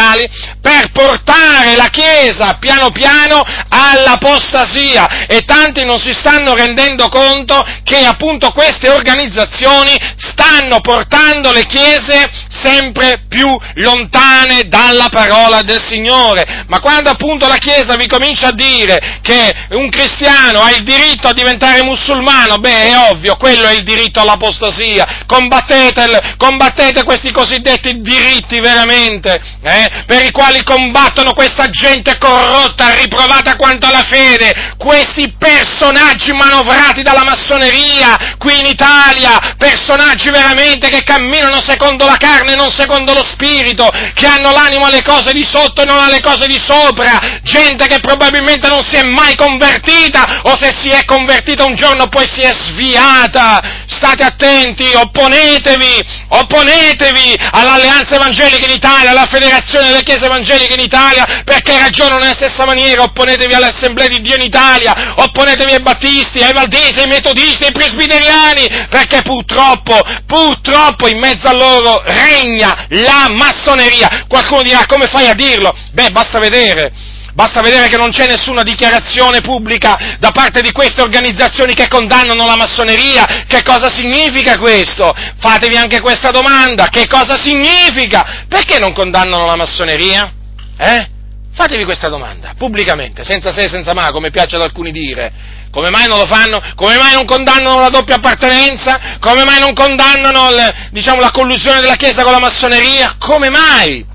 per portare la Chiesa piano piano all'apostasia. E tanti non si stanno rendendo conto che appunto queste organizzazioni stanno portando le chiese sempre più lontane dalla parola del Signore. Ma quando appunto la Chiesa vi comincia a dire che un cristiano ha il diritto a diventare musulmano, beh, è ovvio, quello è il diritto all'apostasia. Combattete, combattete questi cosiddetti diritti veramente, eh, per i quali combattono questa gente corrotta, riprovata quanto alla fede, questi personaggi manovrati dalla massoneria qui in Italia, personaggi veramente che camminano secondo la carne e non secondo lo spirito, che hanno l'animo alle cose di sotto e non alle cose di sopra, gente che probabilmente non si è mai convertita, o se si è convertita un giorno poi si è sviata. State attenti, opponetevi, opponetevi all'alleanza evangelica in Italia, alla federazione delle chiese evangeliche in Italia, perché ragionano nella stessa maniera. Opponetevi all'Assemblea di Dio in Italia, opponetevi ai battisti, ai valdesi, ai metodisti, ai presbiteriani, perché purtroppo, purtroppo in mezzo a loro regna la massoneria. Qualcuno dirà: come fai a dirlo? Beh, basta vedere, basta vedere che non c'è nessuna dichiarazione pubblica da parte di queste organizzazioni che condannano la massoneria. Che cosa significa questo? Fatevi anche questa domanda: che cosa significa? Perché non condannano la massoneria? Eh? Fatevi questa domanda, pubblicamente, senza se e senza ma, come piace ad alcuni dire. Come mai non lo fanno? Come mai non condannano la doppia appartenenza? Come mai non condannano, il, diciamo, la collusione della Chiesa con la massoneria? Come mai?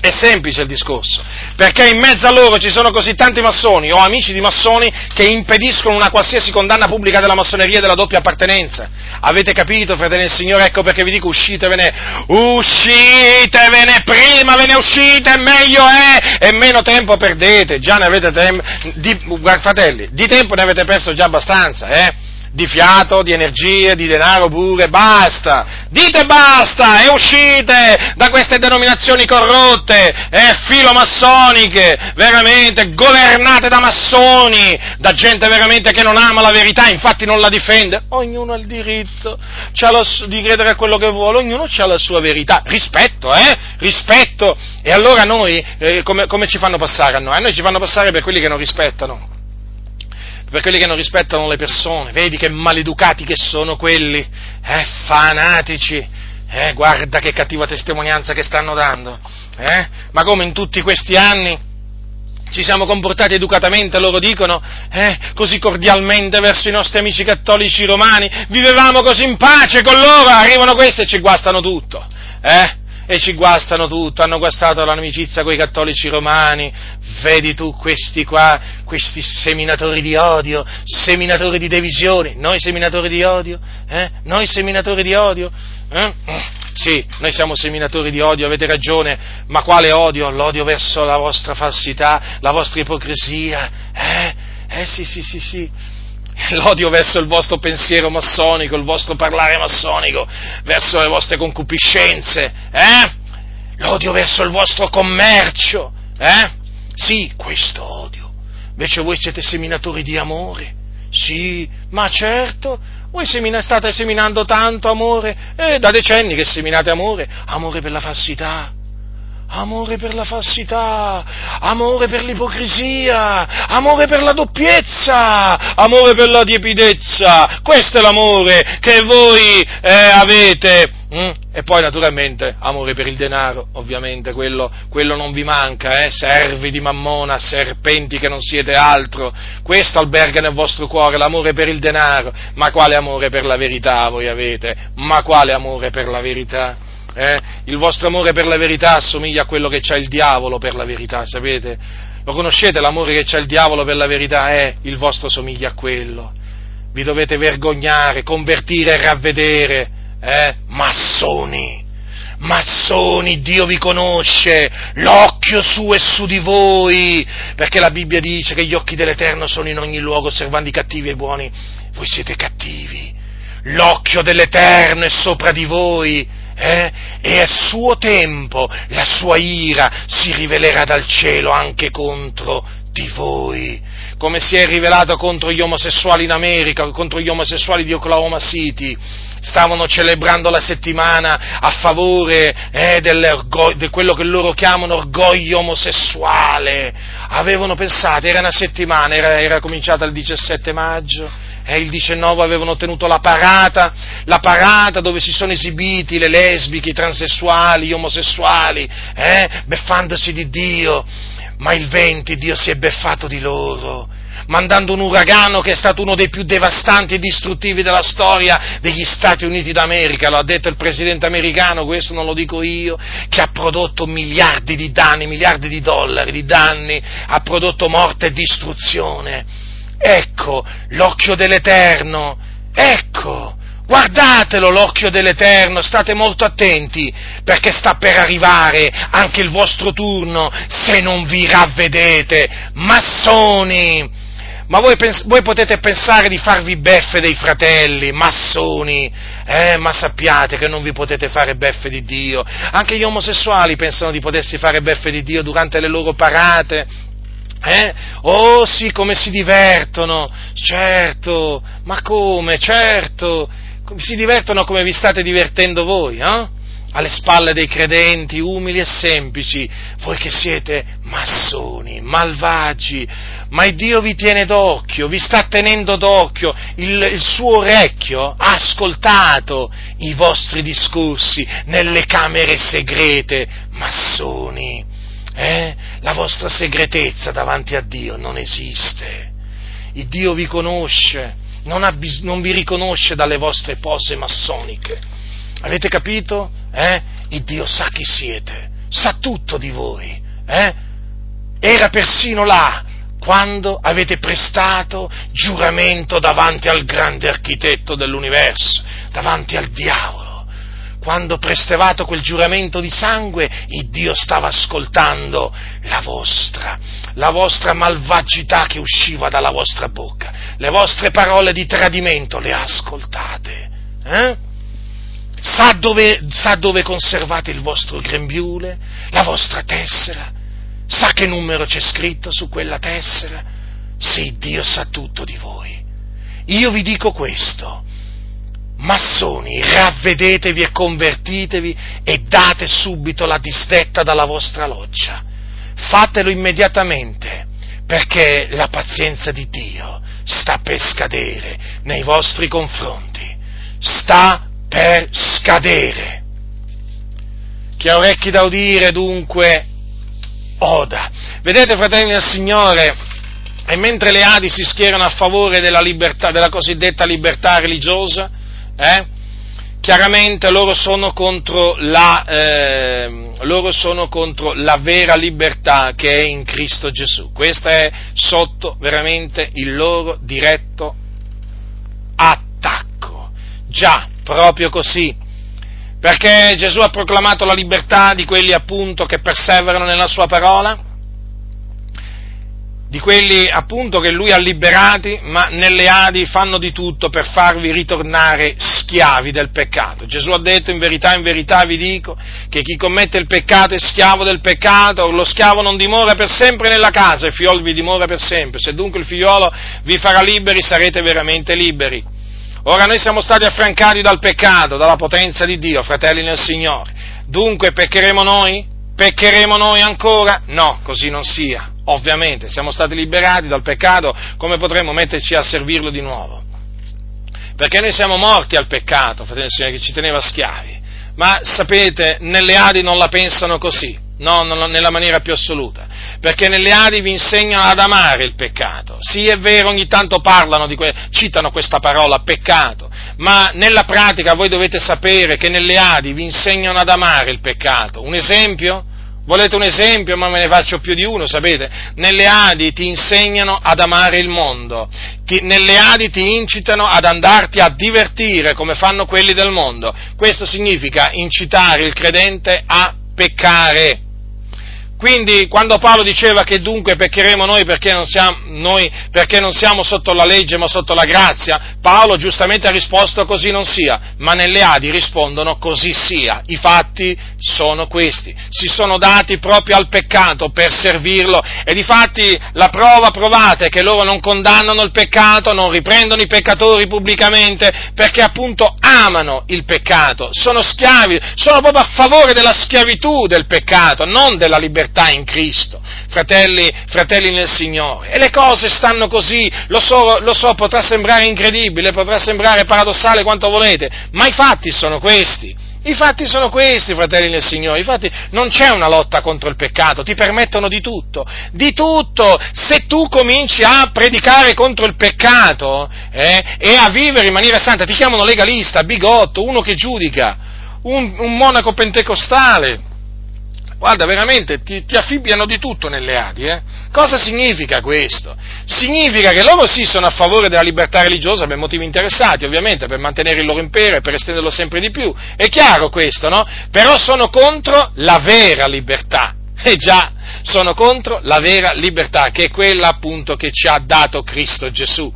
È semplice il discorso, perché in mezzo a loro ci sono così tanti massoni o amici di massoni che impediscono una qualsiasi condanna pubblica della massoneria e della doppia appartenenza. Avete capito, fratelli del Signore? Ecco perché vi dico: uscitevene, uscitevene, prima ve ne uscite, meglio è, e meno tempo perdete. Già ne avete tempo, di, fratelli, di tempo ne avete perso già abbastanza, eh? di fiato, di energie, di denaro pure, basta, dite basta e uscite da queste denominazioni corrotte, eh, filomassoniche, veramente, governate da massoni, da gente veramente che non ama la verità, infatti non la difende. Ognuno ha il diritto c'ha la, di credere a quello che vuole, ognuno ha la sua verità, rispetto, eh, rispetto, e allora noi, eh, come, come ci fanno passare a noi? A noi ci fanno passare per quelli che non rispettano, per quelli che non rispettano le persone, vedi che maleducati che sono quelli, eh, fanatici, eh, guarda che cattiva testimonianza che stanno dando, eh? Ma come in tutti questi anni ci siamo comportati educatamente, loro dicono, eh, così cordialmente verso i nostri amici cattolici romani, vivevamo così in pace con loro, arrivano questi e ci guastano tutto, eh? E ci guastano tutto, hanno guastato l'amicizia coi cattolici romani, vedi tu questi qua, questi seminatori di odio, seminatori di divisioni, noi seminatori di odio, eh? Noi seminatori di odio, eh? Sì, noi siamo seminatori di odio, avete ragione, ma quale odio? L'odio verso la vostra falsità, la vostra ipocrisia, eh? Eh sì sì sì sì. L'odio verso il vostro pensiero massonico, il vostro parlare massonico, verso le vostre concupiscenze, eh? L'odio verso il vostro commercio, eh? Sì, questo odio. Invece voi siete seminatori di amore, sì, ma certo, voi semina, state seminando tanto amore, eh, da decenni che seminate amore, amore per la falsità. Amore per la falsità, amore per l'ipocrisia, amore per la doppiezza, amore per la tiepidezza, questo è l'amore che voi eh, avete, mm? E poi naturalmente amore per il denaro, ovviamente quello, quello non vi manca, eh? Servi di Mammona, serpenti che non siete altro, questo alberga nel vostro cuore, l'amore per il denaro, ma quale amore per la verità voi avete, ma quale amore per la verità? Eh, il vostro amore per la verità assomiglia a quello che c'ha il diavolo per la verità, sapete? Lo conoscete l'amore che c'ha il diavolo per la verità? Eh, il vostro somiglia a quello. Vi dovete vergognare, convertire e ravvedere, eh? Massoni, massoni, Dio vi conosce, l'occhio suo è su di voi, perché la Bibbia dice che gli occhi dell'Eterno sono in ogni luogo, osservando i cattivi e i buoni. Voi siete cattivi, l'occhio dell'Eterno è sopra di voi. Eh? E a suo tempo la sua ira si rivelerà dal cielo anche contro di voi, come si è rivelato contro gli omosessuali in America, contro gli omosessuali di Oklahoma City. Stavano celebrando la settimana a favore eh, di quello che loro chiamano orgoglio omosessuale. Avevano pensato, era una settimana, era, era cominciata il diciassette maggio, e il diciannove avevano tenuto la parata, la parata dove si sono esibiti le lesbiche, i transessuali, gli omosessuali, eh, beffandosi di Dio, ma il venti Dio si è beffato di loro, mandando un uragano che è stato uno dei più devastanti e distruttivi della storia degli Stati Uniti d'America, lo ha detto il presidente americano, questo non lo dico io, che ha prodotto miliardi di danni, miliardi di dollari di danni, ha prodotto morte e distruzione. Ecco, l'occhio dell'Eterno, ecco, guardatelo l'occhio dell'Eterno, state molto attenti, perché sta per arrivare anche il vostro turno, se non vi ravvedete, massoni, ma voi, pens- voi potete pensare di farvi beffe dei fratelli, massoni, eh, ma sappiate che non vi potete fare beffe di Dio, anche gli omosessuali pensano di potersi fare beffe di Dio durante le loro parate, eh? Oh sì, come si divertono, certo, ma come, certo, si divertono come vi state divertendo voi, eh? Alle spalle dei credenti, umili e semplici, voi che siete massoni, malvagi, ma il Dio vi tiene d'occhio, vi sta tenendo d'occhio, il, il suo orecchio ha ascoltato i vostri discorsi nelle camere segrete, massoni. Eh? La vostra segretezza davanti a Dio non esiste. Il Dio vi conosce, non, ha bis- non vi riconosce dalle vostre pose massoniche. Avete capito? Eh? Il Dio sa chi siete, sa tutto di voi. Eh? Era persino là quando avete prestato giuramento davanti al grande architetto dell'universo, davanti al diavolo. quando prestevate quel giuramento di sangue, il Dio stava ascoltando la vostra, la vostra malvagità che usciva dalla vostra bocca, le vostre parole di tradimento le ascoltate, eh? Sa dove, sa dove conservate il vostro grembiule, la vostra tessera, sa che numero c'è scritto su quella tessera? Sì, Dio sa tutto di voi. Io vi dico questo: massoni, ravvedetevi e convertitevi e date subito la disdetta dalla vostra loggia. Fatelo immediatamente, perché la pazienza di Dio sta per scadere nei vostri confronti. Sta per scadere. Chi ha orecchi da udire, dunque, oda. Vedete, fratelli del Signore, e mentre le Adi si schierano a favore della libertà, della cosiddetta libertà religiosa, eh, chiaramente loro sono contro la, eh, loro sono contro la vera libertà che è in Cristo Gesù. Questa è sotto veramente il loro diretto attacco. Già, proprio così. Perché Gesù ha proclamato la libertà di quelli appunto che perseverano nella sua parola, di quelli appunto che lui ha liberati, ma nelle Adi fanno di tutto per farvi ritornare schiavi del peccato. Gesù ha detto: in verità, in verità vi dico che chi commette il peccato è schiavo del peccato. Lo schiavo non dimora per sempre nella casa, il figliolo vi dimora per sempre. Se dunque il figliolo vi farà liberi, sarete veramente liberi. Ora noi siamo stati affrancati dal peccato, dalla potenza di Dio, fratelli nel Signore. Dunque peccheremo noi? Peccheremo noi ancora? No, così non sia. Ovviamente, siamo stati liberati dal peccato, come potremmo metterci a servirlo di nuovo? Perché noi siamo morti al peccato, fratello del Signore, che ci teneva schiavi. Ma sapete, nelle Adi non la pensano così, no, non, nella maniera più assoluta, perché nelle Adi vi insegnano ad amare il peccato. Sì, è vero, ogni tanto parlano di que- citano questa parola peccato, ma nella pratica voi dovete sapere che nelle Adi vi insegnano ad amare il peccato. Un esempio? Volete un esempio? Ma me ne faccio più di uno, sapete? Nelle Adi ti insegnano ad amare il mondo, ti, nelle Adi ti incitano ad andarti a divertire come fanno quelli del mondo. Questo significa incitare il credente a peccare. Quindi quando Paolo diceva che dunque peccheremo noi perché non siamo, noi perché non siamo sotto la legge ma sotto la grazia, Paolo giustamente ha risposto così non sia, ma nelle Adi rispondono così sia. I fatti sono questi: si sono dati proprio al peccato per servirlo, e difatti la prova provate è che loro non condannano il peccato, non riprendono i peccatori pubblicamente, perché appunto amano il peccato, sono schiavi, sono proprio a favore della schiavitù del peccato, non della libertà in Cristo, fratelli, fratelli nel Signore. E le cose stanno così, lo so, lo so, potrà sembrare incredibile, potrà sembrare paradossale quanto volete, ma i fatti sono questi. I fatti sono questi, fratelli del Signore. Infatti non c'è una lotta contro il peccato, ti permettono di tutto, di tutto. Se tu cominci a predicare contro il peccato eh, e a vivere in maniera santa, ti chiamano legalista, bigotto, uno che giudica, un, un monaco pentecostale. Guarda, veramente, ti, ti affibbiano di tutto nelle Adi, eh? Cosa significa questo? Significa che loro sì sono a favore della libertà religiosa per motivi interessati, ovviamente, per mantenere il loro impero e per estenderlo sempre di più, è chiaro questo, no? Però sono contro la vera libertà, eh già, sono contro la vera libertà, che è quella appunto che ci ha dato Cristo Gesù,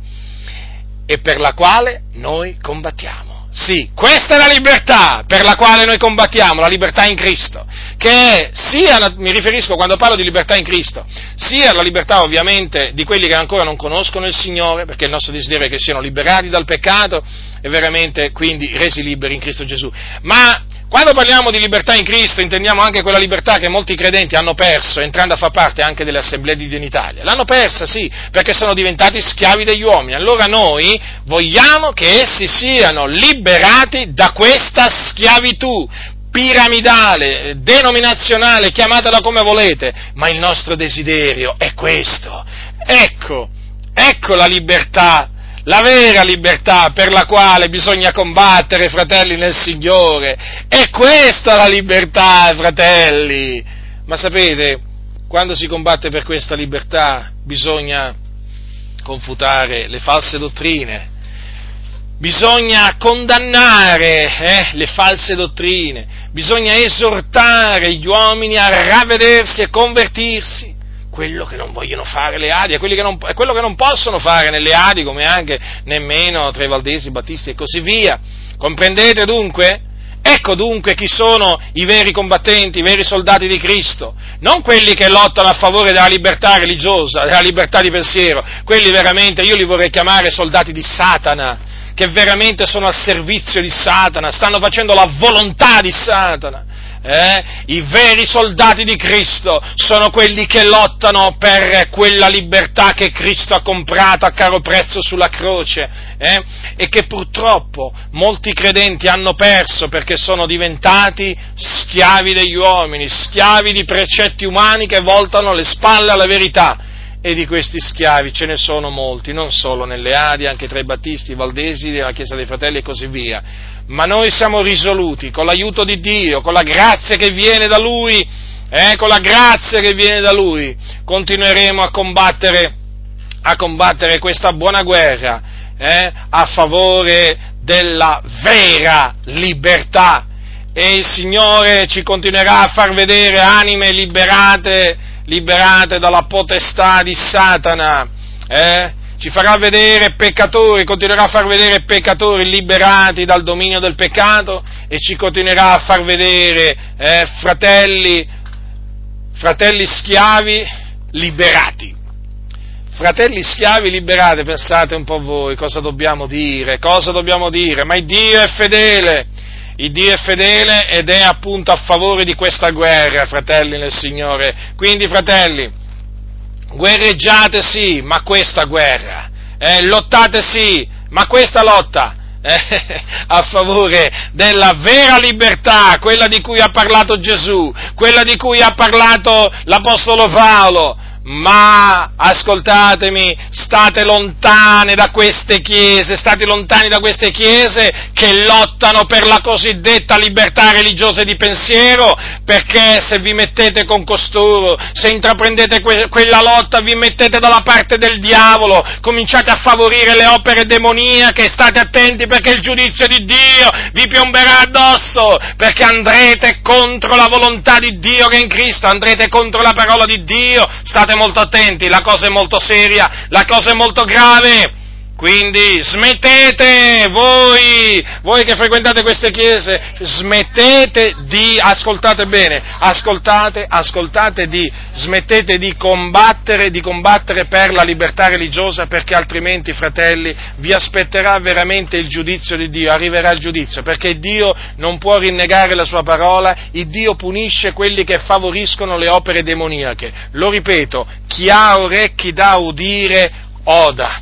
e per la quale noi combattiamo. Sì, questa è la libertà per la quale noi combattiamo, la libertà in Cristo, che sia, mi riferisco quando parlo di libertà in Cristo, sia la libertà ovviamente di quelli che ancora non conoscono il Signore, perché il nostro desiderio è che siano liberati dal peccato e veramente quindi resi liberi in Cristo Gesù. Ma quando parliamo di libertà in Cristo intendiamo anche quella libertà che molti credenti hanno perso entrando a far parte anche delle Assemblee di Dio in Italia. L'hanno persa, sì, perché sono diventati schiavi degli uomini. Allora noi vogliamo che essi siano liberati da questa schiavitù piramidale, denominazionale, chiamatela come volete, ma il nostro desiderio è questo. Ecco, ecco la libertà. La vera libertà per la quale bisogna combattere, fratelli nel Signore, è questa la libertà, fratelli. Ma sapete, quando si combatte per questa libertà bisogna confutare le false dottrine, Bisogna condannare eh, le false dottrine, bisogna esortare gli uomini a ravvedersi e convertirsi. Quello che non vogliono fare le Adi, è quello che non, è quello che non possono fare nelle Adi, come anche nemmeno tra i Valdesi, Battisti e così via. Comprendete dunque? Ecco dunque chi sono i veri combattenti, i veri soldati di Cristo, non quelli che lottano a favore della libertà religiosa, della libertà di pensiero, quelli veramente io li vorrei chiamare soldati di Satana, che veramente sono al servizio di Satana, stanno facendo la volontà di Satana. Eh? I veri soldati di Cristo sono quelli che lottano per quella libertà che Cristo ha comprato a caro prezzo sulla croce, eh? E che purtroppo molti credenti hanno perso perché sono diventati schiavi degli uomini, schiavi di precetti umani che voltano le spalle alla verità. E di questi schiavi ce ne sono molti, non solo nelle Adi, anche tra i Battisti, i Valdesi, la Chiesa dei Fratelli e così via. Ma noi siamo risoluti, con l'aiuto di Dio, con la grazia che viene da Lui, eh, con la grazia che viene da Lui, continueremo a combattere, a combattere questa buona guerra, eh, a favore della vera libertà. E il Signore ci continuerà a far vedere anime liberate, liberate dalla potestà di Satana, eh? Ci farà vedere peccatori, continuerà a far vedere peccatori liberati dal dominio del peccato e ci continuerà a far vedere eh, fratelli, fratelli schiavi liberati. Fratelli schiavi liberati, pensate un po' voi, cosa dobbiamo dire, cosa dobbiamo dire, ma il Dio è fedele, il Dio è fedele ed è appunto a favore di questa guerra, fratelli nel Signore. Quindi, fratelli, guerreggiate sì, ma questa guerra, eh, lottate sì, ma questa lotta eh, a favore della vera libertà, quella di cui ha parlato Gesù, quella di cui ha parlato l'Apostolo Paolo. Ma, ascoltatemi, state lontani da queste chiese, state lontani da queste chiese che lottano per la cosiddetta libertà religiosa e di pensiero, perché se vi mettete con costoro, se intraprendete que- quella lotta, vi mettete dalla parte del diavolo, cominciate a favorire le opere demoniache, state attenti perché il giudizio di Dio vi piomberà addosso, perché andrete contro la volontà di Dio che è in Cristo, andrete contro la parola di Dio, state molto attenti, la cosa è molto seria, la cosa è molto grave, quindi smettete voi, voi che frequentate queste chiese, smettete di, ascoltate bene, ascoltate, ascoltate di, smettete di combattere, di combattere per la libertà religiosa, perché altrimenti, fratelli, vi aspetterà veramente il giudizio di Dio, arriverà il giudizio, perché Dio non può rinnegare la sua parola, il Dio punisce quelli che favoriscono le opere demoniache, lo ripeto, chi ha orecchi da udire, oda.